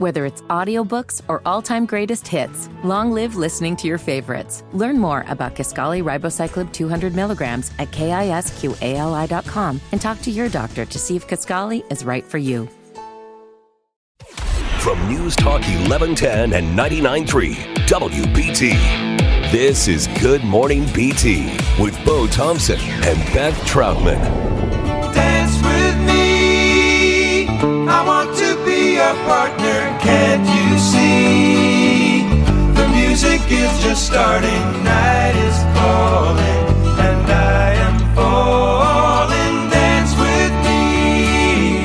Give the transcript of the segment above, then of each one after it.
Whether it's audiobooks or all-time greatest hits, long live listening to your favorites. Learn more about Kisqali Ribociclib 200 milligrams at KISQALI.com and talk to your doctor to see if Kisqali is right for you. From News Talk 1110 and 99.3 WBT, this is Good Morning BT with Bo Thompson and Beth Troutman. Dance with me, I want to be your partner, can't you see? The music is just starting, night is falling, and I am falling. Dance with me,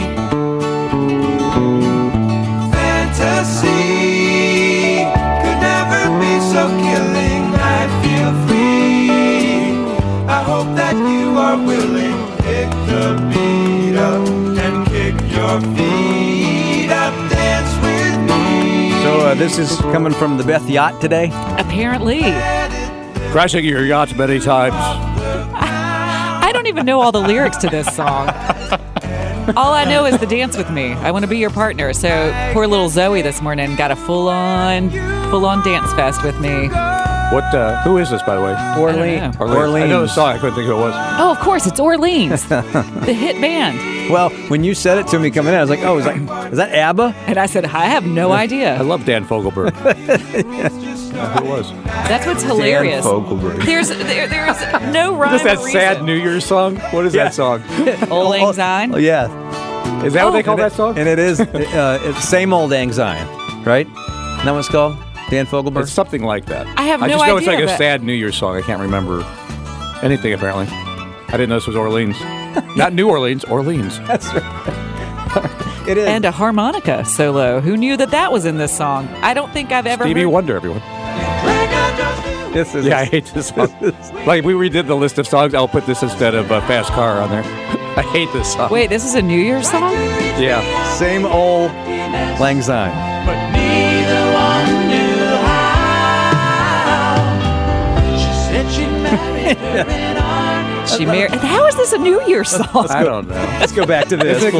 fantasy could never be so killing, I feel free, I hope that you are willing. Pick the beat up and kick your feet up, dance with me. So this is coming from the Beth Yacht today? Apparently. Crashing your yachts many times. I don't even know all the lyrics to this song. All I know is the dance with me. I want to be your partner. So poor little Zoe this morning got a full-on dance fest with me. What? Who is this, by the way? Orleans. Orleans. I know the song. I couldn't think who it was. Oh, of course, it's Orleans, the hit band. Well, when you said it to me coming in, I was like, "Oh, is that ABBA?" And I said, "I have no idea." I love Dan Fogelberg. Yeah. Who it was? That's what's hilarious. Dan Fogelberg. There's no rhyme. Is that or sad New Year's song? What is that song? Old Lang Syne. Oh, yeah. Is that what they call that song? And it is it's same old Lang Syne, right? That one's called Dan Fogelberg? It's something like that. I have no idea. I just know it's like a sad New Year's song. I can't remember anything, apparently. I didn't know this was Orleans. Not New Orleans, Orleans. That's right. It is. And a harmonica solo. Who knew that was in this song? I don't think I've ever Stevie Wonder, everyone. This is I hate this song. Like, we redid the list of songs. I'll put this instead of Fast Car on there. I hate this song. Wait, this is a New Year's song? Yeah. Same old Lang Syne. She married. How is this a New Year's song? I don't know. Let's go back to this. Isn't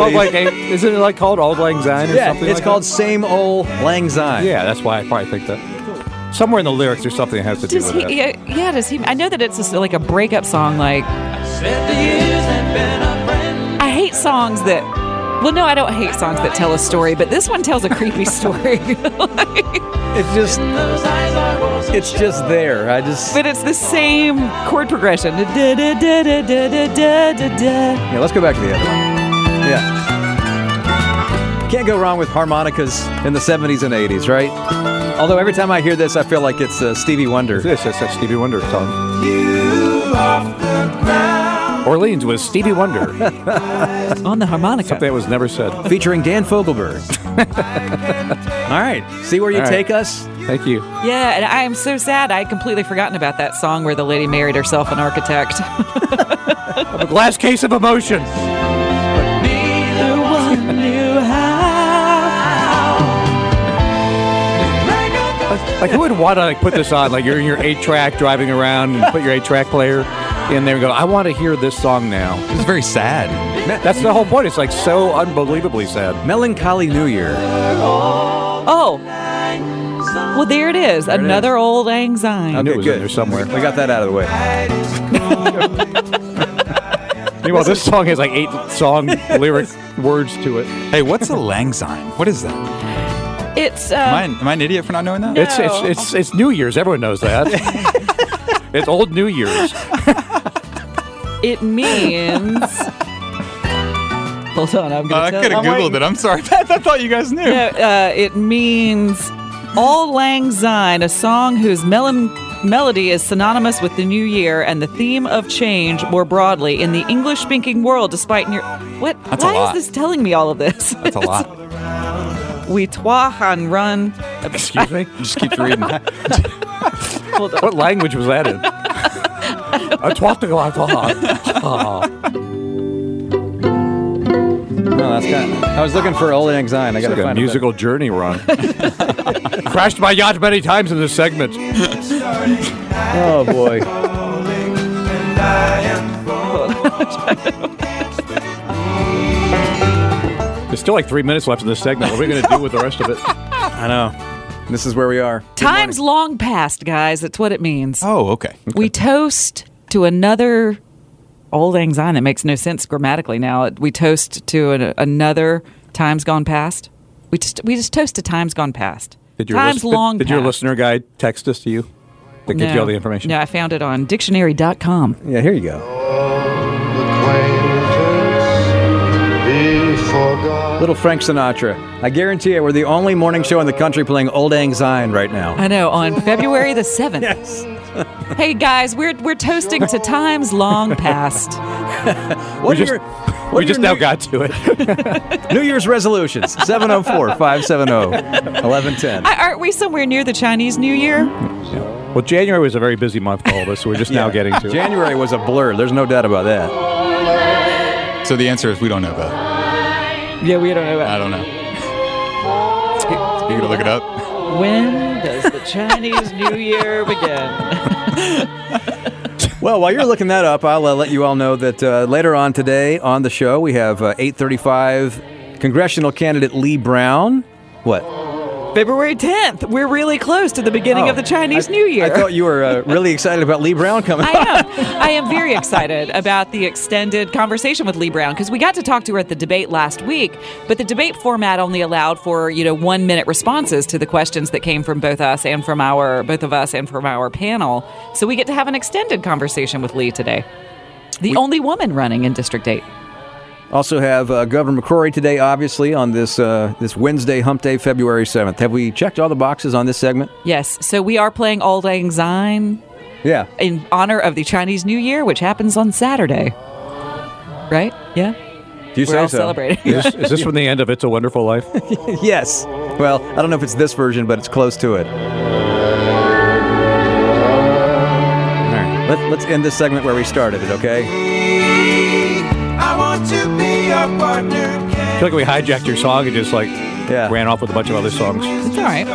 it called Auld Lang Syne or something? It's like called Same Old Lang Syne. Yeah, that's why I probably think that. Somewhere in the lyrics or something has to do with it. Yeah, does he? I know that it's like a breakup song. Like, I hate songs that. Well, no, I don't hate songs that tell a story, but this one tells a creepy story. It's just there. But it's the same chord progression. Yeah, let's go back to the other one. Yeah. Can't go wrong with harmonicas in the 70s and 80s, right? Although every time I hear this, I feel like it's Stevie Wonder. It's a Stevie Wonder song. You off the ground. Orleans was Stevie Wonder. On the harmonica. Something that was never said. Featuring Dan Fogelberg. All right. See where you take us? Thank you. Yeah, and I am so sad. I had completely forgotten about that song where the lady married herself an architect. A glass case of emotion. But neither one knew how. Like, who would want to put this on? Like, you're in your 8-track driving around and put your 8-track player in there and go, I want to hear this song now. It's very sad. That's the whole point. It's like so unbelievably sad. Melancholy New Year. Oh. Well, there it is. Another Old Lang Syne. I knew it was in there somewhere. We got that out of the way. Meanwhile, this song has like 8 song lyric words to it. Hey, what's a Lang Syne? What is that? It's... Am I an idiot for not knowing that? No. It's New Year's. Everyone knows that. It's Old New Year's. It means... Hold on, I'm going to tell you. I could have Googled it. I'm sorry, Beth. I thought you guys knew. No, it means Auld Lang Syne, a song whose melody is synonymous with the new year and the theme of change more broadly in the English-speaking world, despite near... What? That's a lot. Why is this telling me all of this? That's a lot. We twa han run... Excuse me? Just keep reading. Hold on. What language was that in? I twa to go out. No, that's I was looking for Old Lang Syne. I got to find a musical journey run. Crashed my yacht many times in this segment. Oh boy. There's still like 3 minutes left in this segment. What are we going to do with the rest of it? I know. This is where we are. Time's long past, guys. That's what it means. Oh, okay. We toast to another Auld Lang Syne. That makes no sense grammatically now. We toast to another time's gone past. We just toast to time's gone past. Did your listener guide text us to you? That gives you all the information. No, I found it on dictionary.com. Yeah, here you go. Little Frank Sinatra. I guarantee you, we're the only morning show in the country playing Auld Lang Syne right now. I know, on February the 7th. Yes. Hey, guys, we're toasting to times long past. We just got to it. New Year's resolutions, 704-570-1110. Aren't we somewhere near the Chinese New Year? Yeah. Well, January was a very busy month for all of us, so we're just now getting to it. January was a blur. There's no doubt about that. So the answer is we don't know about it. Yeah, we don't know about it. I don't know. You going to look it up? When does the Chinese New Year begin? Well, while you're looking that up, I'll let you all know that later on today on the show, we have 8:35 congressional candidate Lee Brown. What? February 10th. We're really close to the beginning of the Chinese New Year. I thought you were really excited about Lee Brown coming up. I am very excited about the extended conversation with Lee Brown, because we got to talk to her at the debate last week, but the debate format only allowed for 1-minute responses to the questions that came from both of us and from our panel. So we get to have an extended conversation with Lee today. The only woman running in District 8. Also have Governor McCrory today, obviously, on this Wednesday, hump day, February 7th. Have we checked all the boxes on this segment? Yes. So we are playing Auld Lang Syne in honor of the Chinese New Year, which happens on Saturday. Right? Yeah? Do you We're say all so? Celebrating. Is this from the end of It's a Wonderful Life? Yes. Well, I don't know if it's this version, but it's close to it. All right. Let's end this segment where we started it, okay? I want to be your partner. I feel like we hijacked your song and just ran off with a bunch of other songs. It's all right.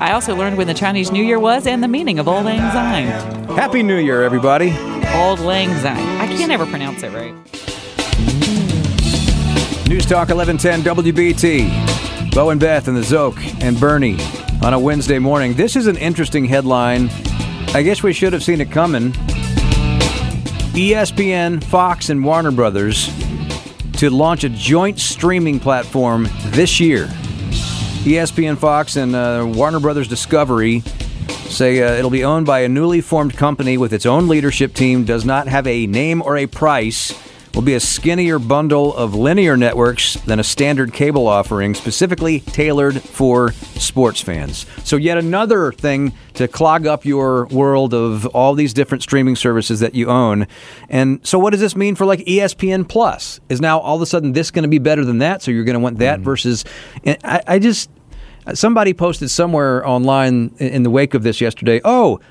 I also learned when the Chinese New Year was and the meaning of Auld Lang Syne. Happy New Year, everybody. Auld Lang Syne. I can't ever pronounce it right. News Talk 1110 WBT. Bo and Beth and the Zoke and Bernie on a Wednesday morning. This is an interesting headline. I guess we should have seen it coming. ESPN, Fox, and Warner Brothers to launch a joint streaming platform this year. ESPN, Fox, and Warner Brothers Discovery say it'll be owned by a newly formed company with its own leadership team, does not have a name or a price, will be a skinnier bundle of linear networks than a standard cable offering, specifically tailored for sports fans. So yet another thing to clog up your world of all these different streaming services that you own. And so what does this mean for like ESPN Plus? Is now all of a sudden this going to be better than that? So you're going to want that versus... And somebody posted somewhere online in the wake of this yesterday,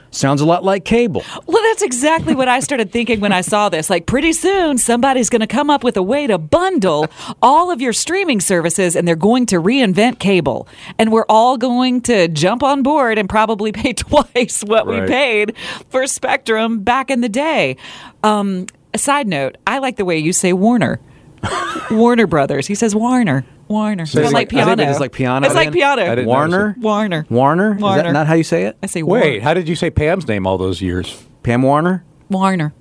sounds a lot like cable. Well, that's exactly what I started thinking when I saw this. Like, pretty soon, somebody's going to come up with a way to bundle all of your streaming services, and they're going to reinvent cable. And we're all going to jump on board and probably pay twice what we paid for Spectrum back in the day. A side note, I like the way you say Warner. Warner Brothers. He says Warner. Warner. So it's like piano. It's like piano. It's like piano. Warner? Warner. Warner? Is that not how you say it? I say Warner. Wait, how did you say Pam's name all those years? Pam Warner? Warner.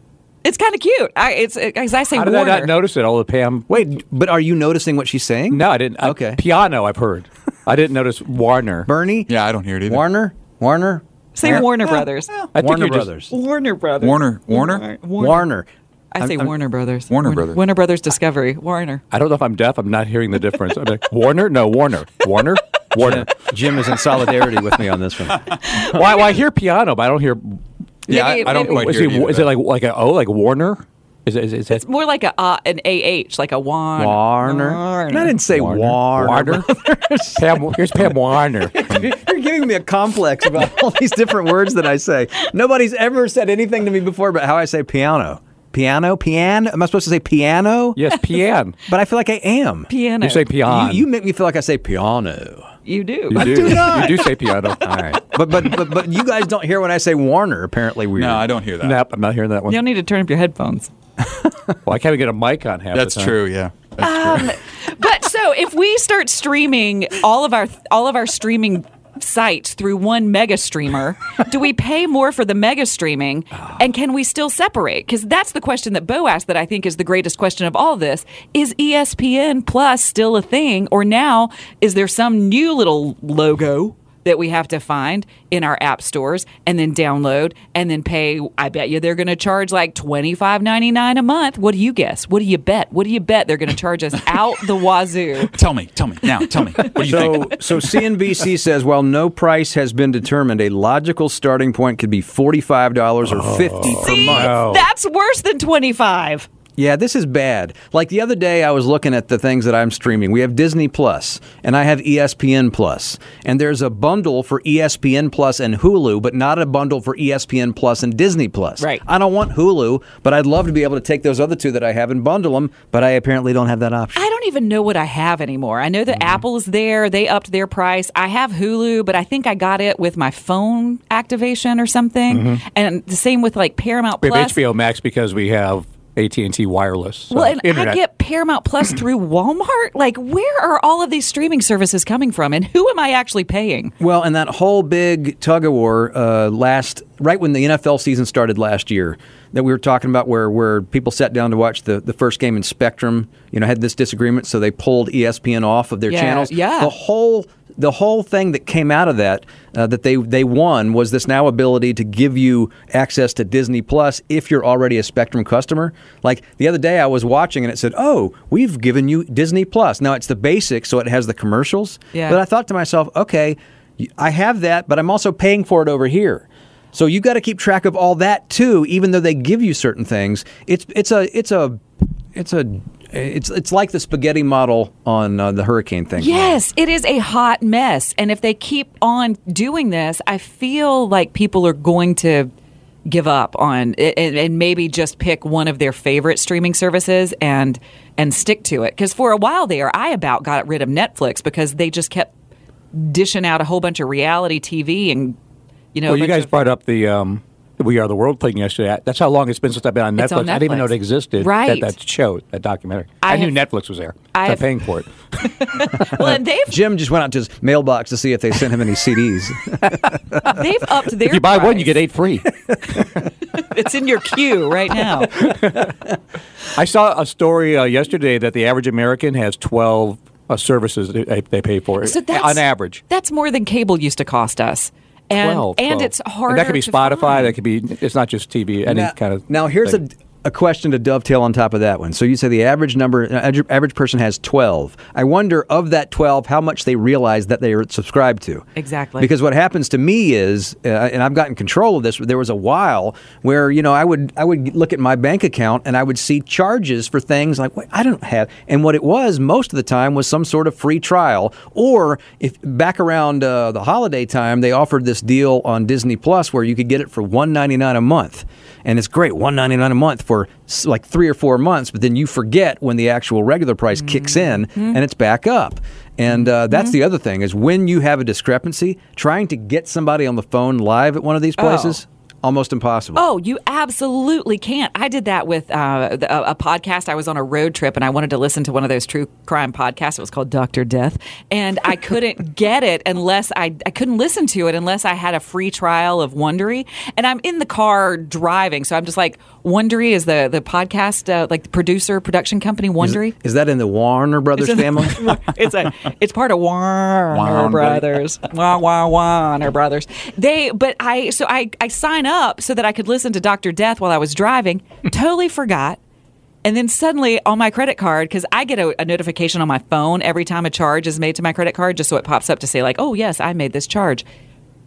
It's kind of cute. I say Warner. How did I not notice it? All the Pam. Wait, but are you noticing what she's saying? No, I didn't. Okay. Piano, I've heard. I didn't notice Warner. Bernie? Yeah, I don't hear it either. Warner? Say Warner Brothers. Warner Brothers. Warner Brothers. Warner. I say Warner Brothers. Warner Brothers Discovery. Warner. I don't know if I'm deaf. I'm not hearing the difference. I'm like, Warner? No, Warner. Warner? Warner. Jim is in solidarity with me on this one. Well, I hear piano, but I don't hear... I don't quite hear it. Is it like an O, like Warner? Is it it's more like an A-H, like a Warner. Warner. And I didn't say Warner. Here's Pam Warner. You're giving me a complex about all these different words that I say. Nobody's ever said anything to me before about how I say piano. Piano? Am I supposed to say piano? Yes, piano. But I feel like I am. Piano. You say piano. You make me feel like I say piano. You do. I do not. You do say piano. All right. But you guys don't hear when I say Warner, apparently. Weird. No, I don't hear that. Nope, I'm not hearing that one. You don't need to turn up your headphones. Well, I can't even get a mic on half the time. That's true, yeah. That's true. But so So if we start streaming all of our streaming sites through one mega streamer, do we pay more for the mega streaming, and can we still separate? Because that's the question that Bo asked that I think is the greatest question of all this. Is ESPN Plus still a thing, or now is there some new little logo that we have to find in our app stores and then download and then pay? I bet you they're going to charge like $25.99 a month. What do you guess? What do you bet? What do you bet they're going to charge us out the wazoo? Tell me. What do you think? So CNBC says, while no price has been determined, a logical starting point could be $45 or $50 per month. No. That's worse than $25. Yeah, this is bad. Like the other day, I was looking at the things that I'm streaming. We have Disney Plus, and I have ESPN Plus, and there's a bundle for ESPN Plus and Hulu, but not a bundle for ESPN Plus and Disney Plus. Right. I don't want Hulu, but I'd love to be able to take those other two that I have and bundle them, but I apparently don't have that option. I don't even know what I have anymore. I know that Apple is there. They upped their price. I have Hulu, but I think I got it with my phone activation or something, and the same with like Paramount Plus. We have HBO Max because we have AT&T wireless. So. Well, and Internet. I get Paramount Plus through Walmart? Like, where are all of these streaming services coming from, and who am I actually paying? Well, and that whole big tug-of-war right when the NFL season started last year, that we were talking about where people sat down to watch the first game in Spectrum, had this disagreement, so they pulled ESPN off of their channels. Yeah. The whole thing that came out of that, that they won, was this now ability to give you access to Disney Plus if you're already a Spectrum customer. Like the other day I was watching and it said, oh, we've given you Disney Plus. Now it's the basics, so it has the commercials. Yeah. But I thought to myself, okay, I have that, but I'm also paying for it over here. So you got to keep track of all that too, even though they give you certain things. It's like the spaghetti model on the hurricane thing. Yes, it is a hot mess. And if they keep on doing this, I feel like people are going to give up on it and maybe just pick one of their favorite streaming services and stick to it. Because for a while there, I about got rid of Netflix because they just kept dishing out a whole bunch of reality TV. And, well, you guys brought up the... We Are the World thing yesterday. That's how long it's been since I've been on Netflix. I didn't even know it existed. Right. That show, that documentary. I knew Netflix was there. I'm paying for it. Well, and Jim just went out to his mailbox to see if they sent him any CDs. They've upped their price. If you buy one, you get 8 free. It's in your queue right now. I saw a story yesterday that the average American has 12 services they pay for, so on average. That's more than cable used to cost us. And, 12. And it's harder. And that could be Spotify. Find. That could be. It's not just TV. Now here's thing. A question to dovetail on top of that one. So you say the average person has 12. I wonder of that 12, how much they realize that they are subscribed to. Exactly. Because what happens to me is, and I've gotten control of this. There was a while where I would look at my bank account and I would see charges for things like I don't have. And what it was most of the time was some sort of free trial. Or if back around the holiday time, they offered this deal on Disney Plus where you could get it for $1.99 a month, and it's great, $1.99 a month for like 3 or 4 months, but then you forget when the actual regular price kicks in and it's back up. And that's the other thing is when you have a discrepancy, trying to get somebody on the phone live at one of these places, almost impossible. Oh, you absolutely can't. I did that with a podcast. I was on a road trip and I wanted to listen to one of those true crime podcasts. It was called Dr. Death. And I couldn't get it unless I couldn't listen to it unless I had a free trial of Wondery. And I'm in the car driving. So I'm just like, Wondery is the podcast, like the production company, Wondery. Is that in the Warner Brothers family? It's part of Warner Brothers. Warner Brothers. I sign up so that I could listen to Dr. Death while I was driving, totally forgot. And then suddenly on my credit card, because I get a notification on my phone every time a charge is made to my credit card, just so it pops up to say like, oh yes, I made this charge.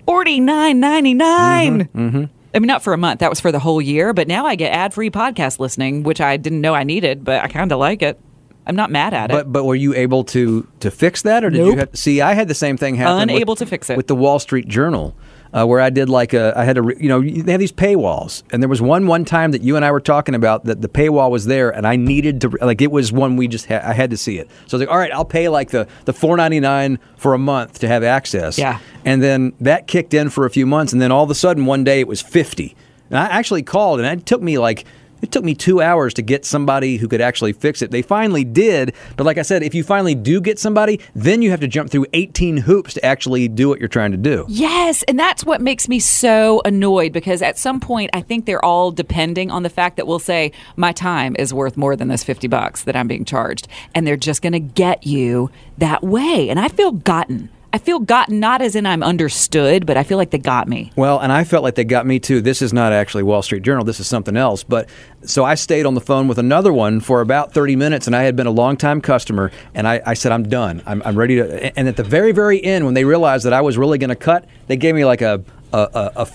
$49.99. I mean, not for a month. That was for the whole year. But now I get ad-free podcast listening, which I didn't know I needed, but I kind of like it. I'm not mad at it. But were you able to fix that? Or did you have... See, I had the same thing happen. Unable to fix it. With the Wall Street Journal, where I did like they have these paywalls. And there was one time that you and I were talking about that the paywall was there and I needed to... Like, it was one we just had... I had to see it. So I was like, all right, I'll pay like the $4.99 for a month to have access. Yeah. And then that kicked in for a few months. And then all of a sudden, one day, it was $50. And I actually called and it took me like... It took me 2 hours to get somebody who could actually fix it. They finally did, but like I said, if you finally do get somebody, then you have to jump through 18 hoops to actually do what you're trying to do. Yes, and that's what makes me so annoyed, because at some point, I think they're all depending on the fact that we'll say, my time is worth more than this $50 that I'm being charged, and they're just going to get you that way, and I feel gotten. I feel gotten, not as in I'm understood, but I feel like they got me. Well, and I felt like they got me, too. This is not actually Wall Street Journal. This is something else. But so I stayed on the phone with another one for about 30 minutes, and I had been a longtime customer, and I said, I'm done. I'm ready to. And at the very, very end, when they realized that I was really going to cut, they gave me like a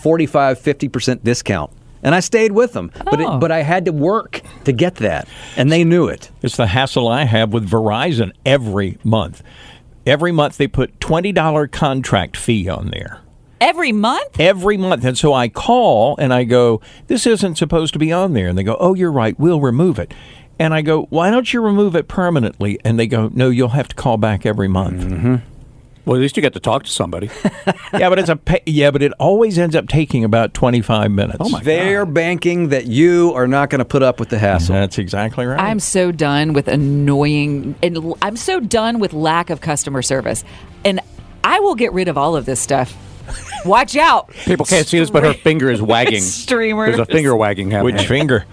45, 50% discount. And I stayed with them, but I had to work to get that, and they knew it. It's the hassle I have with Verizon every month. Every month they put $20 contract fee on there. Every month? Every month. And so I call and I go, this isn't supposed to be on there. And they go, oh, you're right. We'll remove it. And I go, why don't you remove it permanently? And they go, no, you'll have to call back every month. Mm-hmm. Well, at least you get to talk to somebody. but it always ends up taking about 25 minutes. Oh my God. They're banking that you are not going to put up with the hassle. That's exactly right. I'm so done with annoying, and I'm so done with lack of customer service. And I will get rid of all of this stuff. Watch out. People can't see this, but her finger is wagging. Streamers. There's a finger wagging happening. Which finger?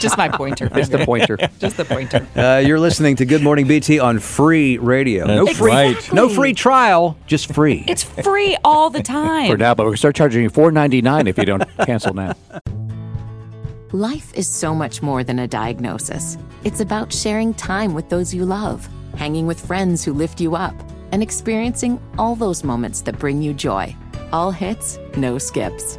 Just my pointer. Just the pointer. You're listening to Good Morning BT on free radio. That's no free, right. No free trial, just free. It's free all the time. For now, but we start charging you $4.99 if you don't cancel now. Life is so much more than a diagnosis. It's about sharing time with those you love, hanging with friends who lift you up, and experiencing all those moments that bring you joy. All hits, no skips.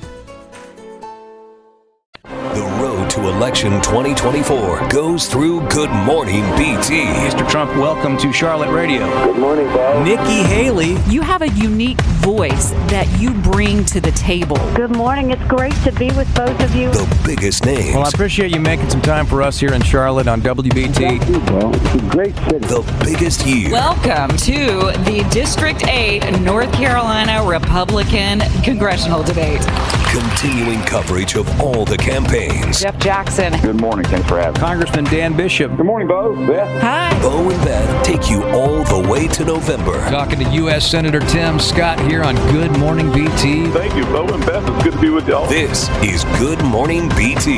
The road to election 2024 goes through Good Morning BT. Mr. Trump, welcome to Charlotte Radio. Good morning, Bob. Nikki Haley. You have a unique voice that you bring to the table. Good morning. It's great to be with both of you. The biggest names. Well, I appreciate you making some time for us here in Charlotte on WBT. Thank you, Bob. It's a great city. The biggest year. Welcome to the District 8 North Carolina Republican Congressional Debate. Continuing coverage of all the campaigns. Jeff Jackson. Good morning. Thanks for having me. Congressman Dan Bishop. Good morning, Bo. Beth. Hi. Bo and Beth take you all the way to November. Talking to U.S. Senator Tim Scott here on Good Morning BT. Thank you, Bo and Beth. It's good to be with y'all. This is Good Morning BT.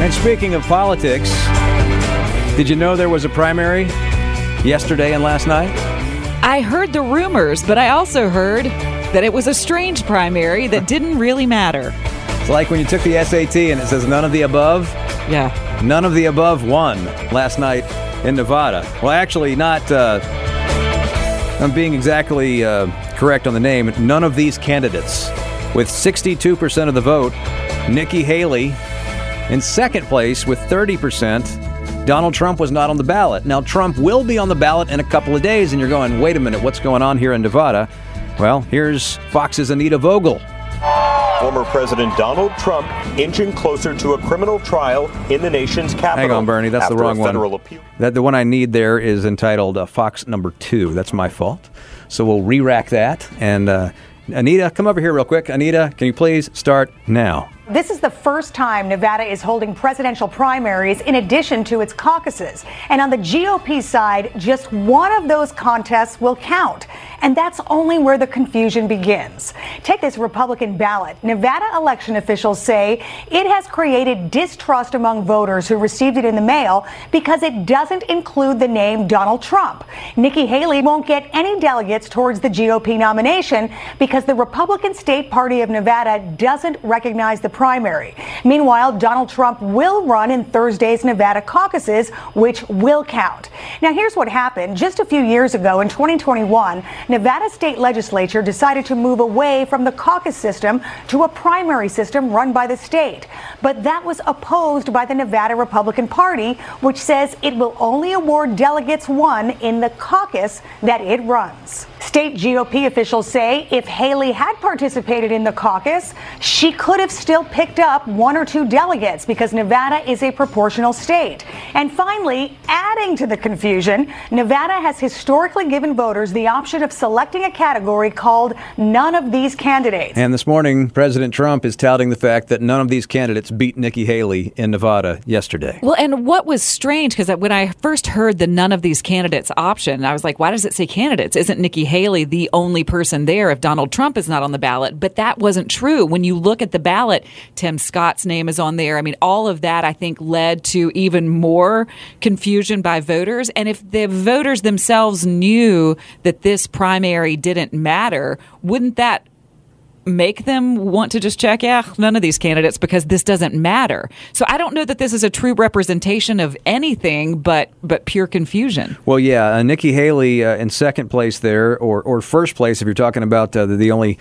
And speaking of politics, did you know there was a primary yesterday and last night? I heard the rumors, but I also heard that it was a strange primary that didn't really matter. It's like when you took the SAT and it says none of the above. Yeah. None of the above won last night in Nevada. Well, actually, not. I'm being exactly correct on the name. None of these candidates. With 62% of the vote, Nikki Haley in second place with 30%. Donald Trump was not on the ballot. Now, Trump will be on the ballot in a couple of days, and you're going, wait a minute, what's going on here in Nevada? Well, here's Fox's Anita Vogel. Former President Donald Trump inching closer to a criminal trial in the nation's capital. Hang on, Bernie, that's the wrong one. The one I need there is entitled Fox number 2. That's my fault. So we'll re-rack that. And Anita, come over here real quick. Anita, can you please start now? This is the first time Nevada is holding presidential primaries in addition to its caucuses. And on the GOP side, just one of those contests will count. And that's only where the confusion begins. Take this Republican ballot. Nevada election officials say it has created distrust among voters who received it in the mail because it doesn't include the name Donald Trump. Nikki Haley won't get any delegates towards the GOP nomination because the Republican State Party of Nevada doesn't recognize the primary. Meanwhile, Donald Trump will run in Thursday's Nevada caucuses, which will count. Now, here's what happened. Just a few years ago, in 2021, Nevada state legislature decided to move away from the caucus system to a primary system run by the state. But that was opposed by the Nevada Republican Party, which says it will only award delegates won in the caucus that it runs. State GOP officials say if Haley had participated in the caucus, she could have still picked up 1 or 2 delegates because Nevada is a proportional state. And finally, adding to the confusion, Nevada has historically given voters the option of selecting a category called none of these candidates. And this morning, President Trump is touting the fact that none of these candidates beat Nikki Haley in Nevada yesterday. Well, and what was strange, because when I first heard the none of these candidates option, I was like, why does it say candidates? Isn't Nikki Haley the only person there if Donald Trump is not on the ballot? But that wasn't true. When you look at the ballot, Tim Scott's name is on there. I mean, all of that, I think, led to even more confusion by voters. And if the voters themselves knew that this primary didn't matter, wouldn't that make them want to just check, yeah, none of these candidates, because this doesn't matter? So I don't know that this is a true representation of anything but pure confusion. Well, yeah, Nikki Haley in second place there, or first place if you're talking about the only,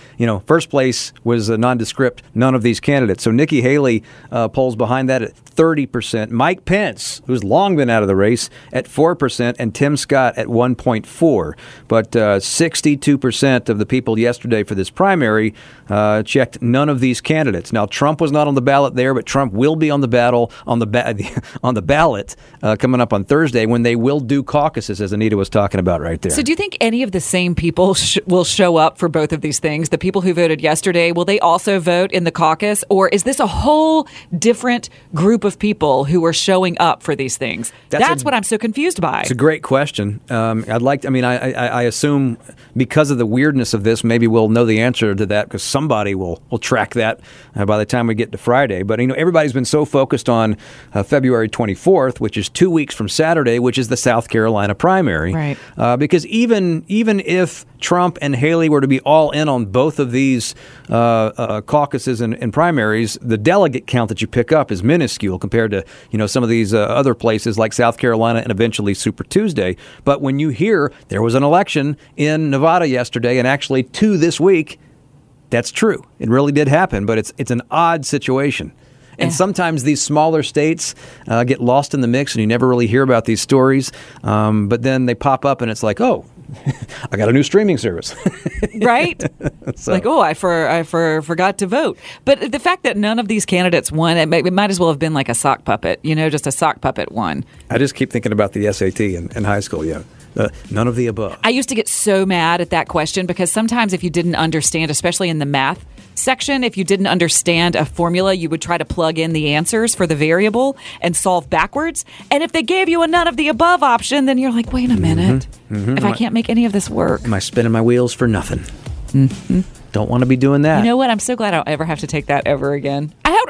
first place was a nondescript, none of these candidates. So Nikki Haley polls behind that at 30%. Mike Pence, who's long been out of the race, at 4%, and Tim Scott at 1.4%. But 62% of the people yesterday for this primary checked none of these candidates. Now, Trump was not on the ballot there, but Trump will be on the ballot coming up on Thursday when they will do caucuses, as Anita was talking about right there. So do you think any of the same people will show up for both of these things? The people who voted yesterday, will they also vote in the caucus? Or is this a whole different group of people who are showing up for these things? That's what I'm so confused by. It's a great question. I assume because of the weirdness of this, maybe we'll know the answer to that, because somebody will track that by the time we get to Friday. But, everybody's been so focused on February 24th, which is 2 weeks from Saturday, which is the South Carolina primary. Right. Because even if Trump and Haley were to be all in on both of these caucuses and primaries, the delegate count that you pick up is minuscule compared to, some of these other places like South Carolina and eventually Super Tuesday. But when you hear there was an election in Nevada yesterday and actually 2 this week, that's true. It really did happen, but it's an odd situation. And sometimes these smaller states get lost in the mix and you never really hear about these stories. But then they pop up and it's like, oh, I got a new streaming service. Right? So. Like, oh, I forgot to vote. But the fact that none of these candidates won, it might as well have been like a sock puppet, just a sock puppet won. I just keep thinking about the SAT in high school, yeah. None of the above. I used to get so mad at that question because sometimes if you didn't understand, especially in the math section, if you didn't understand a formula, you would try to plug in the answers for the variable and solve backwards. And if they gave you a none of the above option, then you're like, wait a minute. Mm-hmm. If I can't make any of this work. Am I spinning my wheels for nothing? Mm-hmm. Don't want to be doing that. You know what? I'm so glad I don't ever have to take that ever again. I hope I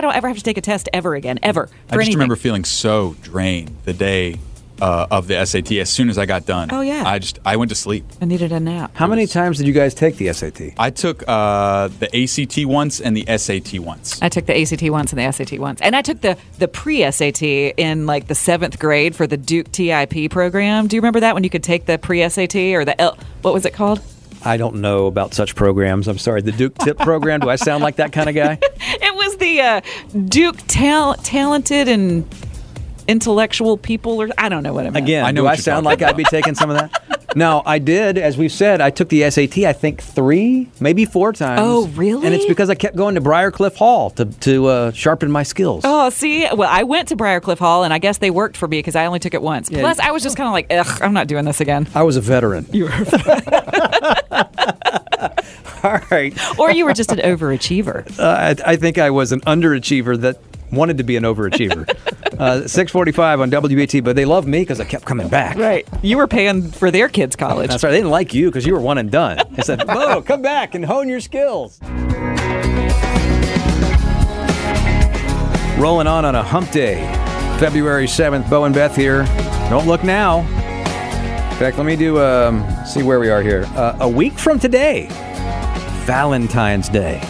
don't ever have to take a test ever again, ever. I just remember feeling so drained the day of the SAT as soon as I got done. Oh, yeah. I went to sleep. I needed a nap. How many times did you guys take the SAT? I took the ACT once and the SAT once. I took the ACT once and the SAT once. And I took the pre-SAT in like the 7th grade for the Duke TIP program. Do you remember that when you could take the pre-SAT or what was it called? I don't know about such programs. I'm sorry. The Duke TIP program? Do I sound like that kind of guy? It was the Duke Talented and Intellectual People, or I don't know what it meant. Again, I know I sound like I'd be taking some of that. No, I did. As we've said, I took the SAT, I think 3, maybe 4 times. Oh, really? And it's because I kept going to Briarcliff Hall to sharpen my skills. Oh, see? Well, I went to Briarcliff Hall, and I guess they worked for me because I only took it once. Yeah. Plus, I was just kind of like, ugh, I'm not doing this again. I was a veteran. You were a veteran. All right. Or you were just an overachiever. I think I was an underachiever that wanted to be an overachiever. 6:45 on WBT, but they loved me because I kept coming back. Right. You were paying for their kids' college. That's right. They didn't like you because you were one and done. They said, whoa, come back and hone your skills. Rolling on a hump day. February 7th, Bo and Beth here. Don't look now. In fact, let me do, see where we are here. A week from today, Valentine's Day.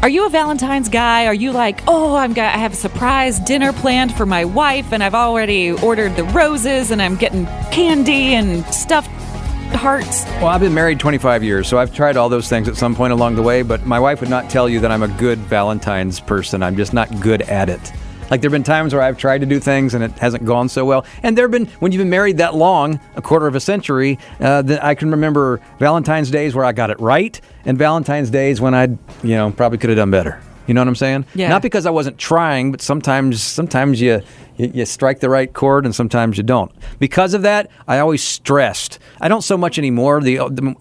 Are you a Valentine's guy? Are you like, oh, I have a surprise dinner planned for my wife, and I've already ordered the roses, and I'm getting candy and stuffed hearts? Well, I've been married 25 years, so I've tried all those things at some point along the way, but my wife would not tell you that I'm a good Valentine's person. I'm just not good at it. Like, there have been times where I've tried to do things and it hasn't gone so well. And there have been, when you've been married that long, a quarter of a century, that I can remember Valentine's Days where I got it right and Valentine's Days when I, you know, probably could have done better. You know what I'm saying? Yeah. Not because I wasn't trying, but sometimes you strike the right chord and sometimes you don't. Because of that, I always stressed. I don't so much anymore.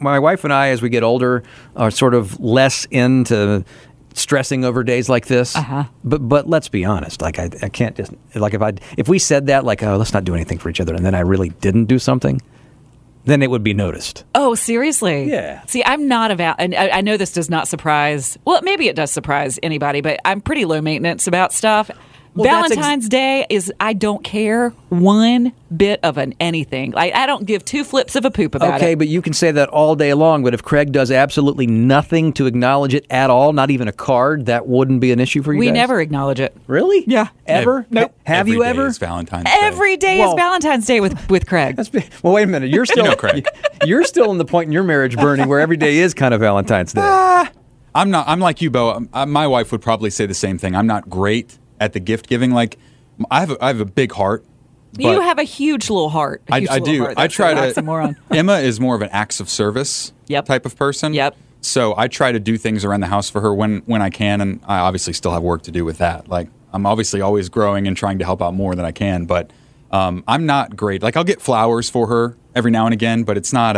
My wife and I, as we get older, are sort of less into stressing over days like this. Uh-huh. But let's be honest. Like, I can't just, like, if we said that, like, oh, let's not do anything for each other, and then I really didn't do something, then it would be noticed. Oh, seriously? Yeah. See, I'm not about, and I know this does not surprise, well, maybe it does surprise anybody, but I'm pretty low maintenance about stuff. Well, Valentine's Day is, I don't care one bit of anything. Like, I don't give two flips of a poop about it. Okay, but you can say that all day long, but if Craig does absolutely nothing to acknowledge it at all, not even a card, that wouldn't be an issue for you guys? We never acknowledge it. Really? Yeah. Ever? Nope. Have you ever? Every day is Valentine's Day. Every day is Valentine's Day with Craig. Well, wait a minute. You're still, you know, Craig. You're still in the point in your marriage, Bernie, where every day is kind of Valentine's Day. I'm not. I'm like you, Bo. My wife would probably say the same thing. I'm not great at the gift giving. Like, I have a big heart. You have a huge little heart. I do. Heart. I try to. Emma is more of an acts of service type of person. Yep. So I try to do things around the house for her when I can, and I obviously still have work to do with that. Like, I'm obviously always growing and trying to help out more than I can, but I'm not great. Like, I'll get flowers for her every now and again, but it's not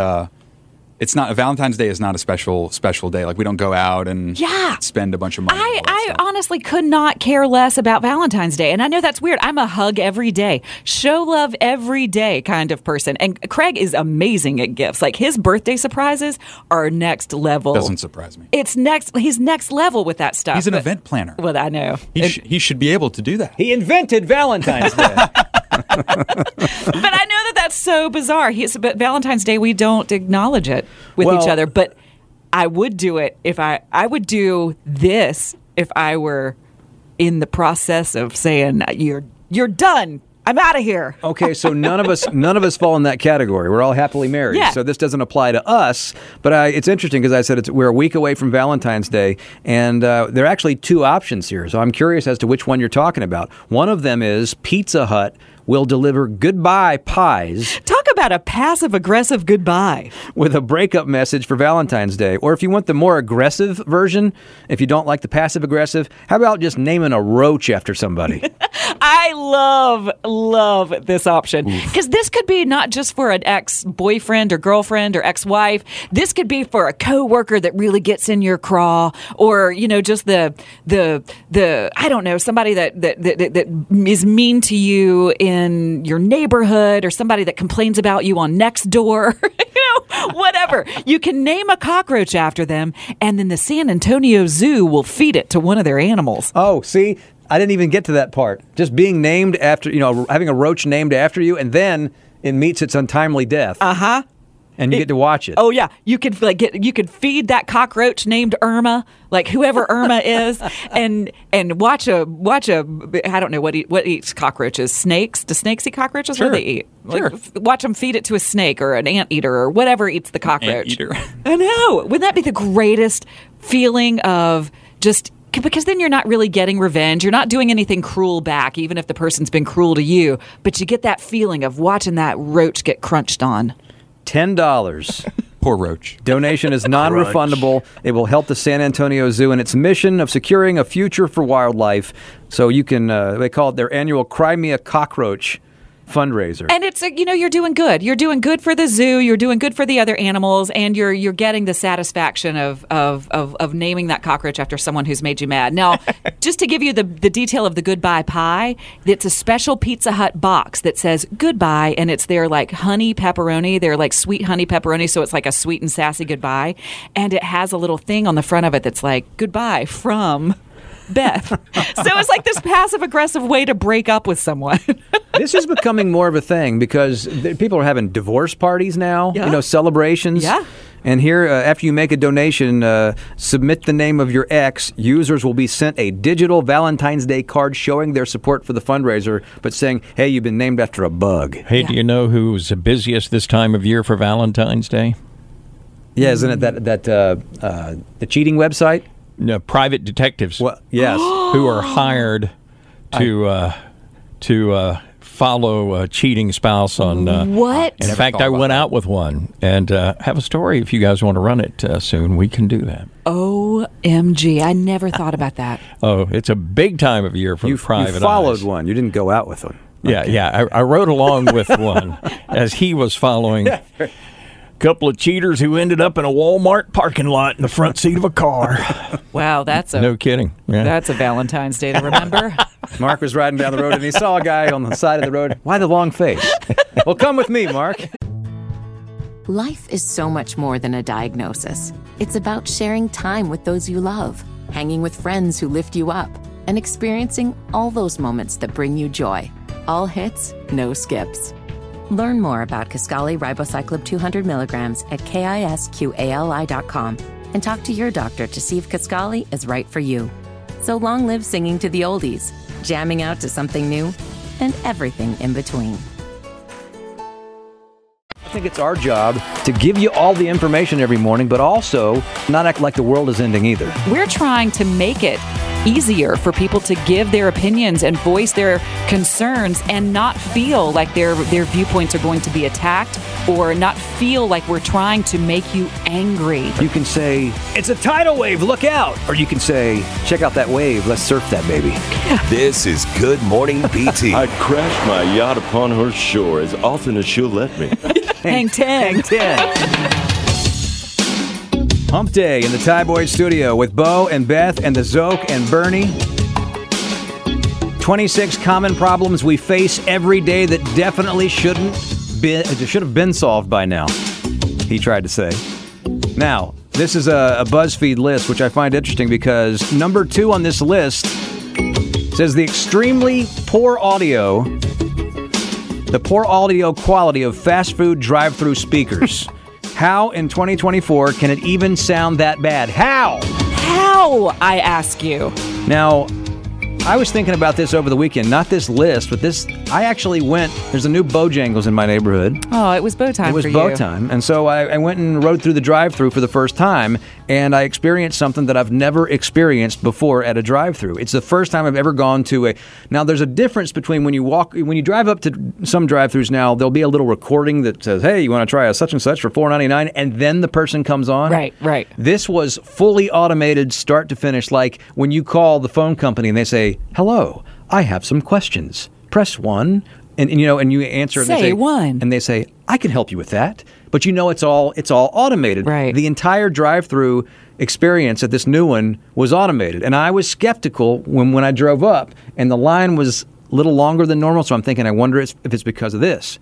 Valentine's Day is not a special day. Like, we don't go out and spend a bunch of money. I honestly could not care less about Valentine's Day. And I know that's weird. I'm a hug every day, show love every day kind of person. And Craig is amazing at gifts. Like, his birthday surprises are next level. Doesn't surprise me. It's next. He's next level with that stuff. He's an event planner. Well, I know. He should be able to do that. He invented Valentine's Day. But I know that's so bizarre. But Valentine's Day, we don't acknowledge it with each other. But I would do it if I would do this if I were in the process of saying you're done. I'm out of here. Okay, so none of us fall in that category. We're all happily married, so this doesn't apply to us. But it's interesting because I said we're a week away from Valentine's Day, and there are actually two options here. So I'm curious as to which one you're talking about. One of them is Pizza Hut will deliver goodbye pies. Talk about a passive-aggressive goodbye. With a breakup message for Valentine's Day. Or if you want the more aggressive version, if you don't like the passive-aggressive, how about just naming a roach after somebody? I love this option. Because this could be not just for an ex-boyfriend or girlfriend or ex-wife. This could be for a coworker that really gets in your craw. Or, you know, just the I don't know, somebody that is mean to you in your neighborhood, or somebody that complains about you on Nextdoor, you know, whatever. You can name a cockroach after them, and then the San Antonio Zoo will feed it to one of their animals. Oh, see, I didn't even get to that part. Just being named after, you know, having a roach named after you, and then it meets its untimely death. Uh-huh. And you get to watch it. Oh yeah, you could feed that cockroach named Irma, like whoever Irma is, and watch a I don't know what eats cockroaches. Snakes? Do snakes eat cockroaches? Sure. What do they eat? Sure. Like, watch them feed it to a snake or an anteater or whatever eats the cockroach. Anteater. I know. Wouldn't that be the greatest feeling of just? Because then you're not really getting revenge. You're not doing anything cruel back, even if the person's been cruel to you. But you get that feeling of watching that roach get crunched on. $10. Poor roach. Donation is non-refundable. It will help the San Antonio Zoo in its mission of securing a future for wildlife. So you can, they call it their annual Cry Me a Cockroach fundraiser. And it's, you know, you're doing good. You're doing good for the zoo. You're doing good for the other animals. And you're getting the satisfaction of naming that cockroach after someone who's made you mad. Now, just to give you the detail of the goodbye pie, it's a special Pizza Hut box that says goodbye, and it's their like honey pepperoni. They're like sweet honey pepperoni, so it's like a sweet and sassy goodbye. And it has a little thing on the front of it that's like, goodbye from Beth. So it's like this passive-aggressive way to break up with someone. This is becoming more of a thing because people are having divorce parties now, you know, celebrations. Yeah. And here, after you make a donation, submit the name of your ex. Users will be sent a digital Valentine's Day card showing their support for the fundraiser, but saying, hey, you've been named after a bug. Hey, do you know who's busiest this time of year for Valentine's Day? Yeah, isn't it that the cheating website? No, private detectives. Well, yes, who are hired to follow a cheating spouse on... What? In fact, I went out with one and have a story. If you guys want to run it soon, we can do that. OMG. I never thought about that. Oh, it's a big time of year for private eyes. You followed one. You didn't go out with one. Okay. Yeah. I rode along with one as he was following... couple of cheaters who ended up in a Walmart parking lot in the front seat of a car. Wow, that's a... No kidding. Yeah. That's a Valentine's Day to remember. Mark was riding down the road and he saw a guy on the side of the road. Why the long face? Well, come with me, Mark. Life is so much more than a diagnosis. It's about sharing time with those you love, hanging with friends who lift you up, and experiencing all those moments that bring you joy. All hits, no skips. Learn more about Kisqali Ribociclib 200 milligrams at KISQALI.com and talk to your doctor to see if Kisqali is right for you. So long live singing to the oldies, jamming out to something new, and everything in between. I think it's our job to give you all the information every morning, but also not act like the world is ending either. We're trying to make it easier for people to give their opinions and voice their concerns and not feel like their viewpoints are going to be attacked or not feel like we're trying to make you angry. You can say, it's a tidal wave, look out! Or you can say, check out that wave, let's surf that baby. This is Good Morning BT. I crashed my yacht upon her shore as often as she'll let me. Hang ten. Hump Day in the Ty Boyd studio with Bo and Beth and the Zoke and Bernie. 26 common problems we face every day that definitely should have been solved by now, he tried to say. Now, this is a BuzzFeed list, which I find interesting because number 2 on this list says the extremely poor audio, the poor audio quality of fast food drive-through speakers. How in 2024 can it even sound that bad? How? How, I ask you. Now, I was thinking about this over the weekend. Not this list, but this. I actually went. There's a new Bojangles in my neighborhood. Oh, it was bow time for you. It was bow time. And so I went and rode through the drive-thru for the first time, and I experienced something that I've never experienced before at a drive-thru. It's the first time I've ever gone to a... Now, there's a difference between when you drive up to some drive-thrus now, there'll be a little recording that says, hey, you want to try a such and such for $4.99, and then the person comes on. Right. This was fully automated start to finish, like when you call the phone company and they say, hello, I have some questions. Press 1, and you answer. And they say 1. And they say, I can help you with that. But it's all automated. Right. The entire drive-thru experience at this new one was automated. And I was skeptical when I drove up, and the line was a little longer than normal, so I'm thinking, I wonder if it's because of this.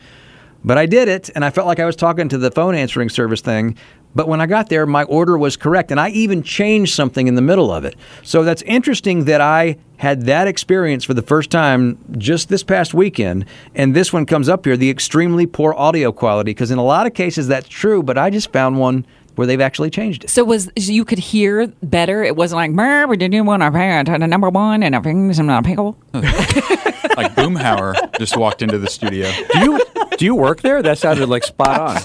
But I did it, and I felt like I was talking to the phone answering service thing. But when I got there, my order was correct, and I even changed something in the middle of it. So that's interesting that I had that experience for the first time just this past weekend, and this one comes up here, the extremely poor audio quality, because in a lot of cases that's true, but I just found one where they've actually changed it. So you could hear better? It wasn't like, we didn't want to pay a number one and I'm not pickable. Like Boomhauer just walked into the studio. Do you work there? That sounded like spot on.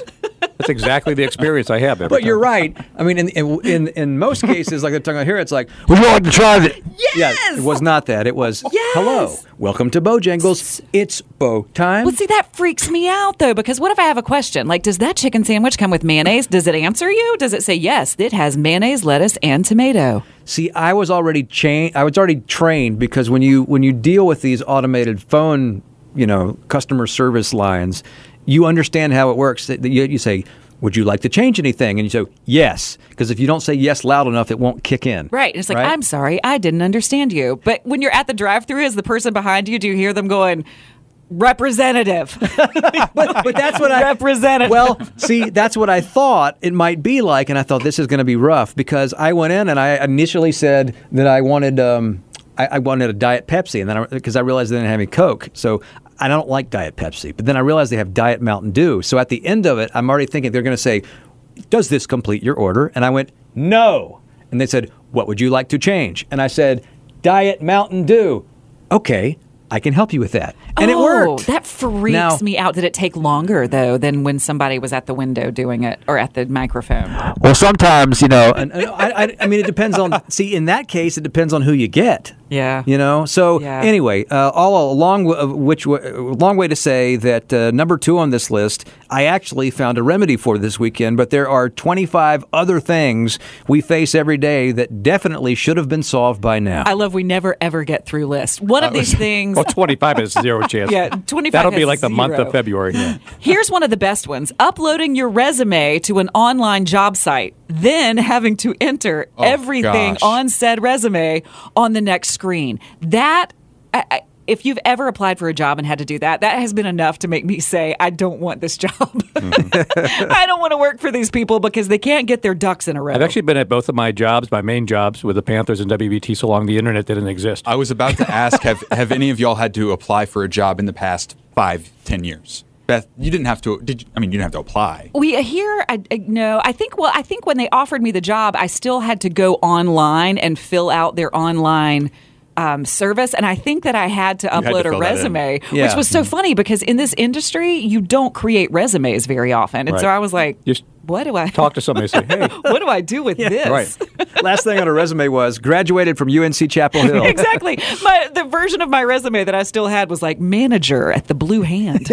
That's exactly the experience I have every time. But you're right. I mean, in most cases, like they're talking about here, it's like, would you like to try it? Yes! Yeah, it was not that. It was, yes! Hello, welcome to Bojangles. It's Bo time. Well, see, that freaks me out, though, because what if I have a question? Like, does that chicken sandwich come with mayonnaise? Does it answer you? Does it say, yes, it has mayonnaise, lettuce, and tomato? See, I was already trained because when you deal with these automated phone, customer service lines, you understand how it works. You say, would you like to change anything? And you say, yes. Because if you don't say yes loud enough, it won't kick in. Right. And it's like, right? I'm sorry, I didn't understand you. But when you're at the drive-thru, as the person behind you, do you hear them going, representative? but that's what I... Representative. Well, see, that's what I thought it might be like. And I thought this is going to be rough because I went in and I initially said that I wanted... I wanted a Diet Pepsi, and then because I realized they didn't have any Coke, so I don't like Diet Pepsi. But then I realized they have Diet Mountain Dew. So at the end of it, I'm already thinking they're going to say, "Does this complete your order?" And I went, "No." And they said, "What would you like to change?" And I said, "Diet Mountain Dew." Okay, I can help you with that, and it worked. That freaks me out. Did it take longer though than when somebody was at the window doing it or at the microphone? Well, sometimes, I mean, it depends on. See, in that case, it depends on who you get. Yeah. You know? So anyway, all along, long way to say that number two on this list, I actually found a remedy for this weekend, but there are 25 other things we face every day that definitely should have been solved by now. I love we never, ever get through lists. One of these things... Well, 25 has zero chance. Yeah, 25 That'll be like the month of February. Yeah. Here's one of the best ones. Uploading your resume to an online job site, then having to enter everything on said resume on the next screen. That... if you've ever applied for a job and had to do that, that has been enough to make me say, I don't want this job. Mm-hmm. I don't want to work for these people because they can't get their ducks in a row. I've actually been at both of my jobs, my main jobs with the Panthers and WBT, so long the internet didn't exist. I was about to ask, have any of y'all had to apply for a job in the past 5-10 years? Beth, you didn't have to. Did you, I mean, you didn't have to apply. No. I think when they offered me the job, I still had to go online and fill out their online service, and I think that I had to upload a resume, which was so funny because in this industry, you don't create resumes very often. And so I was like, just what do I talk to somebody and say, hey, what do I do with this? Right. Last thing on a resume was graduated from UNC Chapel Hill. Exactly. The version of my resume that I still had was like manager at the Blue Hand.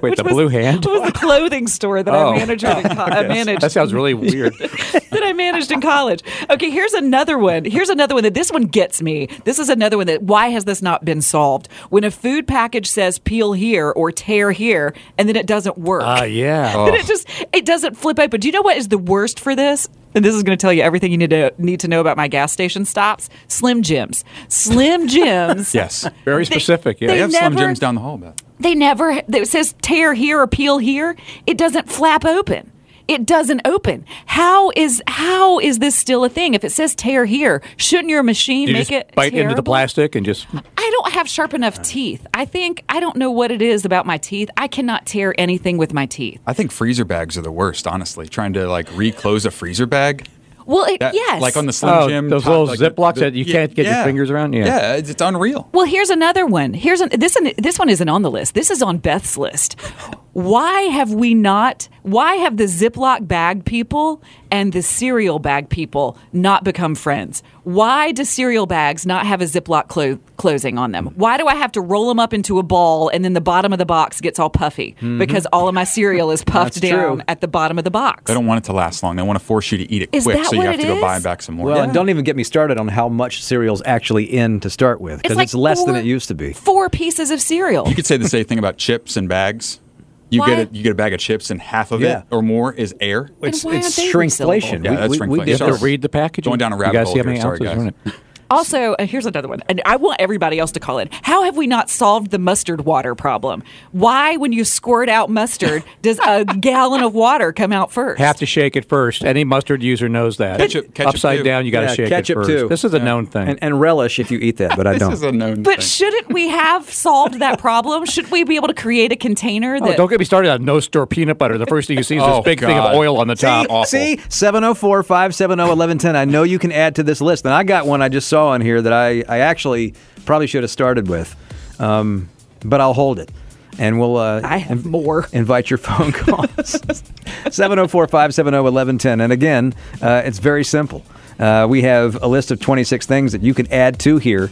Blue Hand? It was the clothing store that I managed managed. That sounds really weird. That I managed in college. Okay, here's another one. That this one gets me. This is another one that, why has this not been solved? When a food package says peel here or tear here, and then it doesn't work. Then it doesn't flip open. Do you know what is the worst for this? And this is going to tell you everything you need to know about my gas station stops. Slim Jims. Slim Jims. Yes. Very specific. They have Slim Jims down the hall, Beth. It says tear here or peel here. It doesn't flap open. It doesn't open. How is this still a thing? If it says tear here, shouldn't your machine make it bite terrible? Into the plastic and just? I don't have sharp enough teeth. I don't know what it is about my teeth. I cannot tear anything with my teeth. I think freezer bags are the worst, honestly. Trying to reclose a freezer bag. Well, yes. Like on the Slim Jim. Those little Ziplocs that you can't get your fingers around? Yeah. Yeah, it's unreal. Well, here's another one. This one isn't on the list. This is on Beth's list. Why have the Ziploc bag people and the cereal bag people not become friends? Why do cereal bags not have a Ziploc closing on them? Why do I have to roll them up into a ball and then the bottom of the box gets all puffy? Mm-hmm. Because all of my cereal is puffed down at the bottom of the box. They don't want it to last long. They want to force you to eat it quick, so you have to go buy back some more. Well, and don't even get me started on how much cereal's actually in to start with, because it's less than it used to be. 4 pieces of cereal. You could say the same thing about chips and bags. You get a bag of chips and half of it or more is air. It's shrinkflation. Yeah, that's shrinkflation. You have to read the packaging. Going down a rabbit hole here. Sorry, guys. Also, here's another one, and I want everybody else to call in. How have we not solved the mustard water problem? Why, when you squirt out mustard, does a gallon of water come out first? Have to shake it first. Any mustard user knows that. Ketchup upside down, you got to shake it first. Too. This is a known thing. And relish if you eat that, but I don't. This is a known thing. But shouldn't we have solved that problem? Shouldn't we be able to create a container that... Oh, don't get me started on no-store peanut butter. The first thing you see is this big thing of oil on the top. See? 704-570-1110. I know you can add to this list, and I got one I just saw on here that I actually probably should have started with, but I'll hold it. And we'll invite your phone calls. 704-570-1110. And again, it's very simple. We have a list of 26 things that you can add to here.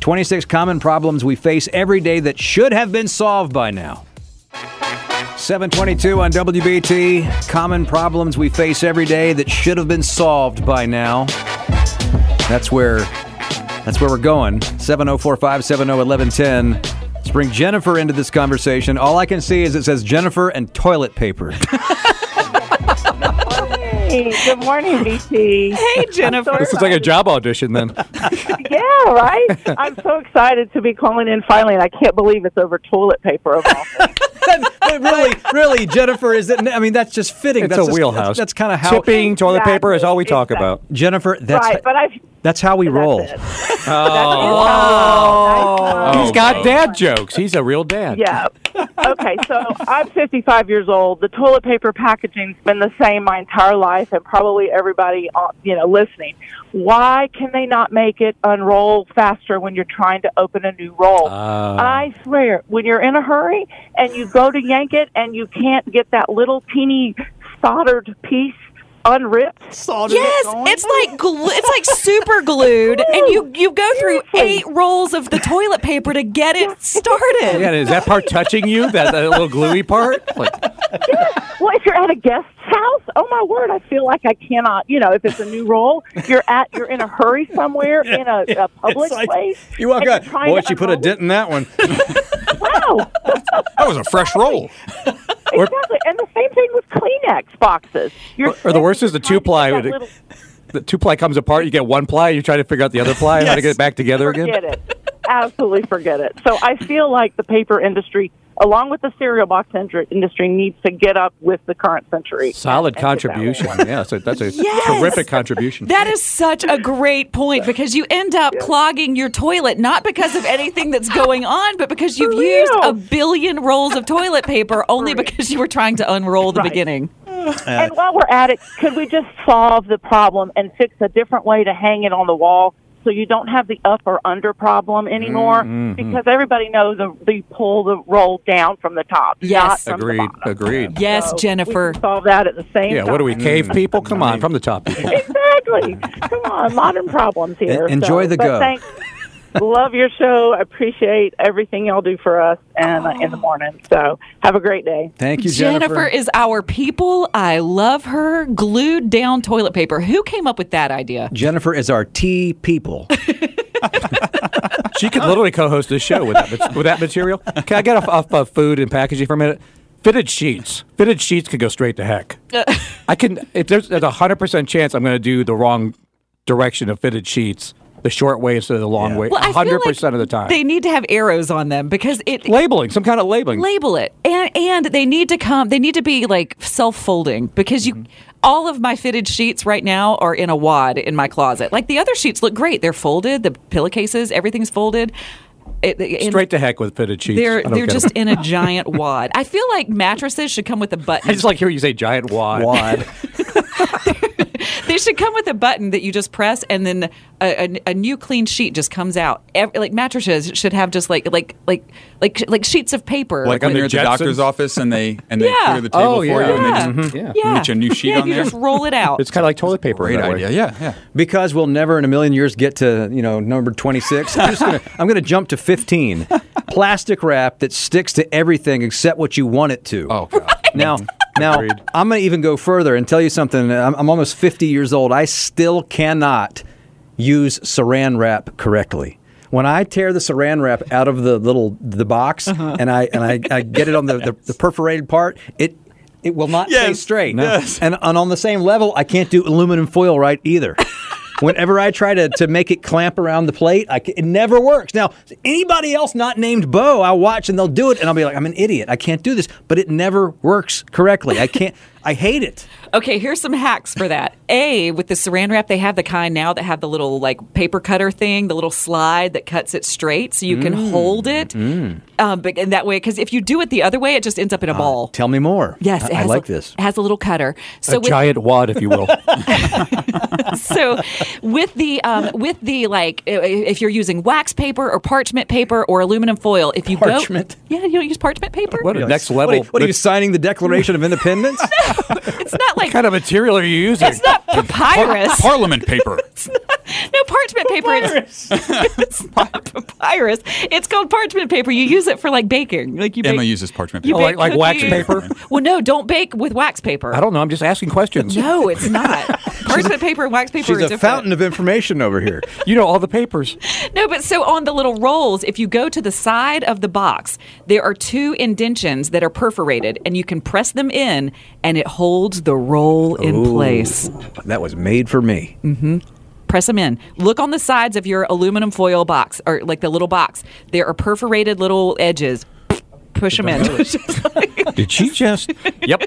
26 common problems we face every day that should have been solved by now. 722 on WBT. Common problems we face every day that should have been solved by now. That's where we're going. 704-570-1110. Let's bring Jennifer into this conversation. All I can see is it says Jennifer and toilet paper. Hey, good morning, BT. Hey, Jennifer. This is like a job audition then. Yeah, right? I'm so excited to be calling in finally, and I can't believe it's over toilet paper of all things. But really, Jennifer, is it? I mean, that's just fitting. It's a wheelhouse. That's kind of how tipping toilet paper is all we talk about. Jennifer, that's right. That's how we roll. Oh, he's got dad jokes. He's a real dad. Yeah. Okay, so I'm 55 years old. The toilet paper packaging's been the same my entire life, and probably everybody listening. Why can they not make it unroll faster when you're trying to open a new roll? I swear, when you're in a hurry and you go to yank it and you can't get that little teeny soldered piece unripped? Yes, it's like super glued, and you go through 8 rolls of the toilet paper to get it started. Yeah, is that part touching you? That little gluey part? Like. Yeah. Well, if you're at a guest's house, oh my word, I feel like I cannot. You know, if it's a new role, you're in a hurry somewhere in a public place. You walk out. Boy, she put a dent in that one. Wow, that was a fresh roll. Exactly, and the same thing with Kleenex boxes. Or the worst is the two-ply. The two-ply comes apart, you get one-ply, you try to figure out the other-ply, yes. How to get it back together again. Forget it. Absolutely forget it. So I feel like the paper industry, along with the cereal box industry, needs to get up with the current century. Solid contribution. Yeah, so that's a terrific contribution. That is such a great point, because you end up clogging your toilet, not because of anything that's going on, but because you've used a billion rolls of toilet paper only because you were trying to unroll the beginning. And while we're at it, could we just solve the problem and fix a different way to hang it on the wall? So you don't have the up or under problem anymore, because everybody knows they pull the roll down from the top. Yes, not from the bottom. Agreed. Yes, so Jennifer. We can solve that at the same time. Yeah, what are we, cave people? Come on, from the top. People. Exactly. Come on, modern problems here. Enjoy the go. Thanks. Love your show. I appreciate everything y'all do for us and in the morning. So have a great day. Thank you, Jennifer. Jennifer is our people. I love her. Glued down toilet paper. Who came up with that idea? Jennifer is our tea people. She could literally co-host this show with that material. Can I get off food and packaging for a minute? Fitted sheets. Fitted sheets could go straight to heck. If there's a 100% chance I'm going to do the wrong direction of fitted sheets. The short way instead of the long way, 100% of the time. They need to have arrows on them because labeling, some kind of labeling. Label it, and they need to be like self-folding because all of my fitted sheets right now are in a wad in my closet. Like the other sheets look great; they're folded, the pillowcases, everything's folded. Straight to heck with fitted sheets. They're just in a giant wad. I feel like mattresses should come with a button. I just like hearing you say giant wad. Wad. They should come with a button that you just press, and then a new clean sheet just comes out. Like mattresses should have just like sheets of paper. Like when you're at the doctor's office and they clear the table for you, and they just reach a new sheet on there. You just roll it out. It's kind of like toilet paper. Great idea. Yeah. Because we'll never in a million years get to number 26. I'm gonna jump to 15. Plastic wrap that sticks to everything except what you want it to. Oh, God. Right. Now, I'm going to even go further and tell you something. I'm almost 50 years old. I still cannot use saran wrap correctly. When I tear the saran wrap out of the box and I get it on the perforated part, it will not stay straight. No. Yes. And on the same level, I can't do aluminum foil right either. Whenever I try to make it clamp around the plate, it never works. Now, anybody else not named Bo, I'll watch and they'll do it, and I'll be like, I'm an idiot. I can't do this. But it never works correctly. I hate it. Okay, here's some hacks for that. A, with the saran wrap, they have the kind now that have the little like paper cutter thing, the little slide that cuts it straight so you can hold it. And that way, because if you do it the other way, it just ends up in a ball. Tell me more. Yes. I like this. It has a little cutter. Giant wad, if you will. So if you're using wax paper or parchment paper or aluminum foil, if you you don't use parchment paper? What next level? What are you signing the Declaration of Independence? No. It's not like what kind of material are you using? It's not papyrus. Parliament paper. No, parchment paper. It's not papyrus. It's called parchment paper. You use it for like baking. Like you. Emma uses parchment paper. Like wax paper? Well, no, don't bake with wax paper. I don't know. I'm just asking questions. No, it's not. Parchment paper and wax paper are different. She's a fountain of information over here. You know all the papers. No, but so on the little rolls, if you go to the side of the box, there are 2 indentions that are perforated, and you can press them in, and it holds the roll in place. That was made for me. Mm-hmm. Press them in. Look on the sides of your aluminum foil box, or like the little box. There are perforated little edges. Push them in. Did she just? Yep.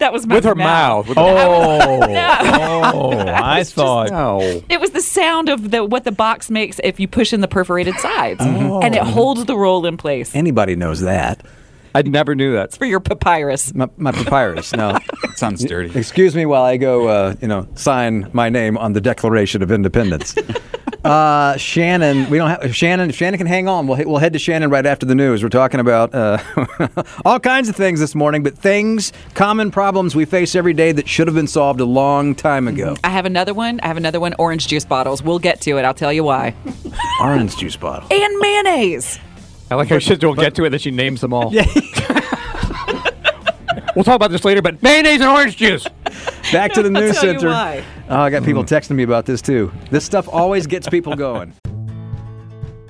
That was my with her mouth. I thought. It was the sound of what the box makes if you push in the perforated sides. And it holds the roll in place. Anybody knows that. I never knew that. It's for your papyrus. My papyrus, no. It sounds dirty. Excuse me while I go, sign my name on the Declaration of Independence. Shannon, we don't have Shannon. If Shannon can hang on, we'll head to Shannon right after the news. We're talking about all kinds of things this morning, but things, common problems we face every day that should have been solved a long time ago. I have another one. Orange juice bottles. We'll get to it. I'll tell you why. Orange juice bottle and mayonnaise. I like how she says we'll get to it. That she names them all. Yeah. We'll talk about this later, but mayonnaise and orange juice. Back to the news center. I got people texting me about this, too. This stuff always gets people going.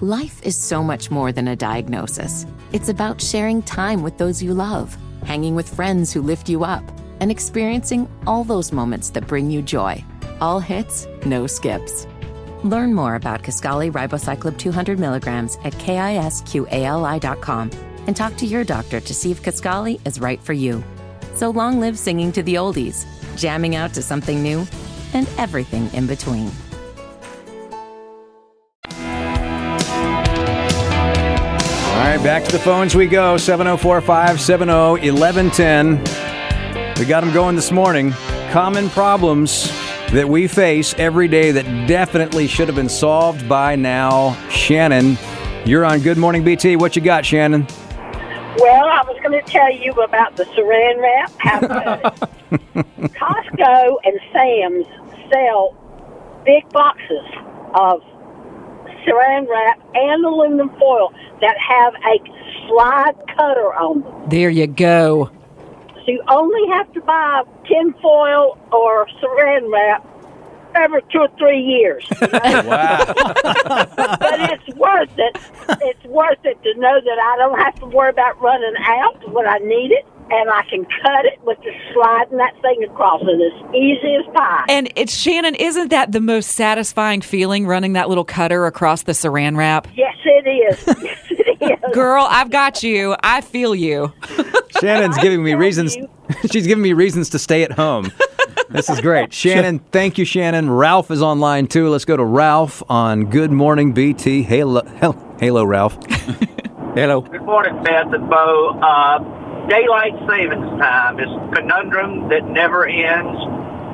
Life is so much more than a diagnosis. It's about sharing time with those you love, hanging with friends who lift you up, and experiencing all those moments that bring you joy. All hits, no skips. Learn more about Kisqali Ribociclib 200 milligrams at KISQALI.com and talk to your doctor to see if Kisqali is right for you. So long live singing to the oldies, jamming out to something new, and everything in between. All right, back to the phones we go. 704-570-1110. We got them going this morning. Common problems that we face every day that definitely should have been solved by now. Shannon, you're on Good Morning BT. What you got, Shannon? Well, I was going to tell you about the saran wrap. How good. Costco and Sam's sell big boxes of saran wrap and aluminum foil that have a slide cutter on them. There you go. So you only have to buy tin foil or saran wrap every 2 or 3 years. You know? Wow. But it's worth it. It's worth it to know that I don't have to worry about running out when I need it, and I can cut it with the sliding that thing across it as easy as pie. And it's, Shannon, isn't that the most satisfying feeling, running that little cutter across the saran wrap? Yes, it is. Yes, it is. Girl, I've got you. I feel you. Shannon's giving me reasons. She's giving me reasons to stay at home. This is great. Shannon, thank you, Shannon. Ralph is online, too. Let's go to Ralph on Good Morning BT. Hello, Ralph. Hello. Good morning, Beth and Bo. Daylight savings time is a conundrum that never ends.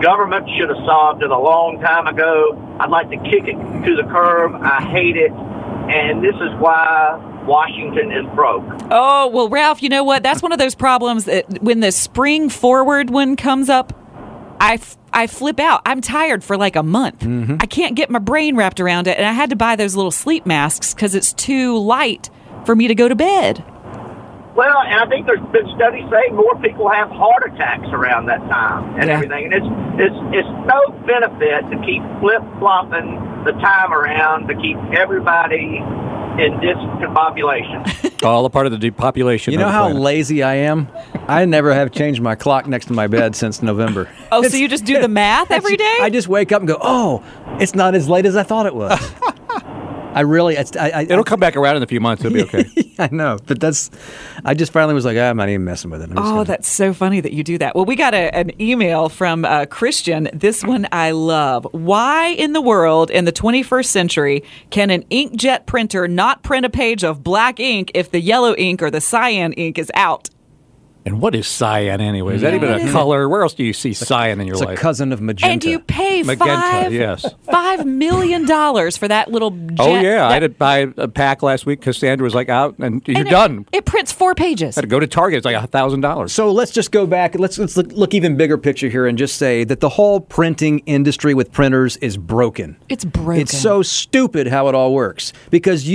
Government should have solved it a long time ago. I'd like to kick it to the curb. I hate it. And this is why Washington is broke. Oh, well, Ralph, you know what? That's one of those problems that when the spring forward one comes up, I flip out. I'm tired for like a month. Mm-hmm. I can't get my brain wrapped around it. And I had to buy those little sleep masks because it's too light for me to go to bed. Well, and I think there's been studies saying more people have heart attacks around that time and everything. And it's no benefit to keep flip-flopping the time around to keep everybody in discombobulation. All a part of the depopulation. You know how lazy I am? I never have changed my clock next to my bed since November. Oh, so you just do the math every day? I just wake up and go, oh, it's not as late as I thought it was. I really, it'll come back around in a few months. It'll be okay. I know, but I just finally was like, I'm not even messing with it. That's so funny that you do that. Well, we got an email from Christian. This one I love. Why in the world in the 21st century can an inkjet printer not print a page of black ink if the yellow ink or the cyan ink is out? And what is cyan anyway? Is that even a color? Where else do you see cyan in your life? It's a cousin of magenta. And you pay $5 million for that little jet. Oh, yeah. I had to buy a pack last week because Sandra was like, out, and you're done. It prints 4 pages. I had to go to Target. It's like $1,000. So let's just go back. Let's look even bigger picture here and just say that the whole printing industry with printers is broken. It's broken. It's so stupid how it all works. Because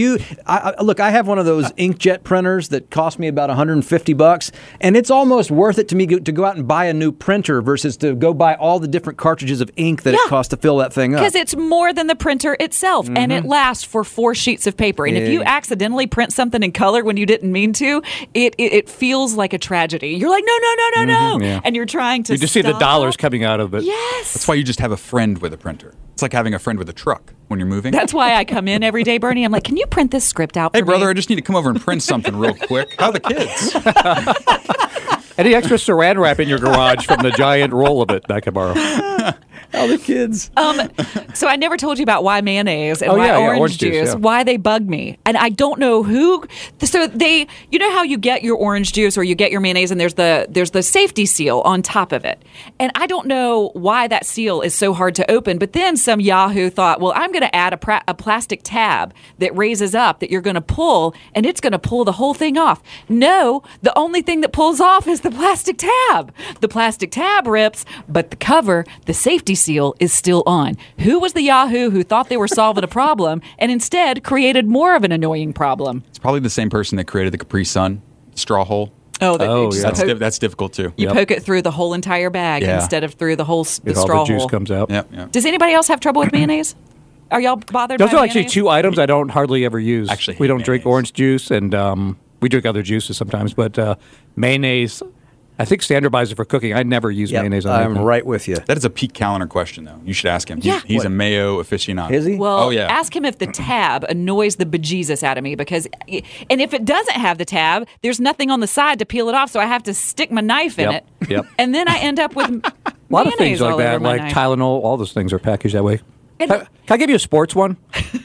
I have one of those inkjet printers that cost me about $150, and it's almost worth it to me to go out and buy a new printer versus to go buy all the different cartridges of ink that it costs to fill that thing up. Because it's more than the printer itself, and it lasts for 4 sheets of paper. And if you accidentally print something in color when you didn't mean to, it feels like a tragedy. You're like, no. Yeah. And you're trying to You just see the dollars coming out of it. Yes. That's why you just have a friend with a printer. It's like having a friend with a truck when you're moving. That's why I come in every day, Bernie. I'm like, can you print this script out for me? Hey, brother, I just need to come over and print something real quick. How are the kids? Any extra saran wrap in your garage from the giant roll of it that I can borrow? All the kids. So I never told you about why mayonnaise and why orange juice, why they bug me. And I don't know who. So they, you know how you get your orange juice or you get your mayonnaise and there's the safety seal on top of it. And I don't know why that seal is so hard to open. But then some yahoo thought, well, I'm going to add a plastic tab that raises up that you're going to pull and it's going to pull the whole thing off. No, the only thing that pulls off is the plastic tab. The plastic tab rips, but the cover, the safety seal is still on. Who was the yahoo who thought they were solving a problem and instead created more of an annoying problem? It's probably the same person that created the Capri Sun straw hole. That's difficult too. You poke it through the whole entire bag instead of through the whole straw hole. Juice comes out. Yep, yep. Does anybody else have trouble with mayonnaise? Are y'all bothered? Those are actually two items I don't hardly ever use. Actually, we don't drink orange juice, and we drink other juices sometimes. But mayonnaise, I think Sandra buys it for cooking. I never use mayonnaise. I'm right with you. That is a Pete Callender question, though. You should ask him. Yeah. He's a mayo aficionado. Is he? Well, ask him if the tab annoys the bejesus out of me. And if it doesn't have the tab, there's nothing on the side to peel it off, so I have to stick my knife in it. Yep. And then I end up with mayonnaise all over my knife. A lot of things like that, like Tylenol. All those things are packaged that way. Can I give you a sports one?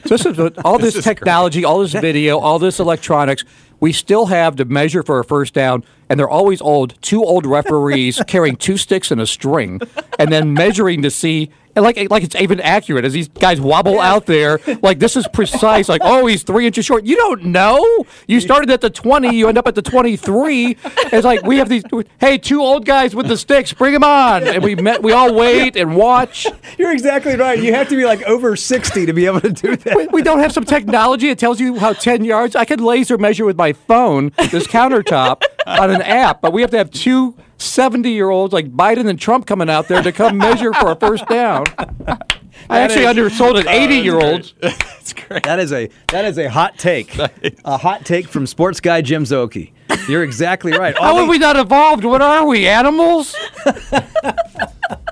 So this technology, all this video, all this electronics, we still have to measure for a first down, and they're always old. Two old referees carrying two sticks and a string, and then measuring to see, and like it's even accurate as these guys wobble out there. Like, this is precise. Like, oh, he's 3 inches short. You don't know. You started at the 20. You end up at the 23. It's like we have these. Hey, two old guys with the sticks. Bring them on. And we all wait and watch. You're exactly right. You have to be like over 60 to be able to do that. We don't have some technology that tells you how 10 yards. I could laser measure with my phone this countertop on an app, but we have to have two 70-year-olds like Biden and Trump coming out there to come measure for a first down. I actually undersold an 80-year-old. That's great. That is a hot take. A hot take from sports guy Jim Zoki. You're exactly right. How have we not evolved? What are we, animals?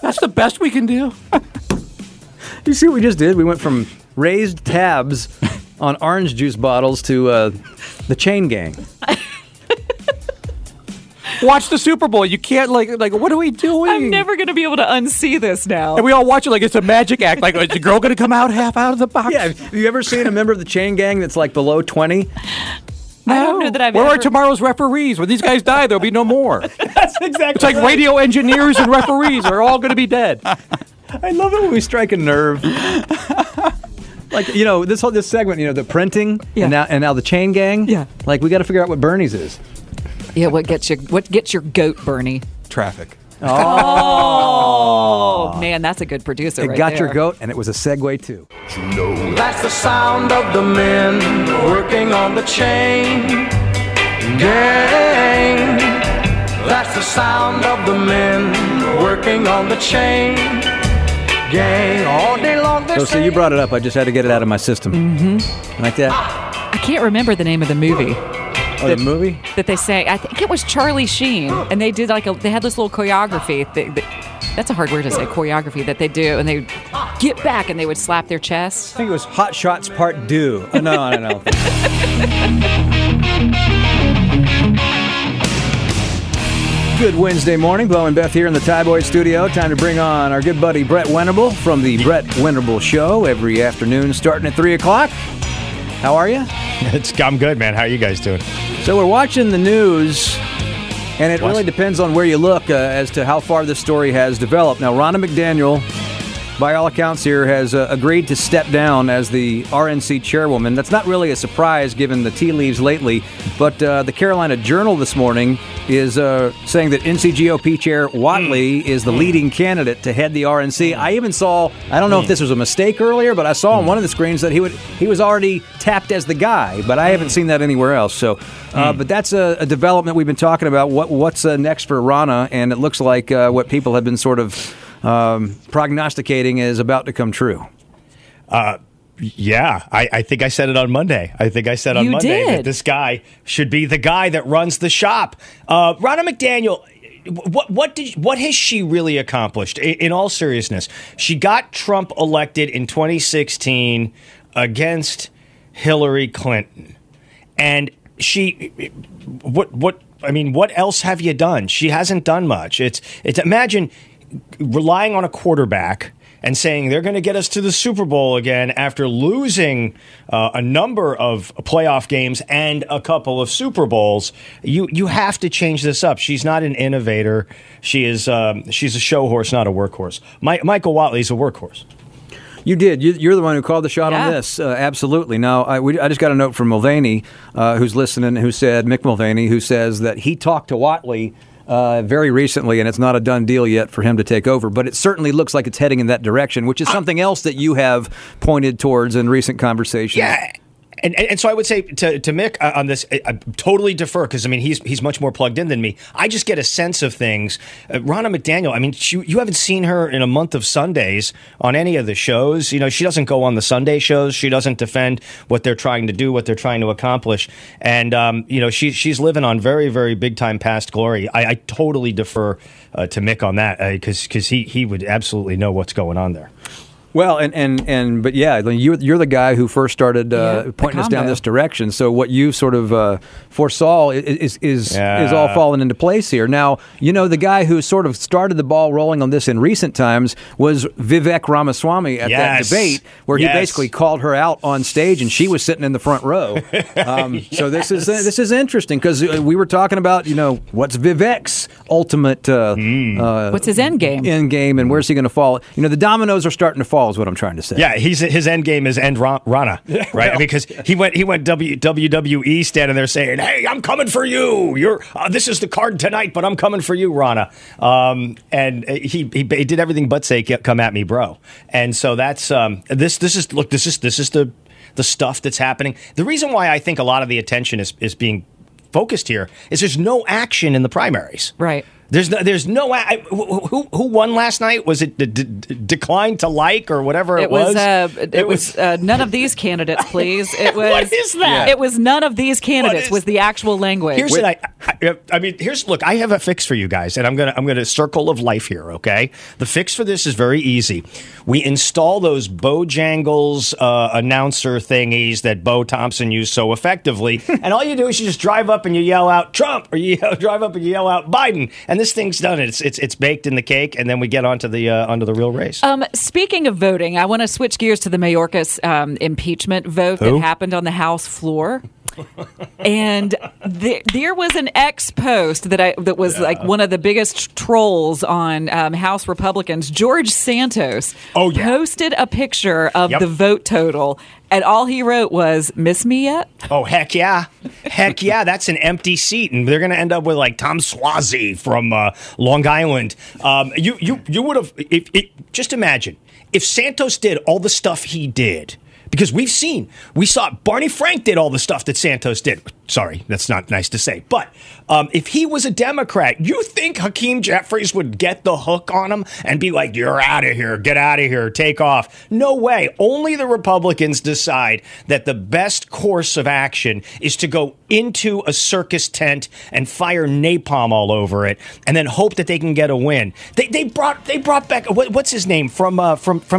That's the best we can do. You see what we just did? We went from raised tabs on orange juice bottles to the chain gang. Watch the Super Bowl. You can't, like, what are we doing? I'm never going to be able to unsee this now. And we all watch it like it's a magic act. Like, is the girl going to come out half out of the box? Yeah. Have you ever seen a member of the chain gang that's, like, below 20? No. I don't know that Where are tomorrow's referees? When these guys die, there'll be no more. That's exactly It's like radio engineers and referees are all going to be dead. I love it when we strike a nerve. Like, you know, this segment, you know, the printing and now the chain gang. Yeah. Like, we got to figure out what Bernie's is. Yeah, what gets your goat, Bernie? Traffic. Oh, man, that's a good producer right there. It got your goat, and it was a segue, too. That's the sound of the men working on the chain gang. That's the sound of the men working on the chain gang. All day long. So you brought it up. I just had to get it out of my system. Mm-hmm. Like that? I can't remember the name of the movie. The movie that they sang, I think it was Charlie Sheen, and they did they had this little choreography. That's a hard word to say, choreography, that they do, and they get back and they would slap their chest. I think it was Hot Shots Part 2. Oh, no, I don't know. Good Wednesday morning, Bo and Beth here in the Tyboy Studio. Time to bring on our good buddy Brett Winterble from the Brett Winterble Show every afternoon, starting at 3:00. How are you? I'm good, man. How are you guys doing? So we're watching the news, and it really depends on where you look as to how far this story has developed. Now, Ronna McDaniel, by all accounts here, has agreed to step down as the RNC chairwoman. That's not really a surprise given the tea leaves lately, but the Carolina Journal this morning is saying that NCGOP Chair Whatley is the leading candidate to head the RNC. I even saw, I don't know if this was a mistake earlier, but I saw on one of the screens that he was already tapped as the guy, but I haven't seen that anywhere else. So, but that's a development we've been talking about, what's next for Ronna, and it looks like what people have been sort of prognosticating is about to come true. Yeah, I think I said it on Monday. I think I said on Monday that this guy should be the guy that runs the shop. Ronna McDaniel, what has she really accomplished? In all seriousness, she got Trump elected in 2016 against Hillary Clinton, and what else have you done? She hasn't done much. Imagine relying on a quarterback and saying they're going to get us to the Super Bowl again after losing a number of playoff games and a couple of Super Bowls. You have to change this up. She's not an innovator. She is she's a show horse, not a workhorse. Michael Whatley's a workhorse. You did. You're the one who called the shot on this. Absolutely. Now, I just got a note from Mulvaney, who's listening, who said, Mick Mulvaney, who says that he talked to Whatley very recently, and it's not a done deal yet for him to take over. But it certainly looks like it's heading in that direction, which is something else that you have pointed towards in recent conversations. Yeah. And so I would say to Mick on this, I totally defer because, I mean, he's much more plugged in than me. I just get a sense of things. Ronna McDaniel, I mean, you haven't seen her in a month of Sundays on any of the shows. You know, she doesn't go on the Sunday shows. She doesn't defend what they're trying to do, what they're trying to accomplish. And, you know, she's living on very, very big time past glory. I totally defer to Mick on that because he would absolutely know what's going on there. Well, but yeah, you're the guy who first started pointing us down this direction. So what you sort of foresaw is all falling into place here. Now, you know, the guy who sort of started the ball rolling on this in recent times was Vivek Ramaswamy at that debate where he basically called her out on stage and she was sitting in the front row. So this is interesting because we were talking about, you know, what's Vivek's ultimate what's his end game? And where's he going to fall? You know, the dominoes are starting to fall. Is what I'm trying to say. Yeah, his end game is end Ronna, right? Well, because he went WWE standing there saying, "Hey, I'm coming for you. You're this is the card tonight, but I'm coming for you, Ronna." And he did everything but say, "Come at me, bro." And so that's this is the stuff that's happening. The reason why I think a lot of the attention is being focused here is there's no action in the primaries, right? There's no. Who won last night? Was it declined to like or whatever it was? It was none of these candidates, please. It was what is that? It was none of these candidates. Was the actual language? Here's what I mean. Look. I have a fix for you guys, and I'm gonna circle of life here. Okay. The fix for this is very easy. We install those Bojangles announcer thingies that Bo Thompson used so effectively, and all you do is you just drive up and you yell out Trump, or you drive up and you yell out Biden. And this thing's done. It's baked in the cake, and then we get onto the real race. Speaking of voting, I want to switch gears to the Mayorkas impeachment vote that happened on the House floor. And there was an ex post that was like one of the biggest trolls on House Republicans. George Santos posted a picture of the vote total, and all he wrote was, "Miss me yet?" Oh, heck yeah. Heck yeah. That's an empty seat, and they're going to end up with like Tom Suozzi from Long Island. You would have, just imagine, if Santos did all the stuff he did. Because we saw Barney Frank did all the stuff that Santos did. Sorry, that's not nice to say. But if he was a Democrat, you think Hakeem Jeffries would get the hook on him and be like, "You're out of here, get out of here, take off"? No way. Only the Republicans decide that the best course of action is to go into a circus tent and fire napalm all over it and then hope that they can get a win. They brought back, what's his name, from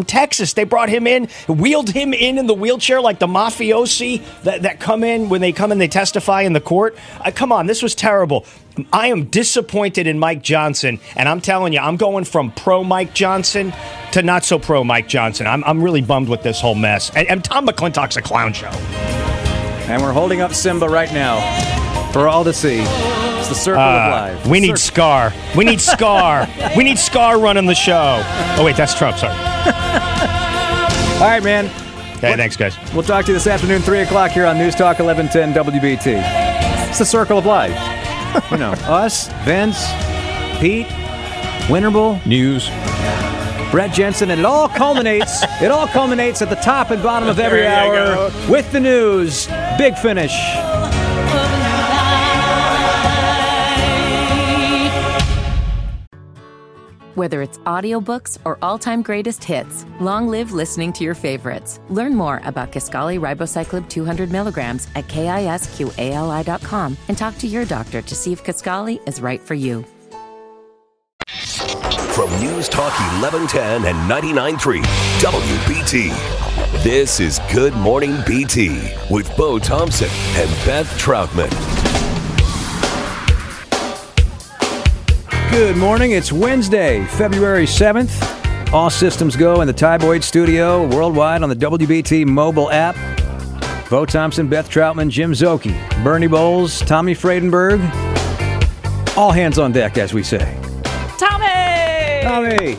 Texas. They brought him in, wheeled him in the wheelchair like the mafiosi that come in, when they come in, they testify in the court. Come on, this was terrible. I am disappointed in Mike Johnson, and I'm telling you, I'm going from pro Mike Johnson to not so pro Mike Johnson. I'm really bummed with this whole mess. And Tom McClintock's a clown show. And we're holding up Simba right now for all to see. It's the circle of life. We need Scar. We need Scar. We need Scar running the show. Oh, wait, that's Trump. Sorry. All right, man. Hey, thanks, guys. We'll talk to you this afternoon, 3 o'clock here on News Talk 1110 WBT. It's the circle of life. You know, us, Vince, Pete, Winterble, News, Brett Jensen, and it all culminates at the top and bottom of every hour with the news. Big finish. Whether it's audiobooks or all-time greatest hits, long live listening to your favorites. Learn more about Kisqali Ribociclib 200 milligrams at KISQALI.com and talk to your doctor to see if Kisqali is right for you. From News Talk 1110 and 99.3 WBT, this is Good Morning BT with Bo Thompson and Beth Troutman. Good morning. It's Wednesday, February 7th. All systems go in the Ty Boyd studio, worldwide on the WBT mobile app. Bo Thompson, Beth Troutman, Jim Zoki, Bernie Bowles, Tommy Freidenberg. All hands on deck, as we say. Tommy! Tommy!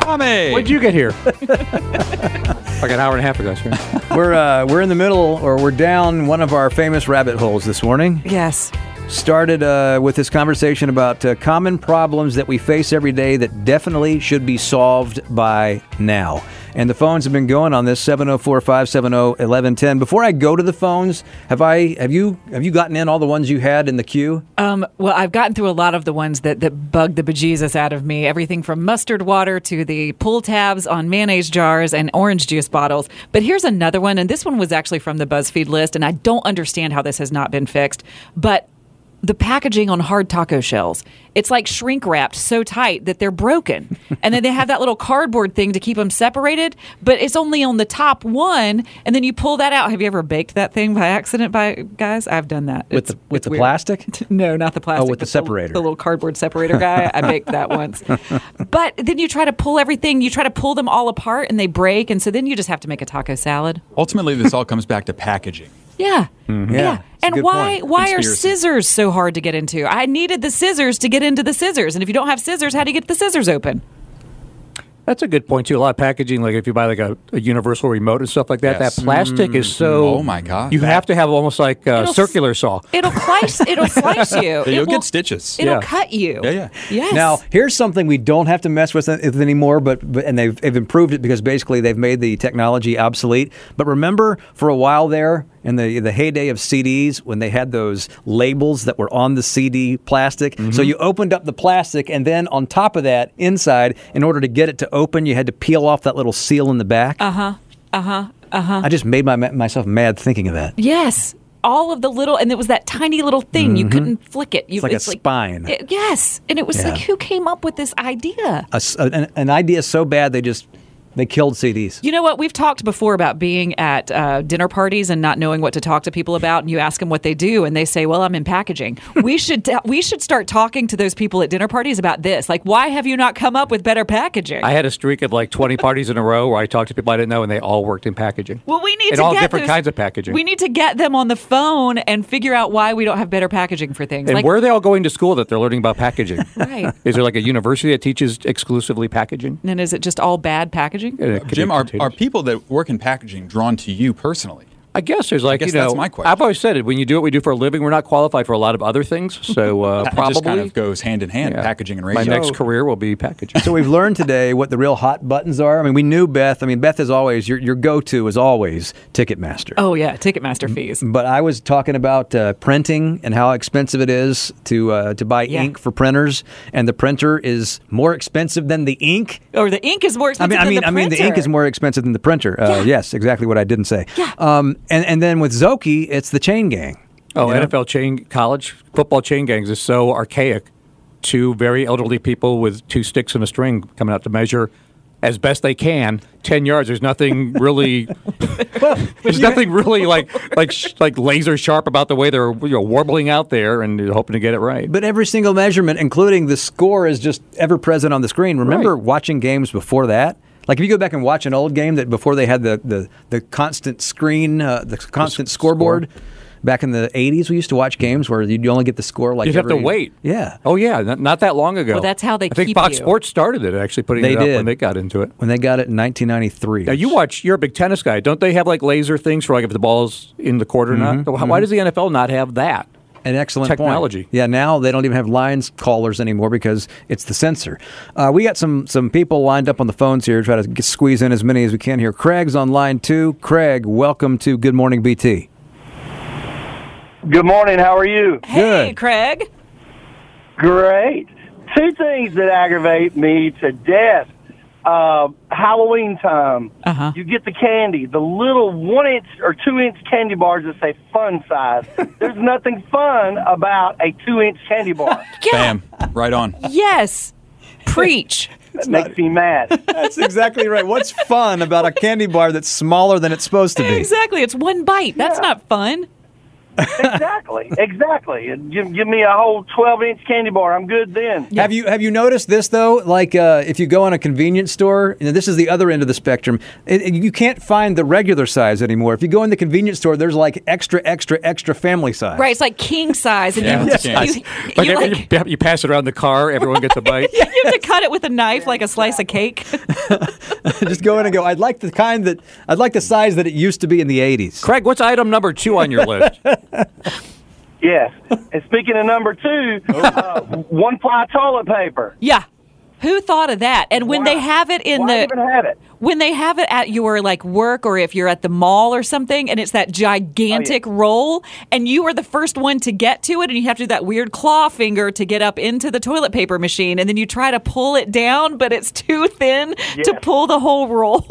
Tommy! When'd you get here? Like an hour and a half ago, sure. We're in the middle, or we're down one of our famous rabbit holes this morning. Yes. Started with this conversation about common problems that we face every day that definitely should be solved by now. And the phones have been going on this 704-570-1110. Before I go to the phones, have you gotten in all the ones you had in the queue? Well, I've gotten through a lot of the ones that bugged the bejesus out of me. Everything from mustard water to the pull tabs on mayonnaise jars and orange juice bottles. But here's another one, and this one was actually from the BuzzFeed list, and I don't understand how this has not been fixed. But the packaging on hard taco shells. It's like shrink wrapped so tight that they're broken. And then they have that little cardboard thing to keep them separated, but it's only on the top one. And then you pull that out. Have you ever baked that thing by accident, guys? I've done that. With the plastic? No, not the plastic. Oh, with the separator. The little cardboard separator guy. I baked that once. But then you try to pull everything. You try to pull them all apart and they break. And so then you just have to make a taco salad. Ultimately, this all comes back to packaging. Yeah. Mm-hmm. Yeah. And why are scissors so hard to get into? I needed the scissors to get into the scissors. And if you don't have scissors, how do you get the scissors open? That's a good point, too. A lot of packaging, like if you buy like a universal remote and stuff like that, yes. That plastic is so... Oh, my God. You have to have almost like a circular saw. It'll slice you. You'll get stitches. It'll cut you. Yeah, yeah. Yes. Now, here's something we don't have to mess with anymore, but and they've improved it because basically they've made the technology obsolete. But remember, for a while there... in the heyday of CDs, when they had those labels that were on the CD plastic. Mm-hmm. So you opened up the plastic, and then on top of that, inside, in order to get it to open, you had to peel off that little seal in the back. Uh-huh, uh-huh, uh-huh. I just made myself mad thinking of that. Yes. All of the little, and it was that tiny little thing. Mm-hmm. You couldn't flick it. It's like a spine. Yes. And it was like, who came up with this idea? An idea so bad they just... they killed CDs. You know what? We've talked before about being at dinner parties and not knowing what to talk to people about, and you ask them what they do, and they say, well, I'm in packaging. We should start talking to those people at dinner parties about this. Like, why have you not come up with better packaging? I had a streak of like 20 parties in a row where I talked to people I didn't know, and they all worked in packaging. Well, we need to all different kinds of packaging. We need to get them on the phone and figure out why we don't have better packaging for things. And like, where are they all going to school that they're learning about packaging? Right. Is there like a university that teaches exclusively packaging? And is it just all bad packaging? Jim, are people that work in packaging drawn to you personally? I guess there's like, that's my question. I've always said it. When you do what we do for a living, we're not qualified for a lot of other things. So probably. It just kind of goes hand in hand, packaging and radio. My next career will be packaging. So we've learned today what the real hot buttons are. I mean, we knew Beth. I mean, Beth is always, your go-to is always Ticketmaster. Oh, yeah, Ticketmaster fees. But I was talking about printing and how expensive it is to buy ink for printers. And the printer is more expensive than the ink. Or the ink is more expensive than the printer. I mean, the ink is more expensive than the printer. Yes, exactly what I didn't say. Yeah. And then with Zoki, it's the chain gang. Oh, NFL chain, college football chain gangs is so archaic. Two very elderly people with two sticks and a string coming out to measure as best they can 10 yards. There's nothing really. Well, there's nothing really like laser sharp about the way they're warbling out there and hoping to get it right. But every single measurement, including the score, is just ever present on the screen. Remember watching games before that? Like if you go back and watch an old game that before they had the constant screen, the constant scoreboard, back in the 80s we used to watch games where you'd only get the score like you'd have to wait. Yeah. Oh, yeah. Not that long ago. Well, that's how I think Fox Sports started it, actually, putting it up when they got into it. When they got it in 1993. Now, you're a big tennis guy. Don't they have like laser things for like if the ball's in the court or not? So why does the NFL not have that? An excellent technology. Point. Yeah, now they don't even have lines callers anymore because it's the sensor. We got some people lined up on the phones here to try to squeeze in as many as we can here. Craig's on line two. Craig, welcome to Good Morning BT. Good morning. How are you? Hey, good. Craig. Great. Two things that aggravate me to death. Halloween time, you get the candy, the little 1-inch or 2-inch candy bars that say fun size. There's nothing fun about a 2-inch candy bar. Yeah. Bam. Right on. Yes. Preach. That makes me mad. That's exactly right. What's fun about a candy bar that's smaller than it's supposed to be? Exactly. It's one bite. That's not fun. Exactly. Give me a whole 12-inch candy bar. I'm good then. Yeah. Have you noticed this, though? Like, if you go on a convenience store, you know, this is the other end of the spectrum. You can't find the regular size anymore. If you go in the convenience store, there's like extra, extra, extra family size. Right. It's like king size. And you pass it around the car. Everyone gets a bite. Yes. You have to cut it with a knife like a slice of cake. Just go in and go, I'd like the size that it used to be in the 80s. Craig, what's item number 2 on your list? Yes. And speaking of number 2, one-ply toilet paper. Yeah. Who thought of that? And when they have it in when they have it at your like work or if you're at the mall or something, and it's that gigantic roll, and you are the first one to get to it, and you have to do that weird claw finger to get up into the toilet paper machine, and then you try to pull it down, but it's too thin to pull the whole roll.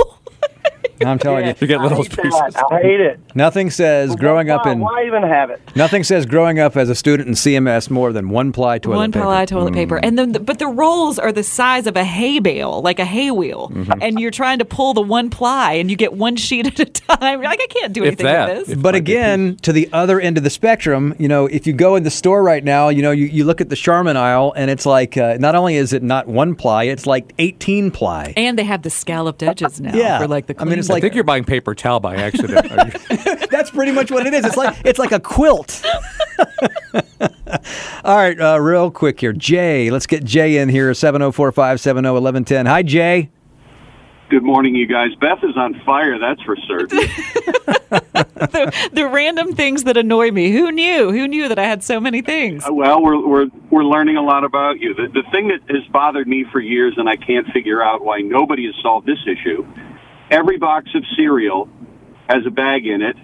I'm telling you, you get little pieces. I hate it. Nothing says growing up in. Why even have it? Nothing says growing up as a student in CMS more than one ply toilet paper. One ply toilet paper, and then but the rolls are the size of a hay bale, like a hay wheel, and you're trying to pull the one ply, and you get one sheet at a time. You're like, I can't do anything with this. But again, to the other end of the spectrum, you know, if you go in the store right now, you know, you look at the Charmin aisle, and it's like not only is it not one ply, it's like 18 ply, and they have the scalloped edges now. Yeah, for like the clean. I think you're buying paper towel by accident. That's pretty much what it is. It's like a quilt. All right, real quick here. Jay, let's get Jay in here, 7045701110. Hi, Jay. Good morning, you guys. Beth is on fire, that's for certain. The random things that annoy me. Who knew? Who knew that I had so many things? Well, we're learning a lot about you. The thing that has bothered me for years, and I can't figure out why nobody has solved this issue, every box of cereal has a bag in it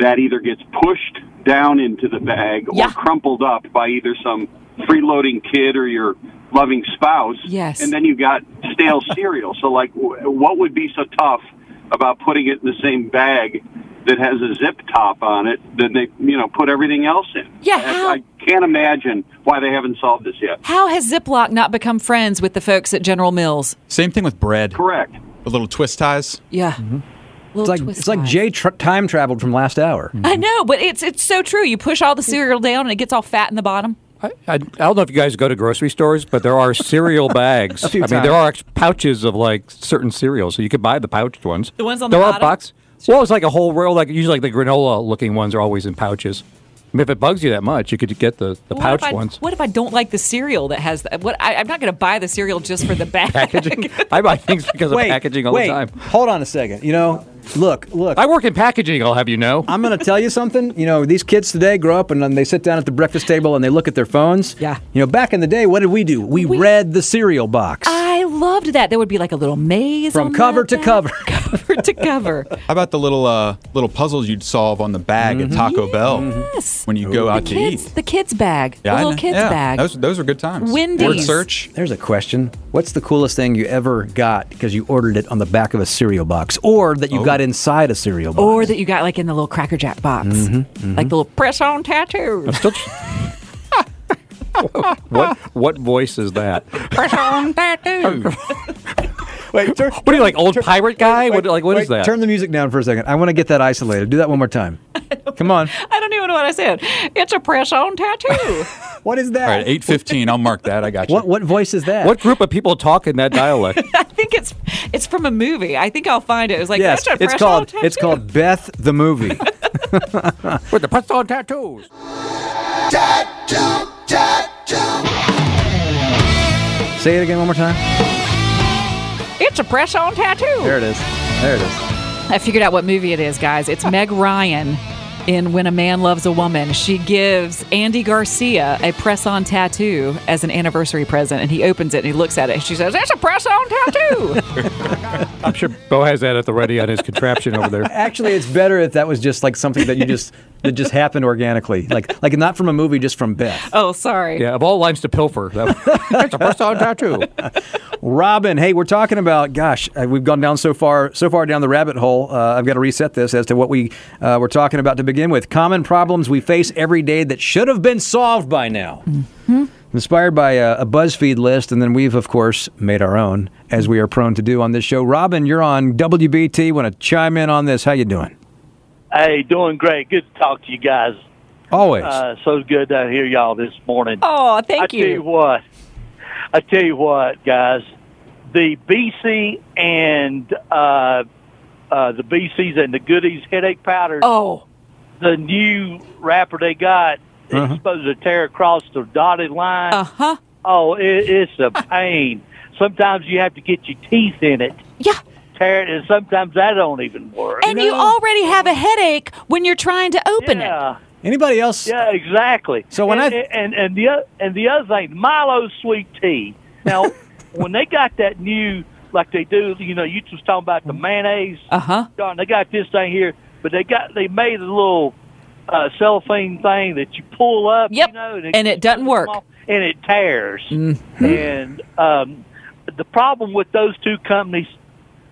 that either gets pushed down into the bag or crumpled up by either some freeloading kid or your loving spouse. Yes. And then you got stale cereal. So, like, what would be so tough about putting it in the same bag that has a zip top on it that they, you know, put everything else in? Yeah. I can't imagine why they haven't solved this yet. How has Ziploc not become friends with the folks at General Mills? Same thing with bread. Correct. The little twist ties. Yeah. Mm-hmm. It's like Jay time traveled from last hour. Mm-hmm. I know, but it's so true. You push all the cereal down and it gets all fat in the bottom. I don't know if you guys go to grocery stores, but there are cereal bags. I mean, there are pouches of like certain cereals, so you could buy the pouched ones. The ones on the bottom? There are boxes. Well, it's like a whole row. Like usually, like the granola-looking ones are always in pouches. I mean, if it bugs you that much, you could get the pouch ones. What if I don't like the cereal that has that? I'm not going to buy the cereal just for the bag. Packaging? I buy things because of packaging all the time. Hold on a second. You know, look. I work in packaging, I'll have you know. I'm going to tell you something. You know, these kids today grow up and they sit down at the breakfast table and they look at their phones. Yeah. You know, back in the day, what did we do? We read the cereal box. I loved that. There would be like a little maze from cover to cover. Cover to cover. How about the little puzzles you'd solve on the bag at Taco Bell? Yes. When you go out to eat. The kids' bag. Yeah, the little kids' bag. Those are good times. Wendy's. Word search. There's a question. What's the coolest thing you ever got because you ordered it on the back of a cereal box? Or that you got inside a cereal box? Or that you got like in the little Cracker Jack box. Like the little press-on tattoo. What voice is that? Press-on tattoo. Wait, what are you, like, old pirate guy? What is that? Turn the music down for a second. I want to get that isolated. Do that one more time. Come on. I don't even know what I said. It's a press-on tattoo. What is that? All right, 8:15. I'll mark that. I got you. What voice is that? What group of people talk in that dialect? I think it's from a movie. I think I'll find it. It was like, yes, that's a press-on tattoo. It's called Beth the Movie. With the press-on tattoos. Tattoo. Say it again one more time. It's a press-on tattoo. There it is. I figured out what movie it is, guys. It's Meg Ryan in When a Man Loves a Woman. She gives Andy Garcia a press-on tattoo as an anniversary present, and he opens it and he looks at it and she says, "That's a press-on tattoo." I'm sure Bo has that at the ready on his contraption over there. Actually, it's better if that was just like something that you just that just happened organically, like not from a movie, just from Beth. Oh, sorry. Yeah, of all lines to pilfer, that's a press-on tattoo. Robin, hey, we're talking about, gosh, we've gone down so far down the rabbit hole. I've got to reset this as to what we were talking about to begin with. Common problems we face every day that should have been solved by now. Mm-hmm. Inspired by a BuzzFeed list, and then we've, of course, made our own, as we are prone to do on this show. Robin, you're on WBT. Want to chime in on this? How you doing? Hey, doing great. Good to talk to you guys. Always. So good to hear y'all this morning. Oh, thank you. I tell you what, guys. The BC and the BC's and the Goodies headache powder. Oh, the new wrapper they got is supposed to tear across the dotted line. Oh, it's a pain. Sometimes you have to get your teeth in it. Yeah. Tear it, and sometimes that don't even work. And you already have a headache when you're trying to open it. Anybody else? Yeah, exactly. So when the other thing, Milo's sweet tea. Now. When they got that new, like they do, you know, you just talking about the mayonnaise. They got this thing here, but they made a little cellophane thing that you pull up, you know. And it doesn't work. And it tears. And the problem with those two companies,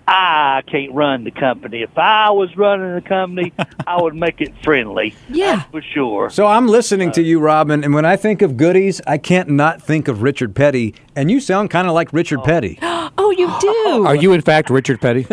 I can't run the company. If I was running the company, I would make it friendly. Yeah. For sure. So I'm listening to you, Robin, and when I think of Goodies, I can't not think of Richard Petty, and you sound kind of like Richard Petty. Oh, you do. Are you, in fact, Richard Petty?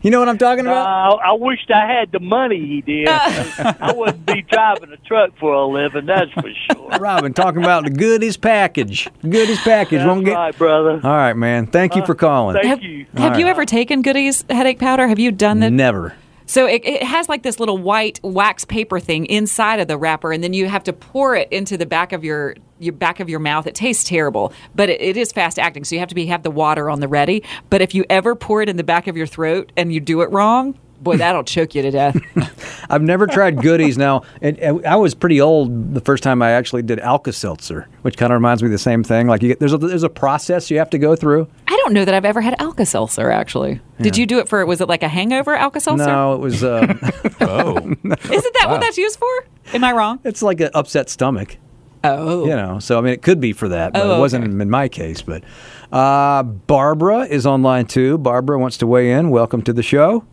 You know what I'm talking about? I wished I had the money he did. I wouldn't be driving a truck for a living, that's for sure. Robin, talking about the Goodies package. Goodies package. That's right, brother. All right, man. Thank you for calling. Thank you. Have you ever taken Goodies headache powder? Have you done that? Never. So it has like this little white wax paper thing inside of the wrapper, and then you have to pour it into the back of your back of your mouth. It tastes terrible, but it is fast acting, so you have to have the water on the ready. But if you ever pour it in the back of your throat and you do it wrong, boy, that'll choke you to death. I've never tried Goodies. Now, and I was pretty old the first time I actually did Alka-Seltzer, which kind of reminds me of the same thing. Like there's a process you have to go through. I don't know that I've ever had Alka-Seltzer, actually. Yeah. Did you do it was it like a hangover Alka-Seltzer? No, it was... No. Isn't that what that's used for? Am I wrong? It's like an upset stomach. Oh. You know, so I mean, it could be for that, but it wasn't in my case. But Barbara is online, too. Barbara wants to weigh in. Welcome to the show.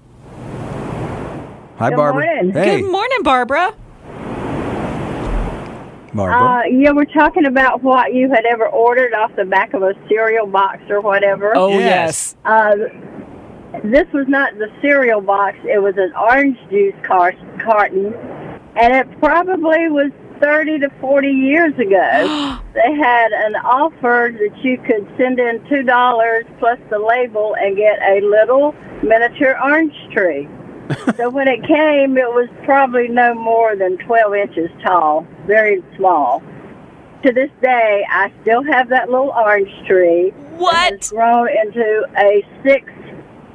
Hi, Barbara. Morning. Hey. Good morning, Barbara. Barbara. Yeah, we're talking about what you had ever ordered off the back of a cereal box or whatever. Oh, yes. This was not the cereal box. It was an orange juice carton, and it probably was 30 to 40 years ago. They had an offer that you could send in $2 plus the label and get a little miniature orange tree. So when it came, it was probably no more than 12 inches tall, very small. To this day, I still have that little orange tree. What? It's grown into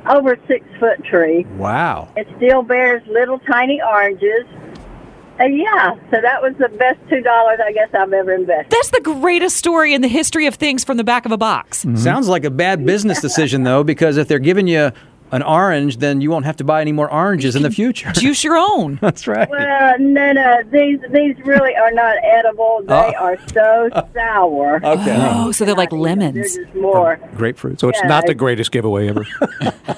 over 6-foot tree. Wow. It still bears little tiny oranges. Yeah, so that was the best $2 I guess I've ever invested. That's the greatest story in the history of things from the back of a box. Mm-hmm. Sounds like a bad business decision, though, because if they're giving you an orange, then you won't have to buy any more oranges in the future. Juice your own. That's right. Well, no. These really are not edible. They are so sour. Okay. Oh, so they're like lemons. They're just more. Or grapefruit. So it's not the greatest giveaway ever.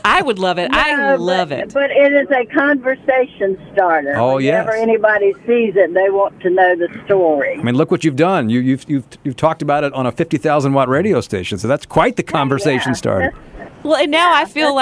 I would love it. I love it. But it is a conversation starter. Oh, yes. Whenever anybody sees it, they want to know the story. I mean, look what you've done. You've talked about it on a 50,000-watt radio station, so that's quite the conversation starter. Well, and now I feel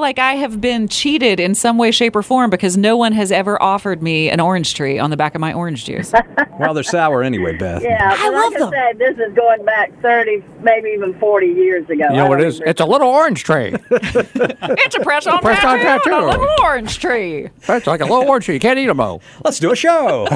like I have been cheated in some way, shape, or form because no one has ever offered me an orange tree on the back of my orange juice. Well, they're sour anyway, Beth. Yeah, but I love them. Like I said, this is going back 30, maybe even 40 years ago. You know what it is? It's a little orange tree. It's a press-on tattoo on a little orange tree. It's like a little orange tree. You can't eat them all. Let's do a show.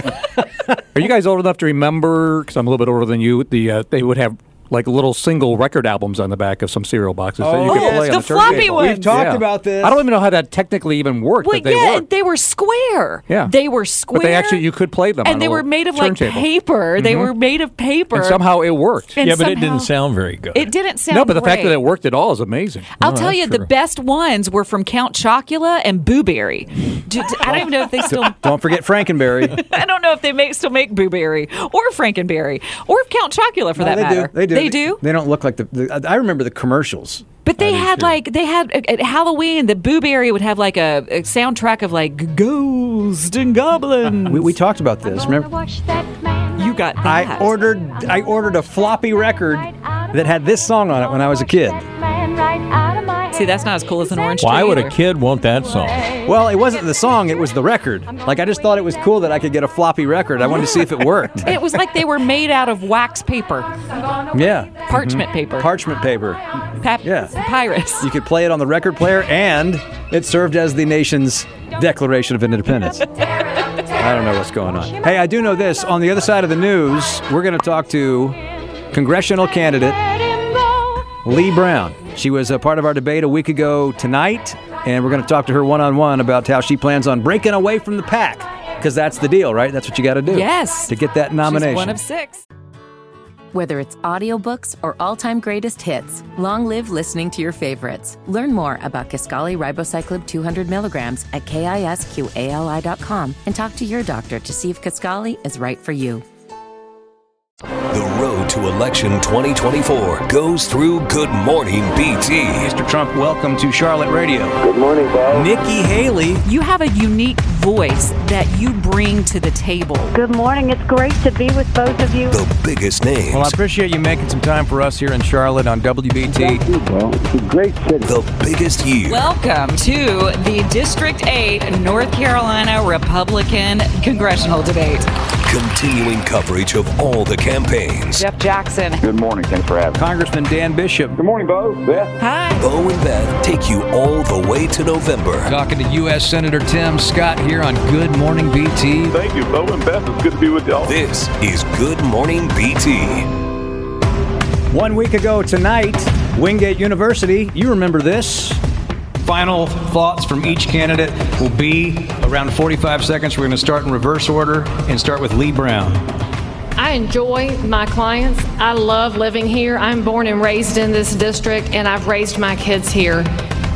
Are you guys old enough to remember, because I'm a little bit older than you, they would have like little single record albums on the back of some cereal boxes that you could play on the floppy ones. We've talked about this. I don't even know how that technically even worked, but they worked. They were square. Yeah. They were square. But they actually, you could play them on a turntable. And they were made of like paper. Mm-hmm. They were made of paper. And somehow it worked. And but it didn't sound very good. It didn't sound No, but the fact that it worked at all is amazing. I'll tell you, the best ones were from Count Chocula and Booberry. I don't even know if they still... Don't forget Frankenberry. I don't know if they still make Booberry or Frankenberry or Count Chocula for that matter. They do. They do? They don't look like I remember the commercials. But they had at Halloween, the Booberry would have like a soundtrack of like Ghost and Goblins. We talked about this, remember? You got that. I ordered a floppy record that had this song on it when I was a kid. See, that's not as cool as an orange tree. Why would a kid want that song? Well, it wasn't the song. It was the record. Like, I just thought it was cool that I could get a floppy record. I wanted to see if it worked. It was like they were made out of wax paper. Yeah. Parchment paper. Parchment paper. Papyrus. You could play it on the record player, and it served as the nation's Declaration of Independence. I don't know what's going on. Hey, I do know this. On the other side of the news, we're going to talk to congressional candidate Lee Brown. She was a part of our debate a week ago tonight, and we're going to talk to her one-on-one about how she plans on breaking away from the pack, because that's the deal, right? That's what you got to do. Yes. To get that nomination. She's one of six. Whether it's audiobooks or all-time greatest hits, long live listening to your favorites. Learn more about Kisqali Ribociclib 200 milligrams at KISQALI.com and talk to your doctor to see if Kisqali is right for you. The road to election 2024 goes through Good Morning BT. Mr. Trump, welcome to Charlotte Radio. Good morning, Bob. Nikki Haley. You have a unique voice that you bring to the table. Good morning. It's great to be with both of you. The biggest names. Well, I appreciate you making some time for us here in Charlotte on WBT. Thank you, Bob. It's a great city. The biggest year. Welcome to the District 8 North Carolina Republican Congressional Debate. Continuing coverage of all the campaigns. Jeff Jackson. Good morning. Thanks for having me. Congressman Dan Bishop. Good morning, Bo. Beth. Hi. Bo and Beth take you all the way to November. Talking to U.S. Senator Tim Scott here on Good Morning BT. Thank you, Bo and Beth. It's good to be with y'all. This is Good Morning BT. 1 week ago tonight, Wingate University, you remember this. Final thoughts from each candidate will be around 45 seconds. We're going to start in reverse order and start with Lee Brown. I enjoy my clients. I love living here. I'm born and raised in this district, and I've raised my kids here.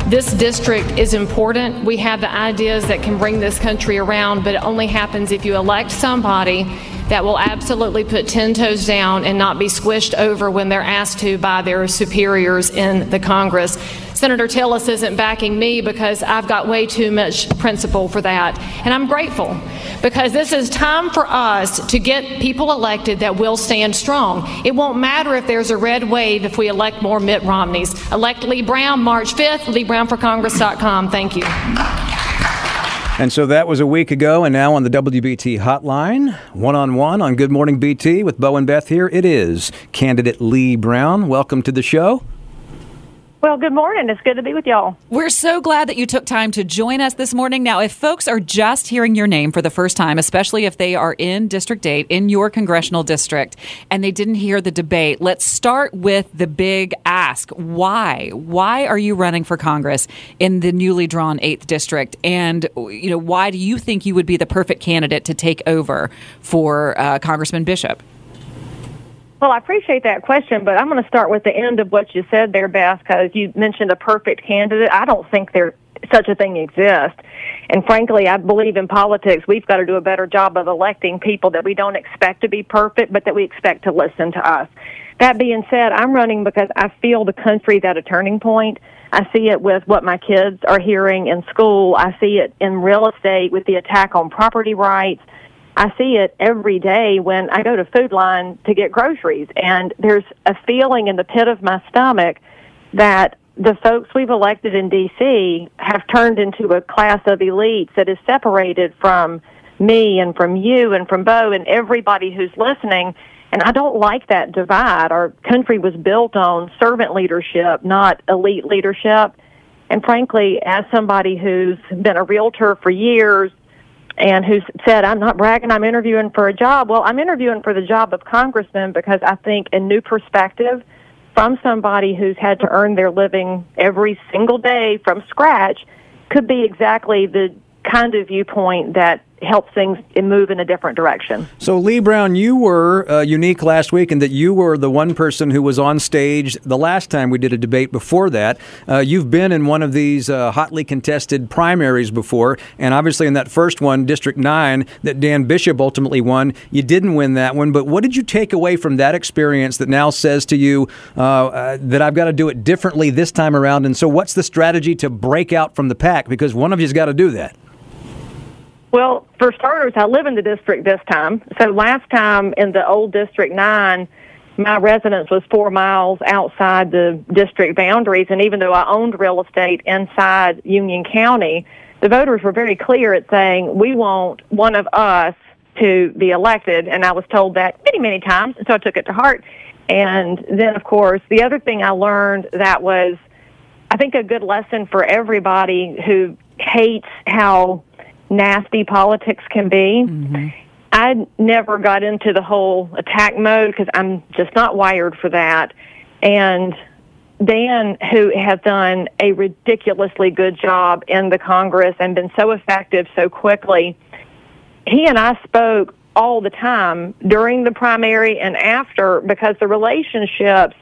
This district is important. We have the ideas that can bring this country around, but it only happens if you elect somebody that will absolutely put 10 toes down and not be squished over when they're asked to by their superiors in the Congress. Senator Tillis isn't backing me because I've got way too much principle for that. And I'm grateful because this is time for us to get people elected that will stand strong. It won't matter if there's a red wave if we elect more Mitt Romneys. Elect Lee Brown March 5th, LeeBrownForCongress.com. Thank you. And so that was a week ago, and now on the WBT hotline, one-on-one on Good Morning BT with Bo and Beth here, it is candidate Lee Brown. Welcome to the show. Well, good morning. It's good to be with y'all. We're so glad that you took time to join us this morning. Now, if folks are just hearing your name for the first time, especially if they are in District 8, in your congressional district, and they didn't hear the debate, let's start with the big ask. Why? Why are you running for Congress in the newly drawn 8th District? And, you know, why do you think you would be the perfect candidate to take over for Congressman Bishop? Well, I appreciate that question, but I'm going to start with the end of what you said there, Beth, because you mentioned a perfect candidate. I don't think such a thing exists. And frankly, I believe in politics, we've got to do a better job of electing people that we don't expect to be perfect, but that we expect to listen to us. That being said, I'm running because I feel the country's at a turning point. I see it with what my kids are hearing in school. I see it in real estate with the attack on property rights. I see it every day when I go to Food Line to get groceries, and there's a feeling in the pit of my stomach that the folks we've elected in D.C. have turned into a class of elites that is separated from me and from you and from Bo and everybody who's listening, and I don't like that divide. Our country was built on servant leadership, not elite leadership, and frankly, as somebody who's been a realtor for years, and who said, I'm not bragging, I'm interviewing for a job. Well, I'm interviewing for the job of congressman because I think a new perspective from somebody who's had to earn their living every single day from scratch could be exactly the kind of viewpoint that helps things move in a different direction. So, Lee Brown, you were unique last week in that you were the one person who was on stage the last time we did a debate before that. You've been in one of these hotly contested primaries before, and obviously in that first one, District 9, that Dan Bishop ultimately won, you didn't win that one. But what did you take away from that experience that now says to you that I've got to do it differently this time around? And so what's the strategy to break out from the pack? Because one of you's got to do that. Well, for starters, I live in the district this time. So last time in the old District 9, my residence was 4 miles outside the district boundaries, and even though I owned real estate inside Union County, the voters were very clear at saying, we want one of us to be elected, and I was told that many, many times, so I took it to heart. And then, of course, the other thing I learned that was, I think, a good lesson for everybody who hates how nasty politics can be. Mm-hmm. I never got into the whole attack mode because I'm just not wired for that. And Dan, who has done a ridiculously good job in the Congress and been so effective so quickly, he and I spoke all the time during the primary and after, because the relationships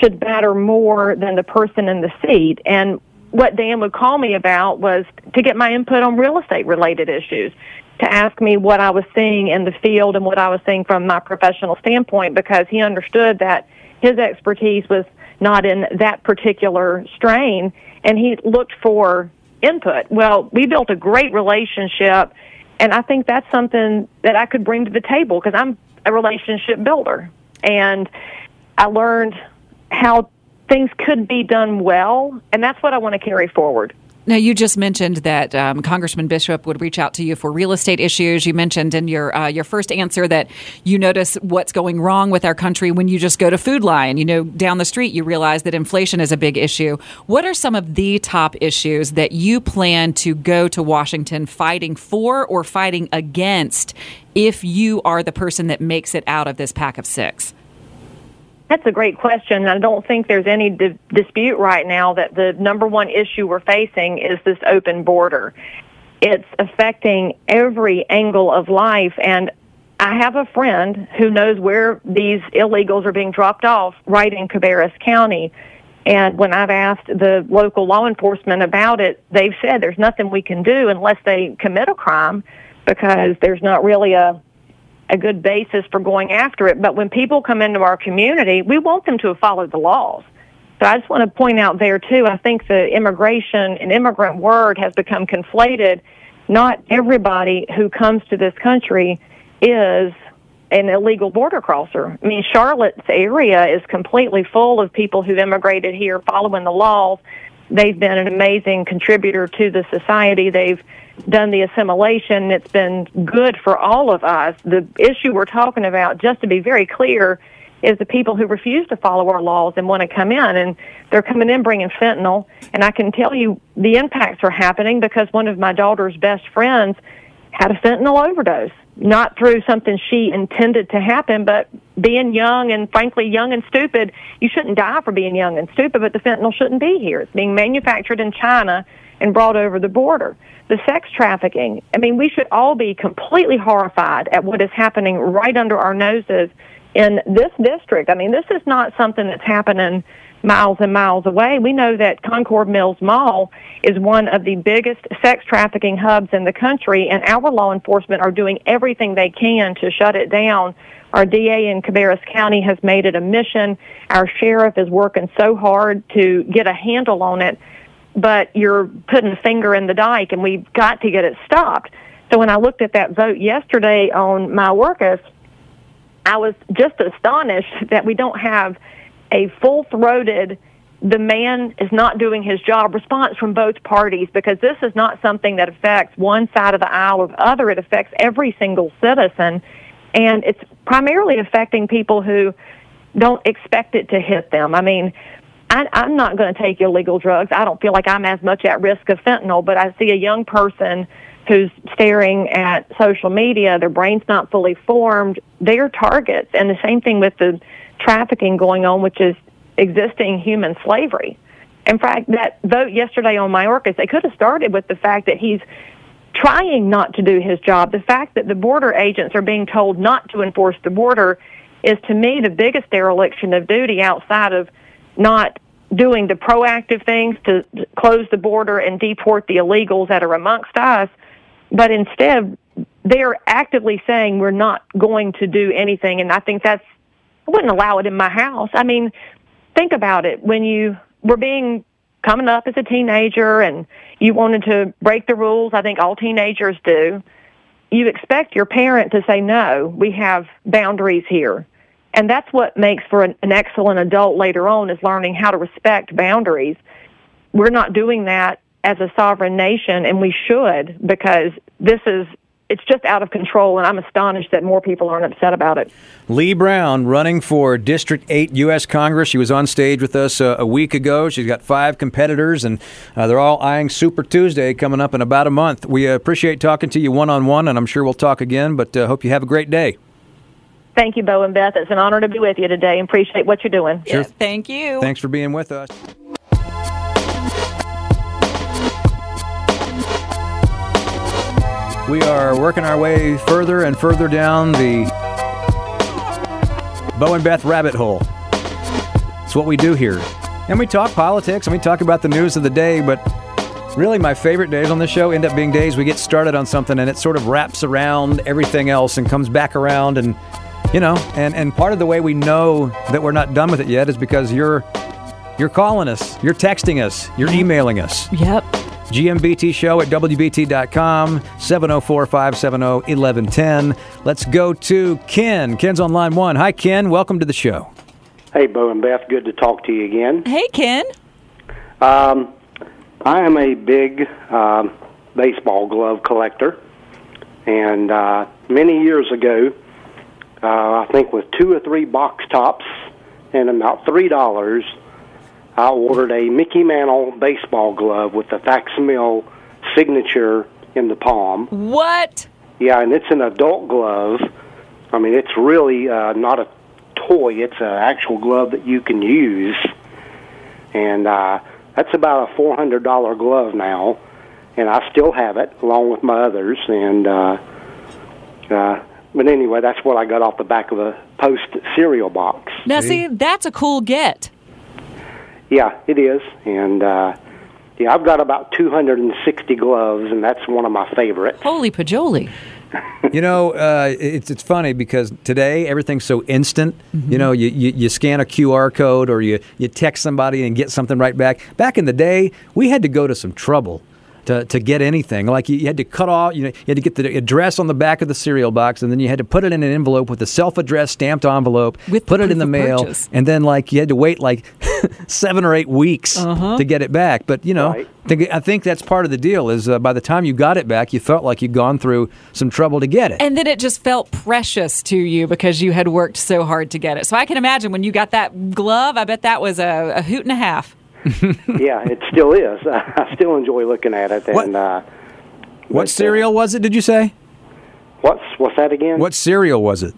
should matter more than the person in the seat. And what Dan would call me about was to get my input on real estate related issues, to ask me what I was seeing in the field and what I was seeing from my professional standpoint, because he understood that his expertise was not in that particular strain, and he looked for input. Well, we built a great relationship, and I think that's something that I could bring to the table because I'm a relationship builder. And I learned how things could be done well, and that's what I want to carry forward. Now, you just mentioned that Congressman Bishop would reach out to you for real estate issues. You mentioned in your first answer that you notice what's going wrong with our country when you just go to Food Lion. You know, down the street, you realize that inflation is a big issue. What are some of the top issues that you plan to go to Washington fighting for or fighting against if you are the person that makes it out of this pack of six? That's a great question. I don't think there's any dispute right now that the number one issue we're facing is this open border. It's affecting every angle of life, and I have a friend who knows where these illegals are being dropped off, right in Cabarrus County. And when I've asked the local law enforcement about it, they've said there's nothing we can do unless they commit a crime, because there's not really a good basis for going after it. But when people come into our community, we want them to have followed the laws. So I just want to point out there, too, I think the immigration and immigrant word has become conflated. Not everybody who comes to this country is an illegal border crosser. I mean, Charlotte's area is completely full of people who've immigrated here following the laws. They've been an amazing contributor to the society. They've done the assimilation. It's been good for all of us. The issue we're talking about, just to be very clear, is the people who refuse to follow our laws and want to come in. And they're coming in bringing fentanyl. And I can tell you the impacts are happening because one of my daughter's best friends had a fentanyl overdose, not through something she intended to happen, but being young and, frankly, young and stupid. You shouldn't die for being young and stupid, but the fentanyl shouldn't be here. It's being manufactured in China and brought over the border. The sex trafficking, I mean, we should all be completely horrified at what is happening right under our noses in this district. I mean, this is not something that's happening miles and miles away. We know that Concord Mills Mall is one of the biggest sex trafficking hubs in the country, and our law enforcement are doing everything they can to shut it down. Our DA in Cabarrus County has made it a mission. Our sheriff is working so hard to get a handle on it, but you're putting a finger in the dike, and we've got to get it stopped. So when I looked at that vote yesterday on my workers, I was just astonished that we don't have a full-throated, the man is not doing his job response from both parties, because this is not something that affects one side of the aisle or the other. It affects every single citizen, and it's primarily affecting people who don't expect it to hit them. I mean, I'm not going to take illegal drugs. I don't feel like I'm as much at risk of fentanyl, but I see a young person who's staring at social media, their brain's not fully formed, they're targets. And the same thing with the trafficking going on, which is existing human slavery. In fact, that vote yesterday on Mayorkas, they could have started with the fact that he's trying not to do his job. The fact that the border agents are being told not to enforce the border is, to me, the biggest dereliction of duty outside of not doing the proactive things to close the border and deport the illegals that are amongst us. But instead, they're actively saying we're not going to do anything. And I think that's, I wouldn't allow it in my house. I mean, think about it. When you were coming up as a teenager and you wanted to break the rules, I think all teenagers do, you expect your parent to say, no, we have boundaries here. And that's what makes for an excellent adult later on, is learning how to respect boundaries. We're not doing that as a sovereign nation, and we should, because it's just out of control, and I'm astonished that more people aren't upset about it. Lee Brown, running for District 8 U.S. Congress. She was on stage with us a week ago. She's got 5 competitors, and they're all eyeing Super Tuesday coming up in about a month. We appreciate talking to you one-on-one, and I'm sure we'll talk again, but hope you have a great day. Thank you, Bo and Beth. It's an honor to be with you today, and appreciate what you're doing. Sure. Yes, thank you. Thanks for being with us. We are working our way further and further down the Bo and Beth rabbit hole. It's what we do here. And we talk politics, and we talk about the news of the day, but really my favorite days on this show end up being days we get started on something, and it sort of wraps around everything else and comes back around. And, you know, and part of the way we know that we're not done with it yet is because you're calling us, you're texting us, you're emailing us. Yep. GMBTshow@WBT.com, 704-570-1110. Let's go to Ken. Ken's on line one. Hi, Ken. Welcome to the show. Hey, Bo and Beth. Good to talk to you again. Hey, Ken. I am a big baseball glove collector. And many years ago, I think with 2 or 3 box tops and about $3, I ordered a Mickey Mantle baseball glove with the facsimile signature in the palm. What? Yeah, and it's an adult glove. I mean, it's really not a toy. It's an actual glove that you can use. And that's about a $400 glove now. And I still have it, along with my others. And but anyway, that's what I got off the back of a Post cereal box. Now, see, that's a cool get. Yeah, it is, and yeah, I've got about 260 gloves, and that's one of my favorites. Holy pajoli! You know, it's funny because today everything's so instant. Mm-hmm. You know, you scan a QR code or you text somebody and get something right back. Back in the day, we had to go to some trouble to get anything. Like you had to cut off, you know, you had to get the address on the back of the cereal box, and then you had to put it in an envelope with a self-addressed stamped envelope, put it in the mail, and then like you had to wait like 7 or 8 weeks to get it back. But you know, right. I think that's part of the deal is by the time you got it back, you felt like you'd gone through some trouble to get it, and then it just felt precious to you because you had worked so hard to get it. So I can imagine when you got that glove, I bet that was a hoot and a half. Yeah, it still is. I still enjoy looking at it. What, and, what cereal was it, did you say? What's that again? What cereal was it?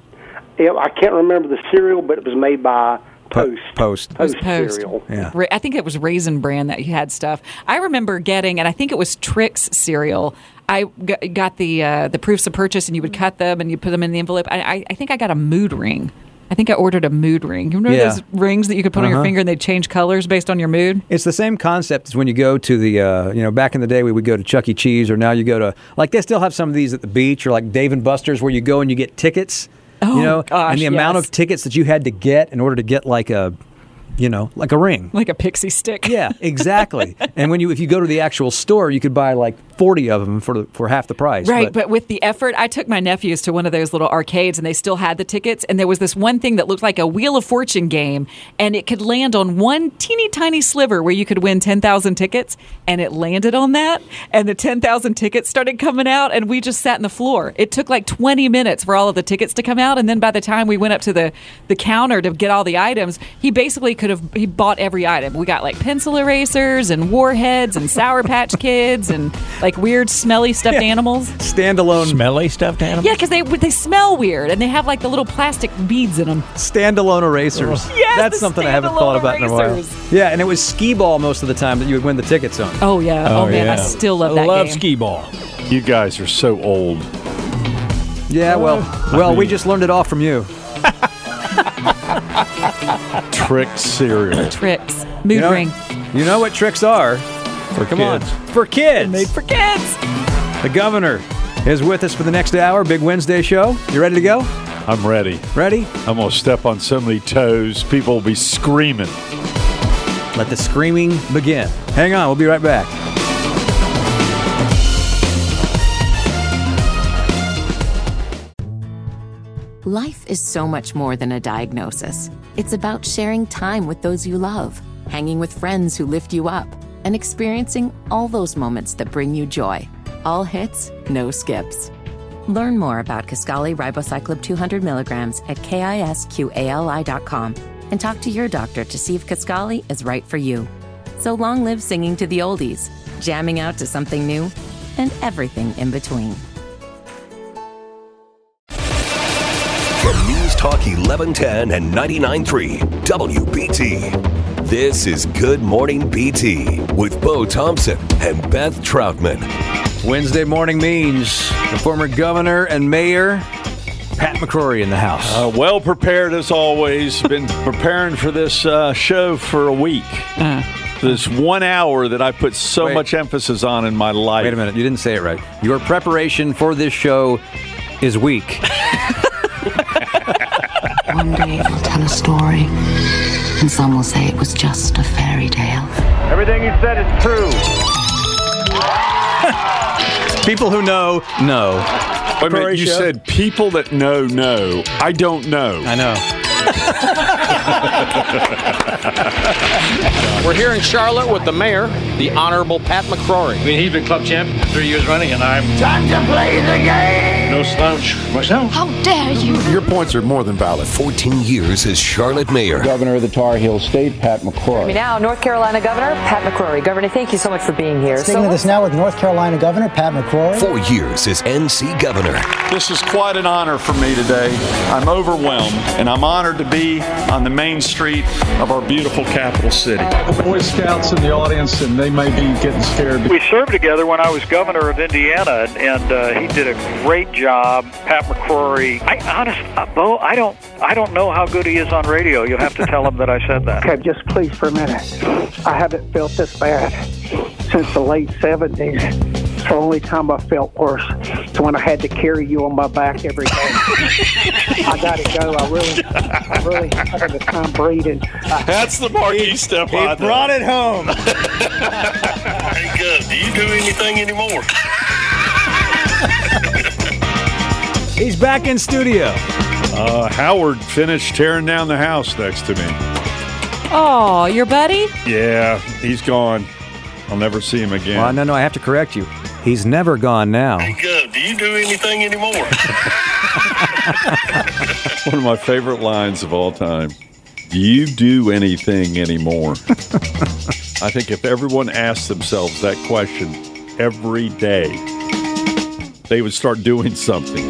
Yeah, I can't remember the cereal, but it was made by Post cereal. Yeah. I think it was Raisin Bran that you had stuff. I remember getting, and I think it was Trix cereal. I got the proofs of purchase, and you would cut them, and you put them in the envelope. I think I got a mood ring. I think I ordered a mood ring. You remember those rings that you could put on your finger and they'd change colors based on your mood? It's the same concept as when you go to the, you know, back in the day we would go to Chuck E. Cheese, or now you go to, like they still have some of these at the beach, or like Dave & Buster's where you go and you get tickets, you know, gosh, and the amount of tickets that you had to get in order to get like a, you know, like a ring. Like a pixie stick. Yeah, exactly. And when if you go to the actual store, you could buy like 40 of them for half the price. Right, but with the effort, I took my nephews to one of those little arcades, and they still had the tickets, and there was this one thing that looked like a Wheel of Fortune game, and it could land on one teeny tiny sliver where you could win 10,000 tickets, and it landed on that, and the 10,000 tickets started coming out, and we just sat on the floor. It took like 20 minutes for all of the tickets to come out, and then by the time we went up to the counter to get all the items, he basically he bought every item. We got like pencil erasers and warheads and Sour Patch Kids and like weird smelly stuffed animals. Standalone smelly stuffed animals. Yeah, because they smell weird and they have like the little plastic beads in them. Standalone erasers. Yes, that's something I haven't thought about in a while. Yeah, and it was skee ball most of the time that you would win the tickets on. Oh yeah. Oh man, yeah. I still love that game. I love skee ball. You guys are so old. Yeah, well, we just learned it all from you. Trix cereal. Trix. Mood ring. You know what Trix are. For kids. Made for kids. The governor is with us for the next hour. Big Wednesday show. You ready to go? I'm ready. Ready? I'm going to step on so many toes. People will be screaming. Let the screaming begin. Hang on. We'll be right back. Life is so much more than a diagnosis. It's about sharing time with those you love, hanging with friends who lift you up, and experiencing all those moments that bring you joy. All hits, no skips. Learn more about Kisqali Ribociclib 200 milligrams at kisqali.com and talk to your doctor to see if Kisqali is right for you. So long live singing to the oldies, jamming out to something new, and everything in between. News Talk 1110 and 99.3 WBT. This is Good Morning BT with Bo Thompson and Beth Troutman. Wednesday morning means the former governor and mayor, Pat McCrory, in the house. Well prepared as always. Been preparing for this show for a week. This 1 hour that I put so much emphasis on in my life. Wait a minute. You didn't say it right. Your preparation for this show is weak. One day it will tell a story, and some will say it was just a fairy tale. Everything you said is true. People who know. Wait a minute, you said people that know. I don't know. I know. We're here in Charlotte with the mayor, the Honorable Pat McCrory. I mean, he's been club champ 3 years running, and I'm... Time to play the game! No slouch myself. How dare you? Your points are more than valid. 14 years as Charlotte mayor. Governor of the Tar Heel State, Pat McCrory. Now, North Carolina Governor, Pat McCrory. Governor, thank you so much for being here. Speaking of this now with North Carolina Governor, Pat McCrory. 4 years as NC Governor. This is quite an honor for me today. I'm overwhelmed, and I'm honored to be on the main street of our beautiful capital city. The Boy Scouts in the audience, and they may be getting scared. We served together when I was governor of Indiana, and he did a great job, Pat McCrory. Bo, I don't know how good he is on radio. You'll have to tell him that I said that. Okay, just please for a minute. I haven't felt this bad since the late 70s. It's the only time I felt worse is when I had to carry you on my back every day. I gotta go. I really had a time breathing. That's the marquee step on. He brought it home. Hey, Gus, do you do anything anymore? He's back in studio. Howard finished tearing down the house next to me. Oh, your buddy? Yeah, he's gone. I'll never see him again. Well, no, I have to correct you. He's never gone now. Hey, Gov, do you do anything anymore? One of my favorite lines of all time. Do you do anything anymore? I think if everyone asked themselves that question every day, they would start doing something.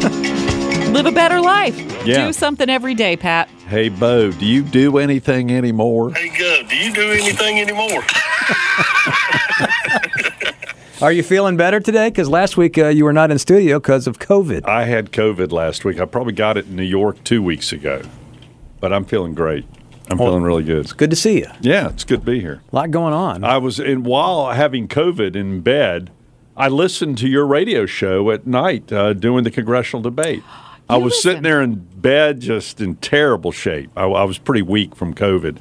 Live a better life. Yeah. Do something every day, Pat. Hey, Bo, do you do anything anymore? Hey, Gov, do you do anything anymore? Are you feeling better today? Because last week you were not in studio because of COVID. I had COVID last week. I probably got it in New York 2 weeks ago. But I'm feeling great. I'm feeling really good. It's good to see you. Yeah, it's good to be here. A lot going on. While having COVID in bed, I listened to your radio show at night doing the congressional debate. I was sitting there in bed just in terrible shape. I was pretty weak from COVID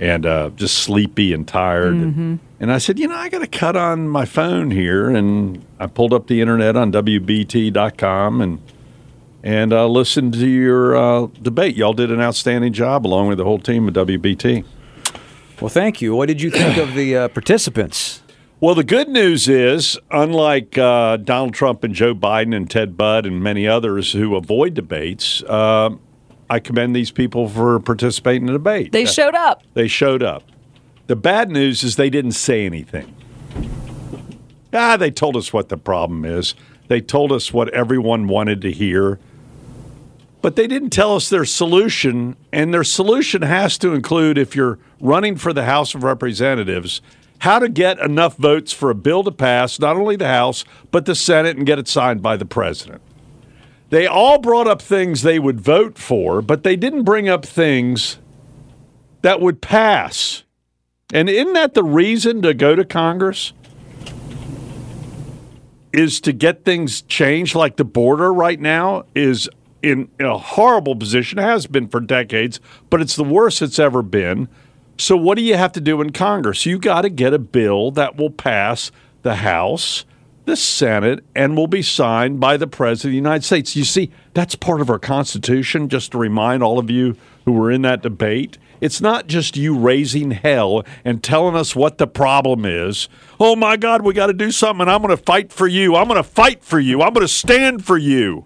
and just sleepy and tired. Mm-hmm. And I said, I got to cut on my phone here. And I pulled up the internet on WBT.com and listened to your debate. Y'all did an outstanding job along with the whole team at WBT. Well, thank you. What did you think of the participants? Well, the good news is, unlike Donald Trump and Joe Biden and Ted Budd and many others who avoid debates, I commend these people for participating in a debate. They showed up. They showed up. The bad news is they didn't say anything. They told us what the problem is. They told us what everyone wanted to hear. But they didn't tell us their solution, and their solution has to include, if you're running for the House of Representatives, how to get enough votes for a bill to pass, not only the House, but the Senate, and get it signed by the president. They all brought up things they would vote for, but they didn't bring up things that would pass. And isn't that the reason to go to Congress? Is to get things changed, like the border right now is in a horrible position, has been for decades, but it's the worst it's ever been. So what do you have to do in Congress? You got to get a bill that will pass the House, the Senate and will be signed by the President of the United States. You see, that's part of our Constitution, just to remind all of you who were in that debate. It's not just you raising hell and telling us what the problem is. Oh, my God, we got to do something, and I'm going to fight for you. I'm going to fight for you. I'm going to stand for you.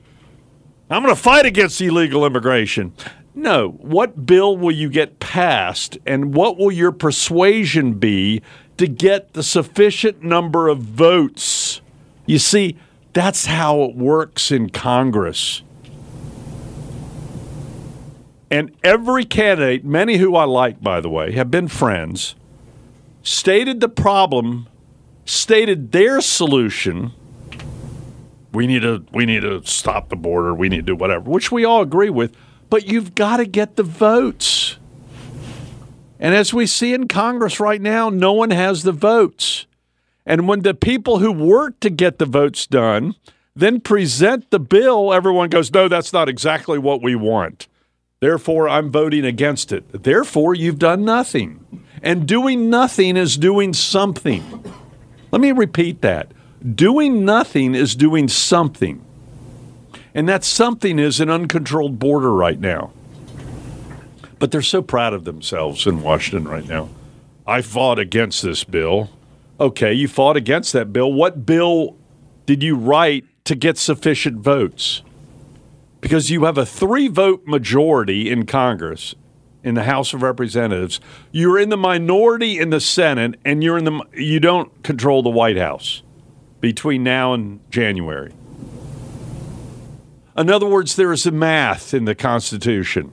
I'm going to fight against illegal immigration. No. What bill will you get passed, and what will your persuasion be to get the sufficient number of votes? You see, that's how it works in Congress. And every candidate, many who I like, by the way, have been friends, stated the problem, stated their solution. We need to stop the border. We need to do whatever, which we all agree with. But you've got to get the votes. And as we see in Congress right now, no one has the votes. And when the people who work to get the votes done then present the bill, everyone goes, no, that's not exactly what we want. Therefore, I'm voting against it. Therefore, you've done nothing. And doing nothing is doing something. Let me repeat that. Doing nothing is doing something. And that something is an uncontrolled border right now. But they're so proud of themselves in Washington right now. I fought against this bill. Okay, you fought against that bill. What bill did you write to get sufficient votes? Because you have a 3-vote majority in Congress, in the House of Representatives, you're in the minority in the Senate, and you don't control the White House between now and January. In other words, there is a math in the Constitution,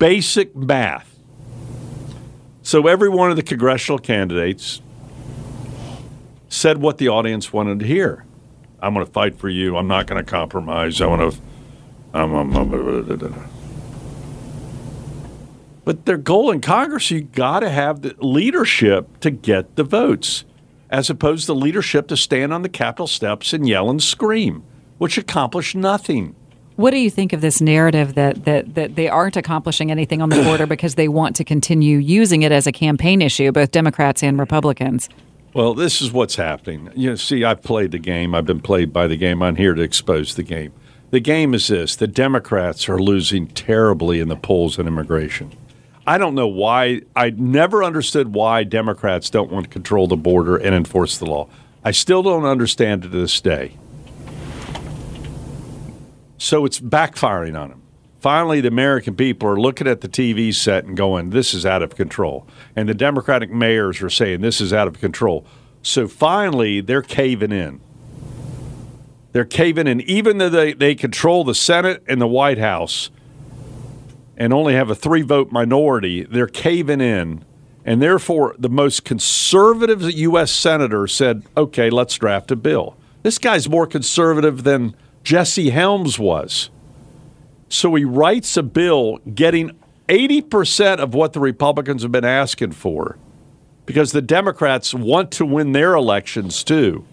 basic math. So every one of the congressional candidates said what the audience wanted to hear. I'm going to fight for you. I'm not going to compromise. But their goal in Congress, you got to have the leadership to get the votes, as opposed to leadership to stand on the Capitol steps and yell and scream, which accomplished nothing. What do you think of this narrative that they aren't accomplishing anything on the border because they want to continue using it as a campaign issue, both Democrats and Republicans? Well, this is what's happening. You see, I've played the game. I've been played by the game. I'm here to expose the game. The game is this. The Democrats are losing terribly in the polls on immigration. I don't know why. I never understood why Democrats don't want to control the border and enforce the law. I still don't understand it to this day. So it's backfiring on them. Finally, the American people are looking at the TV set and going, this is out of control. And the Democratic mayors are saying, this is out of control. So finally, they're caving in. They're caving in, even though they control the Senate and the White House and only have a 3-vote minority, they're caving in. And therefore, the most conservative U.S. senator said, okay, let's draft a bill. This guy's more conservative than Jesse Helms was. So he writes a bill getting 80% of what the Republicans have been asking for, because the Democrats want to win their elections, too.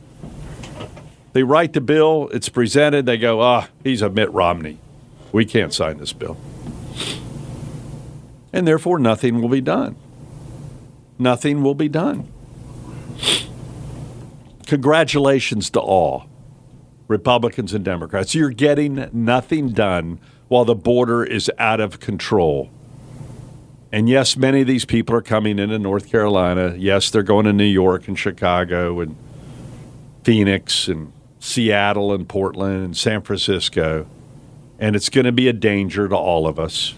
They write the bill. It's presented. They go, he's a Mitt Romney. We can't sign this bill. And therefore, nothing will be done. Nothing will be done. Congratulations to all, Republicans and Democrats. You're getting nothing done while the border is out of control. And yes, many of these people are coming into North Carolina. Yes, they're going to New York and Chicago and Phoenix and Seattle and Portland and San Francisco. And it's going to be a danger to all of us.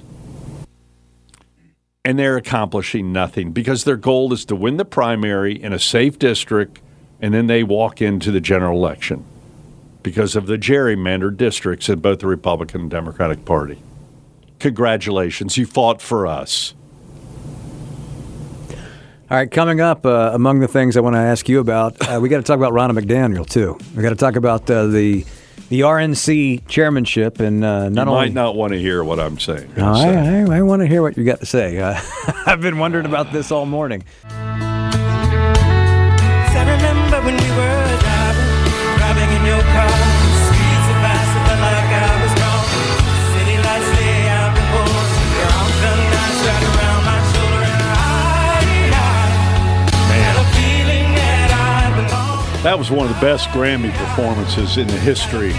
And they're accomplishing nothing because their goal is to win the primary in a safe district, and then they walk into the general election because of the gerrymandered districts in both the Republican and Democratic Party. Congratulations, you fought for us. All right, coming up, among the things I want to ask you about, we got to talk about Ronna McDaniel, too. We got to talk about the RNC chairmanship. And not you only might not want to hear what I'm saying. No, I want to hear what you got to say. I've been wondering about this all morning. I remember when we were in your car, streets of ice, but like I was wrong. City lights lay out the holes. Your arms felt nice right around my shoulder. And I had a feeling that I belong. That was one of the best Grammy performances in the history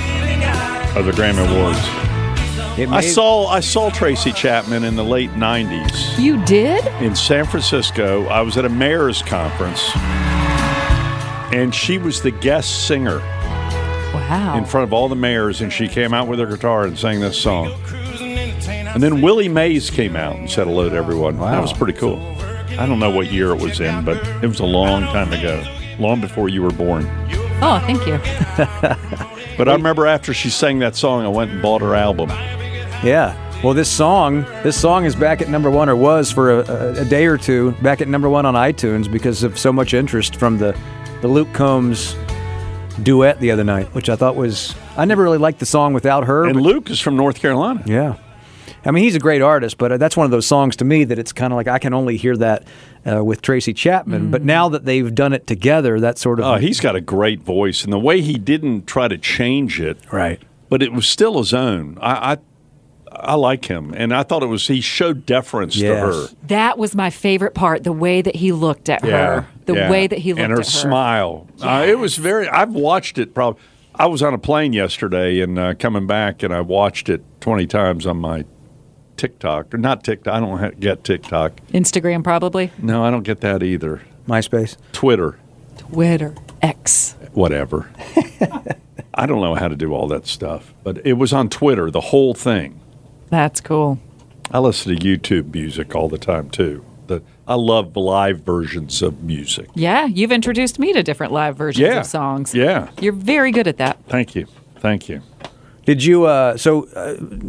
of the Grammy Awards. I saw Tracy Chapman in the late 90s. You did? In San Francisco. I was at a mayor's conference, and she was the guest singer. Wow. In front of all the mayors, and she came out with her guitar and sang this song. And then Willie Mays came out and said hello to everyone. Wow. That was pretty cool. I don't know what year it was in, but it was a long time ago, long before you were born. Oh, thank you. But I remember after she sang that song, I went and bought her album. Yeah. Well, this song is back at number one, or was for a day or two, back at number one on iTunes because of so much interest from the Luke Combs duet the other night, which I thought was... I never really liked the song without her. And Luke is from North Carolina. Yeah. I mean, he's a great artist, but that's one of those songs to me that it's kind of like I can only hear that with Tracy Chapman. Mm. But now that they've done it together, that sort of... he's got a great voice, and the way he didn't try to change it, right? But it was still his own. I like him, and I thought it was... he showed deference to her. That was my favorite part, the way that he looked at her. The way that he looked at her. And her smile. Yes. It was very... I've watched it probably... I was on a plane yesterday and coming back, and I watched it 20 times on my TikTok. Or not TikTok. I don't get TikTok. Instagram, probably? No, I don't get that either. MySpace? Twitter. X. Whatever. I don't know how to do all that stuff, but it was on Twitter, the whole thing. That's cool. I listen to YouTube music all the time, too. I love live versions of music. Yeah, you've introduced me to different live versions of songs. Yeah. You're very good at that. Thank you. Did you,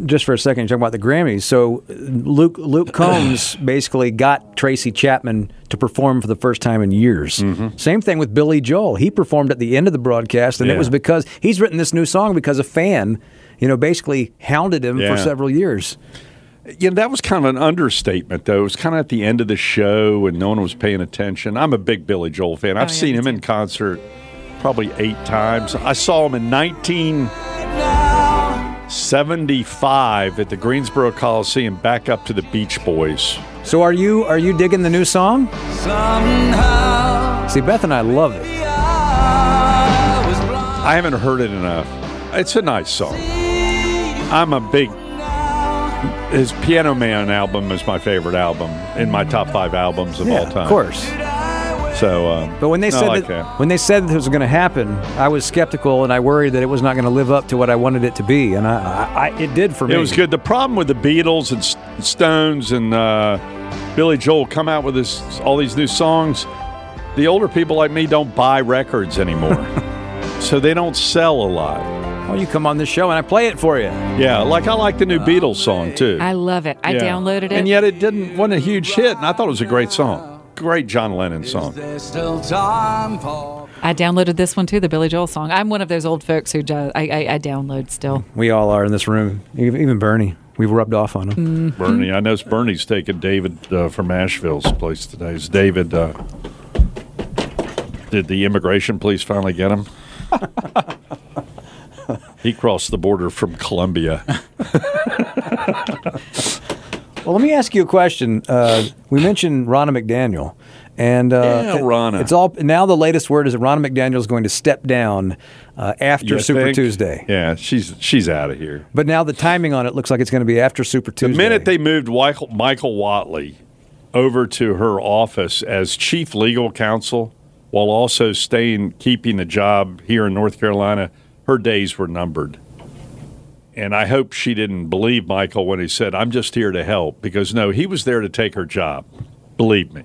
just for a second, you're talking about the Grammys. So Luke Combs basically got Tracy Chapman to perform for the first time in years. Mm-hmm. Same thing with Billy Joel. He performed at the end of the broadcast, and it was because he's written this new song because a fan, basically hounded him for several years. Yeah, that was kind of an understatement, though. It was kind of at the end of the show, and no one was paying attention. I'm a big Billy Joel fan. I've seen him in concert probably 8 times. I saw him in 1975 at the Greensboro Coliseum, back up to the Beach Boys. So are you digging the new song? Somehow. See, Beth and I love it. I haven't heard it enough. It's a nice song. I'm a big... His Piano Man album is my favorite album, in my top 5 albums of all time. Of course. So, but when they said that this was going to happen, I was skeptical and I worried that it was not going to live up to what I wanted it to be, and it did for me. It was good. The problem with the Beatles and Stones and Billy Joel come out with all these new songs, the older people like me don't buy records anymore, so they don't sell a lot. Oh, you come on this show and I play it for you. Yeah, like I like the new Beatles song, too. I love it. I downloaded it. And yet it wasn't a huge hit, and I thought it was a great song. Great John Lennon song. I downloaded this one, too, the Billy Joel song. I'm one of those old folks who I download still. We all are in this room. Even Bernie. We've rubbed off on him. Mm-hmm. Bernie. I know Bernie's taking David from Asheville's place today. Is David, did the immigration police finally get him? He crossed the border from Colombia. Well, let me ask you a question. We mentioned Ronna McDaniel. And Ronna. It's all now. The latest word is that Ronna McDaniel is going to step down after Super Tuesday. Yeah, she's out of here. But now the timing on it looks like it's going to be after Super Tuesday. The minute they moved Michael Whatley over to her office as chief legal counsel, while also keeping the job here in North Carolina, her days were numbered. And I hope she didn't believe Michael when he said, I'm just here to help, because, no, he was there to take her job. Believe me.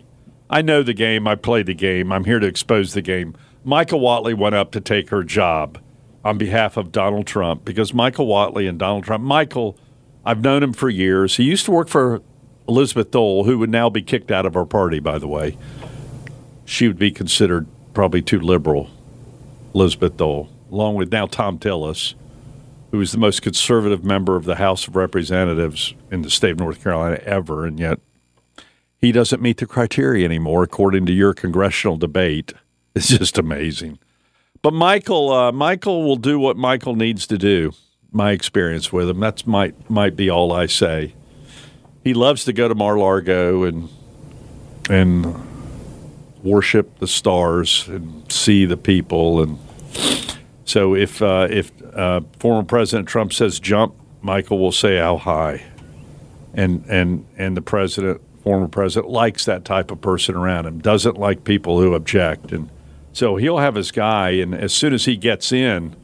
I know the game. I play the game. I'm here to expose the game. Michael Whatley went up to take her job on behalf of Donald Trump, because Michael Whatley and Donald Trump... Michael, I've known him for years. He used to work for Elizabeth Dole, who would now be kicked out of our party, by the way. She would be considered probably too liberal, Elizabeth Dole, along with now Tom Tillis, who is the most conservative member of the House of Representatives in the state of North Carolina ever, and yet he doesn't meet the criteria anymore, according to your congressional debate. It's just amazing. But Michael will do what Michael needs to do, my experience with him. That's might be all I say. He loves to go to Mar-a-Lago and worship the stars and see the people. And so if former President Trump says jump, Michael will say how high. And the president, former president, likes that type of person around him, doesn't like people who object. And so he'll have his guy, and as soon as he gets in,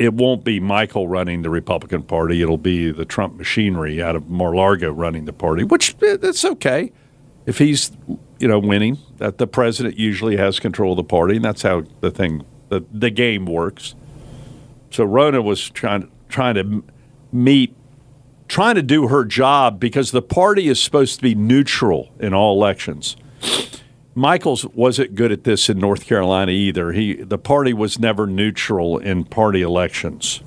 it won't be Michael running the Republican Party. It'll be the Trump machinery out of Mar-a-Lago running the party, which that's okay. If he's, winning, that the president usually has control of the party, and that's how the game works. So Ronna was trying to do her job, because the party is supposed to be neutral in all elections. Michaels wasn't good at this in North Carolina either. The party was never neutral in party elections.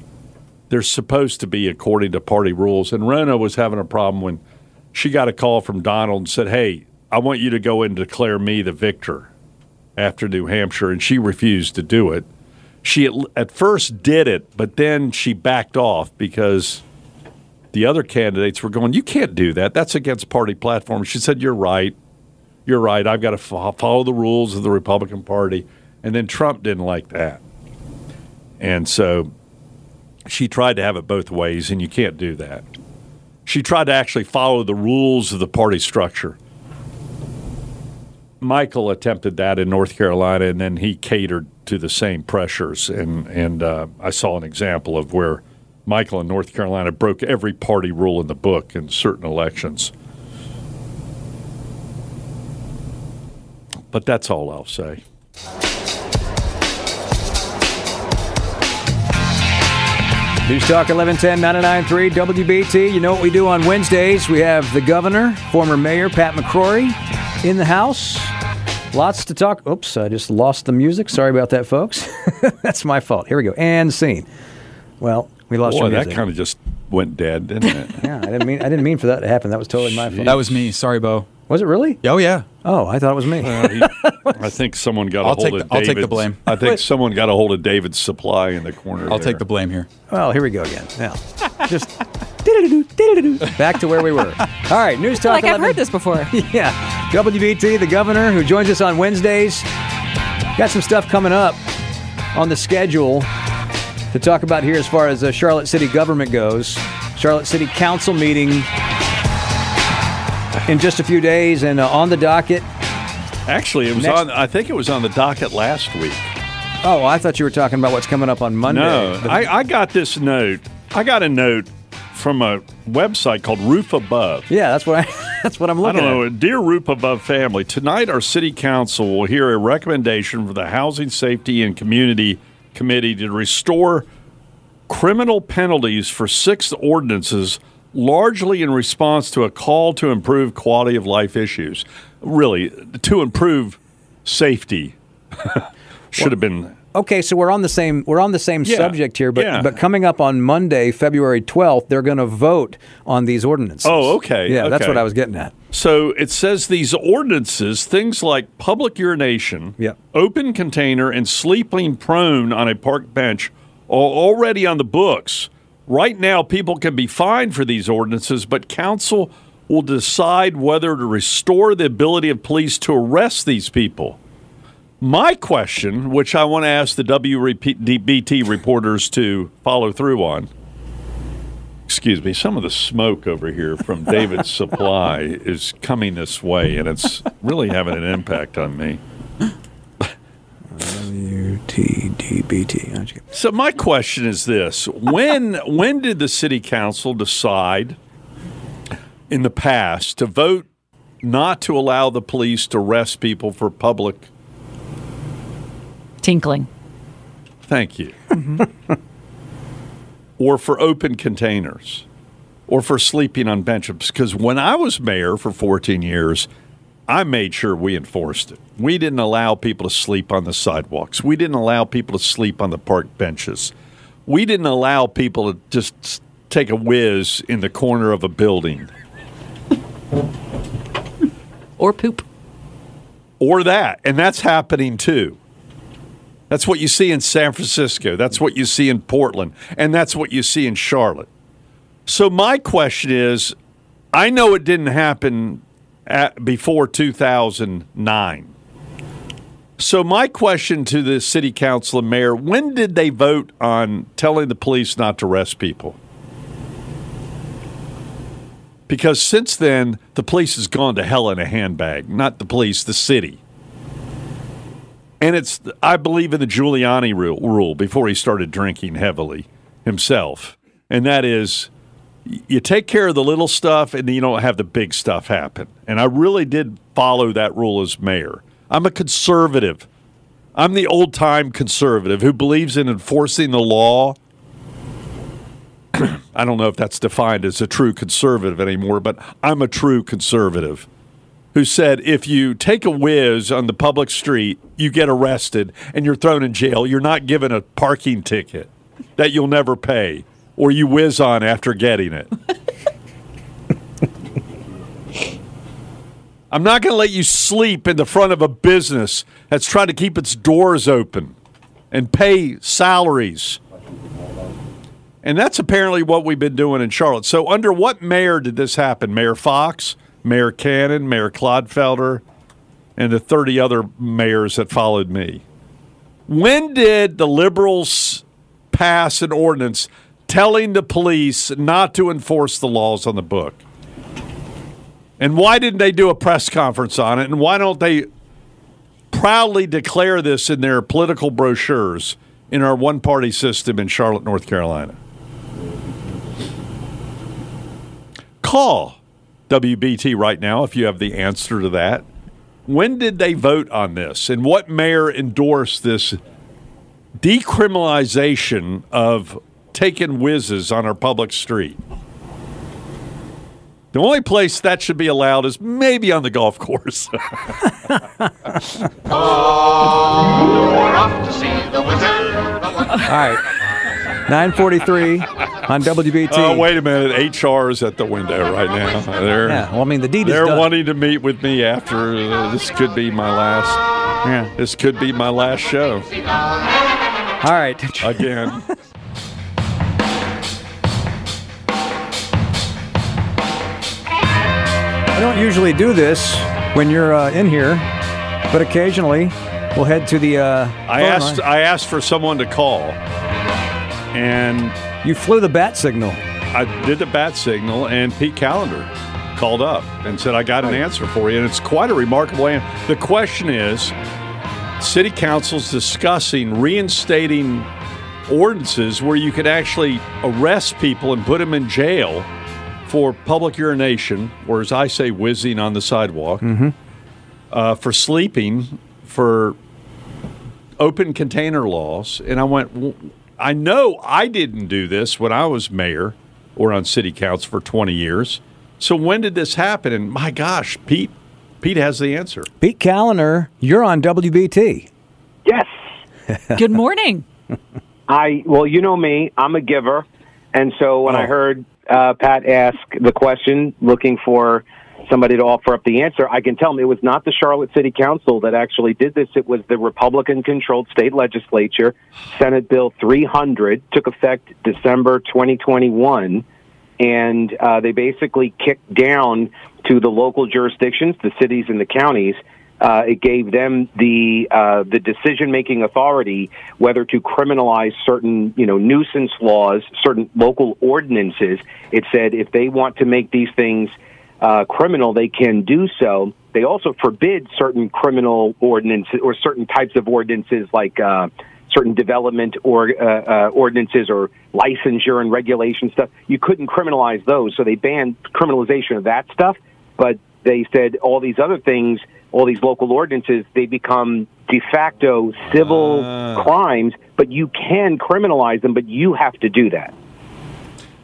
They're supposed to be according to party rules. And Ronna was having a problem when she got a call from Donald and said, hey, I want you to go and declare me the victor after New Hampshire. And she refused to do it. She at first did it, but then she backed off because the other candidates were going, you can't do that. That's against party platform. She said, you're right. You're right. I've got to follow the rules of the Republican Party. And then Trump didn't like that. And so she tried to have it both ways, and you can't do that. She tried to actually follow the rules of the party structure. Michael attempted that in North Carolina, and then he catered to the same pressures. And I saw an example of where Michael in North Carolina broke every party rule in the book in certain elections. But that's all I'll say. News Talk 1110, 99.3 WBT. You know what we do on Wednesdays. We have the governor, former mayor Pat McCrory in the house. Lots to talk. Oops, I just lost the music. Sorry about that, folks. That's my fault. Here we go. And scene. Well, we lost your music. That kind of just went dead, didn't it? Yeah, I didn't mean for that to happen. That was totally my fault. That was me. Sorry, Bo. Was it really? Oh, yeah. Oh, I thought it was me. I think someone got a hold of David's. I'll take the blame. I think someone got a hold of David's supply in the corner. I'll take the blame here. Well, here we go again. Now, just back to where we were. All right, News Talk. Like 11. I've heard this before. Yeah. WBT, the governor, who joins us on Wednesdays. Got some stuff coming up on the schedule to talk about here as far as the Charlotte City government goes. Charlotte City Council meeting in just a few days, and on the docket. Actually, it was next, I think it was on the docket last week. Oh, I thought you were talking about what's coming up on Monday. No, I got this note. I got a note from a website called Roof Above. Yeah, that's what I'm looking at. I don't know. Dear Roof Above family, tonight our city council will hear a recommendation from the Housing Safety and Community Committee to restore criminal penalties for 6 ordinances, largely in response to a call to improve quality of life issues. Really, to improve safety. Should have been. Okay, so we're on the same subject here, but coming up on Monday, February 12th, they're going to vote on these ordinances. Oh, okay. Yeah, that's what I was getting at. So it says these ordinances, things like public urination, open container, and sleeping prone on a park bench are already on the books. Right now, people can be fined for these ordinances, but council will decide whether to restore the ability of police to arrest these people. My question, which I want to ask the WBT reporters to follow through on. Excuse me, some of the smoke over here from David's supply is coming this way, and it's really having an impact on me. WTDBT. So my question is this. When did the city council decide in the past to vote not to allow the police to arrest people for public tinkling? Thank you. Mm-hmm. Or for open containers or for sleeping on benches? Because when I was mayor for 14 years, I made sure we enforced it. We didn't allow people to sleep on the sidewalks. We didn't allow people to sleep on the park benches. We didn't allow people to just take a whiz in the corner of a building. Or poop. Or that. And that's happening too. That's what you see in San Francisco. That's what you see in Portland. And that's what you see in Charlotte. So my question is, I know it didn't happen before 2009. So my question to the city council and mayor, when did they vote on telling the police not to arrest people? Because since then, the police has gone to hell in a handbag. Not the police, the city. And it's, I believe, in the Giuliani rule before he started drinking heavily himself. And that is, you take care of the little stuff and you don't have the big stuff happen. And I really did follow that rule as mayor. I'm a conservative. I'm the old-time conservative who believes in enforcing the law. I don't know if that's defined as a true conservative anymore, but I'm a true conservative who said if you take a whiz on the public street, you get arrested and you're thrown in jail. You're not given a parking ticket that you'll never pay, or you whiz on after getting it. I'm not going to let you sleep in the front of a business that's trying to keep its doors open and pay salaries. And that's apparently what we've been doing in Charlotte. So under what mayor did this happen? Mayor Fox, Mayor Cannon, Mayor Clodfelder, and the 30 other mayors that followed me. When did the liberals pass an ordinance telling the police not to enforce the laws on the book? And why didn't they do a press conference on it? And why don't they proudly declare this in their political brochures in our one-party system in Charlotte, North Carolina? Call WBT right now if you have the answer to that. When did they vote on this? And what mayor endorsed this decriminalization of taking whizzes on our public street? The only place that should be allowed is maybe on the golf course. Off to see the wizard. All right. 9:43 on WBT. Oh, wait a minute. HR is at the window right now. The deed is done. They're wanting to meet with me after. This could be my last. Yeah. This could be my last show. All right. Again. I don't usually do this when you're in here, but occasionally we'll head to the phone line. I asked for someone to call, and... You flew the bat signal. I did the bat signal, and Pete Callender called up and said, I got an answer for you, and it's quite a remarkable answer. The question is, city council's discussing reinstating ordinances where you could actually arrest people and put them in jail for public urination, or as I say, whizzing on the sidewalk, for sleeping, for open container laws. And I went, well, I know I didn't do this when I was mayor or on city council for 20 years. So when did this happen? And my gosh, Pete has the answer. Pete Callender, you're on WBT. Yes. Good morning. Well, you know me. I'm a giver. And so when I heard... Pat asked the question, looking for somebody to offer up the answer. I can tell him it was not the Charlotte City Council that actually did this. It was the Republican-controlled state legislature. Senate Bill 300 took effect December 2021, and they basically kicked down to the local jurisdictions, the cities and the counties. It gave them the decision-making authority whether to criminalize certain, nuisance laws, certain local ordinances. It said if they want to make these things criminal, they can do so. They also forbid certain criminal ordinances or certain types of ordinances like certain development or ordinances or licensure and regulation stuff. You couldn't criminalize those, so they banned criminalization of that stuff, but they said all these other things, all these local ordinances, they become de facto civil crimes, but you can criminalize them, but you have to do that.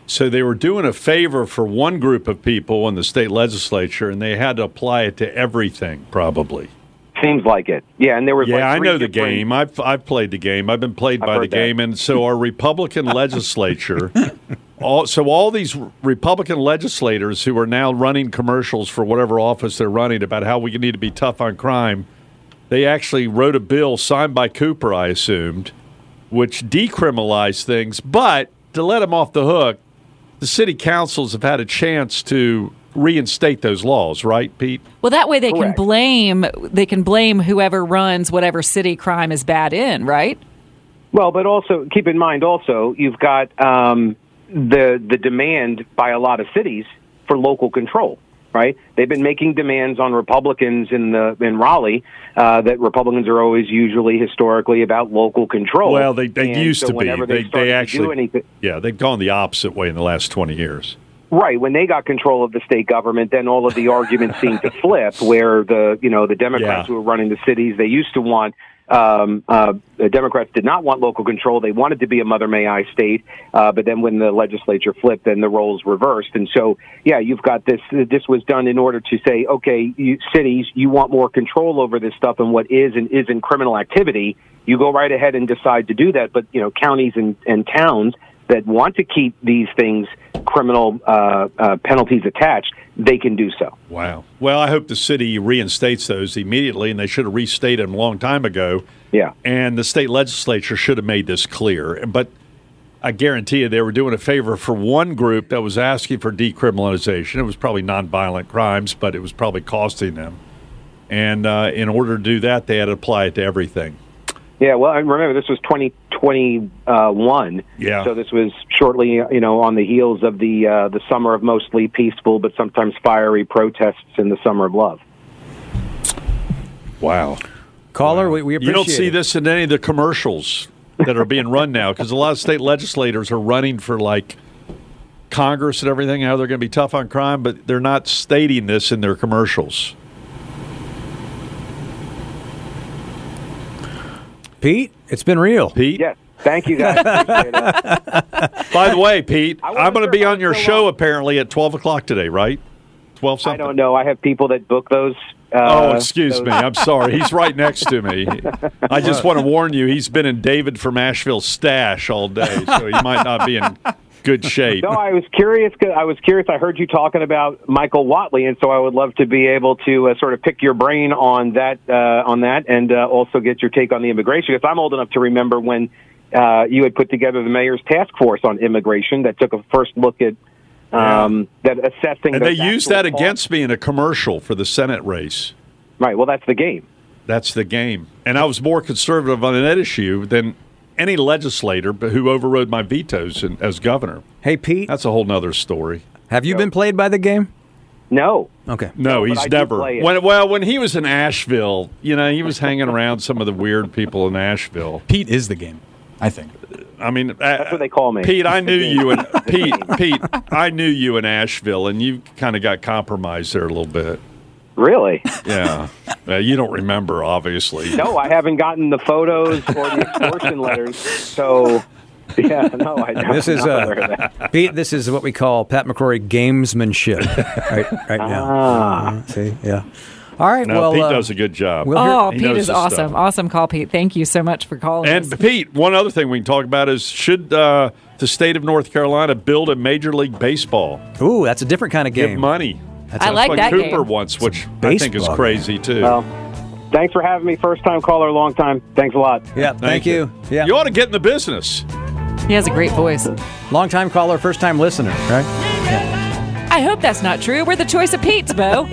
So they were doing a favor for one group of people in the state legislature, and they had to apply it to everything, probably. Seems like it. Yeah, and there was I know the game. I've played the game. I've been played by the game. And so our Republican legislature, all these Republican legislators who are now running commercials for whatever office they're running about how we need to be tough on crime, they actually wrote a bill signed by Cooper, I assumed, which decriminalized things. But to let them off the hook, the city councils have had a chance to reinstate those laws, right, Pete? Well, that way they Correct. Can blame whoever runs whatever city crime is bad in, right? Well, but also keep in mind, you've got the demand by a lot of cities for local control. Right? They've been making demands on Republicans in Raleigh that Republicans are always usually historically about local control. Well, they used to be. They actually, they've gone the opposite way in the last 20 years. Right. When they got control of the state government, then all of the arguments seemed to flip where the Democrats who were running the cities, they used to want the Democrats did not want local control. They wanted to be a Mother May I state. But then when the legislature flipped, then the roles reversed. And so, you've got this. This was done in order to say, okay, cities, you want more control over this stuff and what is and isn't criminal activity. You go right ahead and decide to do that. But, counties and towns that want to keep these things criminal penalties attached, they can do so. Wow. Well, I hope the city reinstates those immediately, and they should have restated them a long time ago. Yeah. And the state legislature should have made this clear. But I guarantee you they were doing a favor for one group that was asking for decriminalization. It was probably nonviolent crimes, but it was probably costing them. And in order to do that, they had to apply it to everything. Yeah, well, and remember, this was 2021, so this was shortly, on the heels of the summer of mostly peaceful but sometimes fiery protests in the summer of love. Wow. Caller, we appreciate it. You don't see this in any of the commercials that are being run now, because a lot of state legislators are running for, Congress and everything, how they're going to be tough on crime, but they're not stating this in their commercials. Pete, it's been real. Pete? Yes. Thank you, guys. By the way, Pete, I'm going to be on your show apparently at 12 o'clock today, right? 12 something. I don't know. I have people that book those. Me. I'm sorry. He's right next to me. I just want to warn you, he's been in David from Asheville stash all day, so he might not be in good shape. No, I was curious. I heard you talking about Michael Whatley, and so I would love to be able to sort of pick your brain on that, and also get your take on the immigration. Because I'm old enough to remember when you had put together the mayor's task force on immigration that took a first look at that assessing. And they used that against me in a commercial for the Senate race. Right. Well, that's the game. That's the game. And I was more conservative on that issue than any legislator who overrode my vetoes as governor. Hey, Pete. That's a whole nother story. Have you been played by the game? No. Okay. No, he's never. When he was in Asheville, he was hanging around some of the weird people in Asheville. Pete is the game, I think. I mean, that's what they call me. Pete, I knew you in Pete, I knew you in Asheville, and you kind of got compromised there a little bit. Really? Yeah. You don't remember, obviously. No, I haven't gotten the photos or the extortion letters. So, I don't. This is Pete. This is what we call Pat McCrory gamesmanship, right now. See, yeah. All right. No, well, Pete does a good job. Pete is awesome. Stuff. Awesome call, Pete. Thank you so much for calling. And us. Pete, one other thing we can talk about is should the state of North Carolina build a Major League Baseball? Ooh, that's a different kind of game. Give money. I like that Cooper game. Cooper once, which I think is crazy, too. Well, thanks for having me. First-time caller, long-time. Thanks a lot. Yeah, thank you. Yeah. You ought to get in the business. He has a great voice. Long-time caller, first-time listener, right? Yeah. I hope that's not true. We're the choice of Pete's, Bo.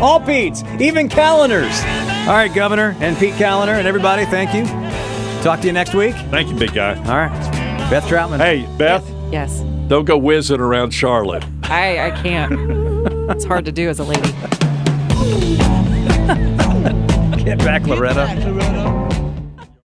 All Pete's, even Callender's. All right, Governor and Pete Callender and everybody, thank you. Talk to you next week. Thank you, big guy. All right. Beth Troutman. Hey, Beth. Yes. Don't go whizzing around Charlotte. I can't. It's hard to do as a lady. Get back, Loretta.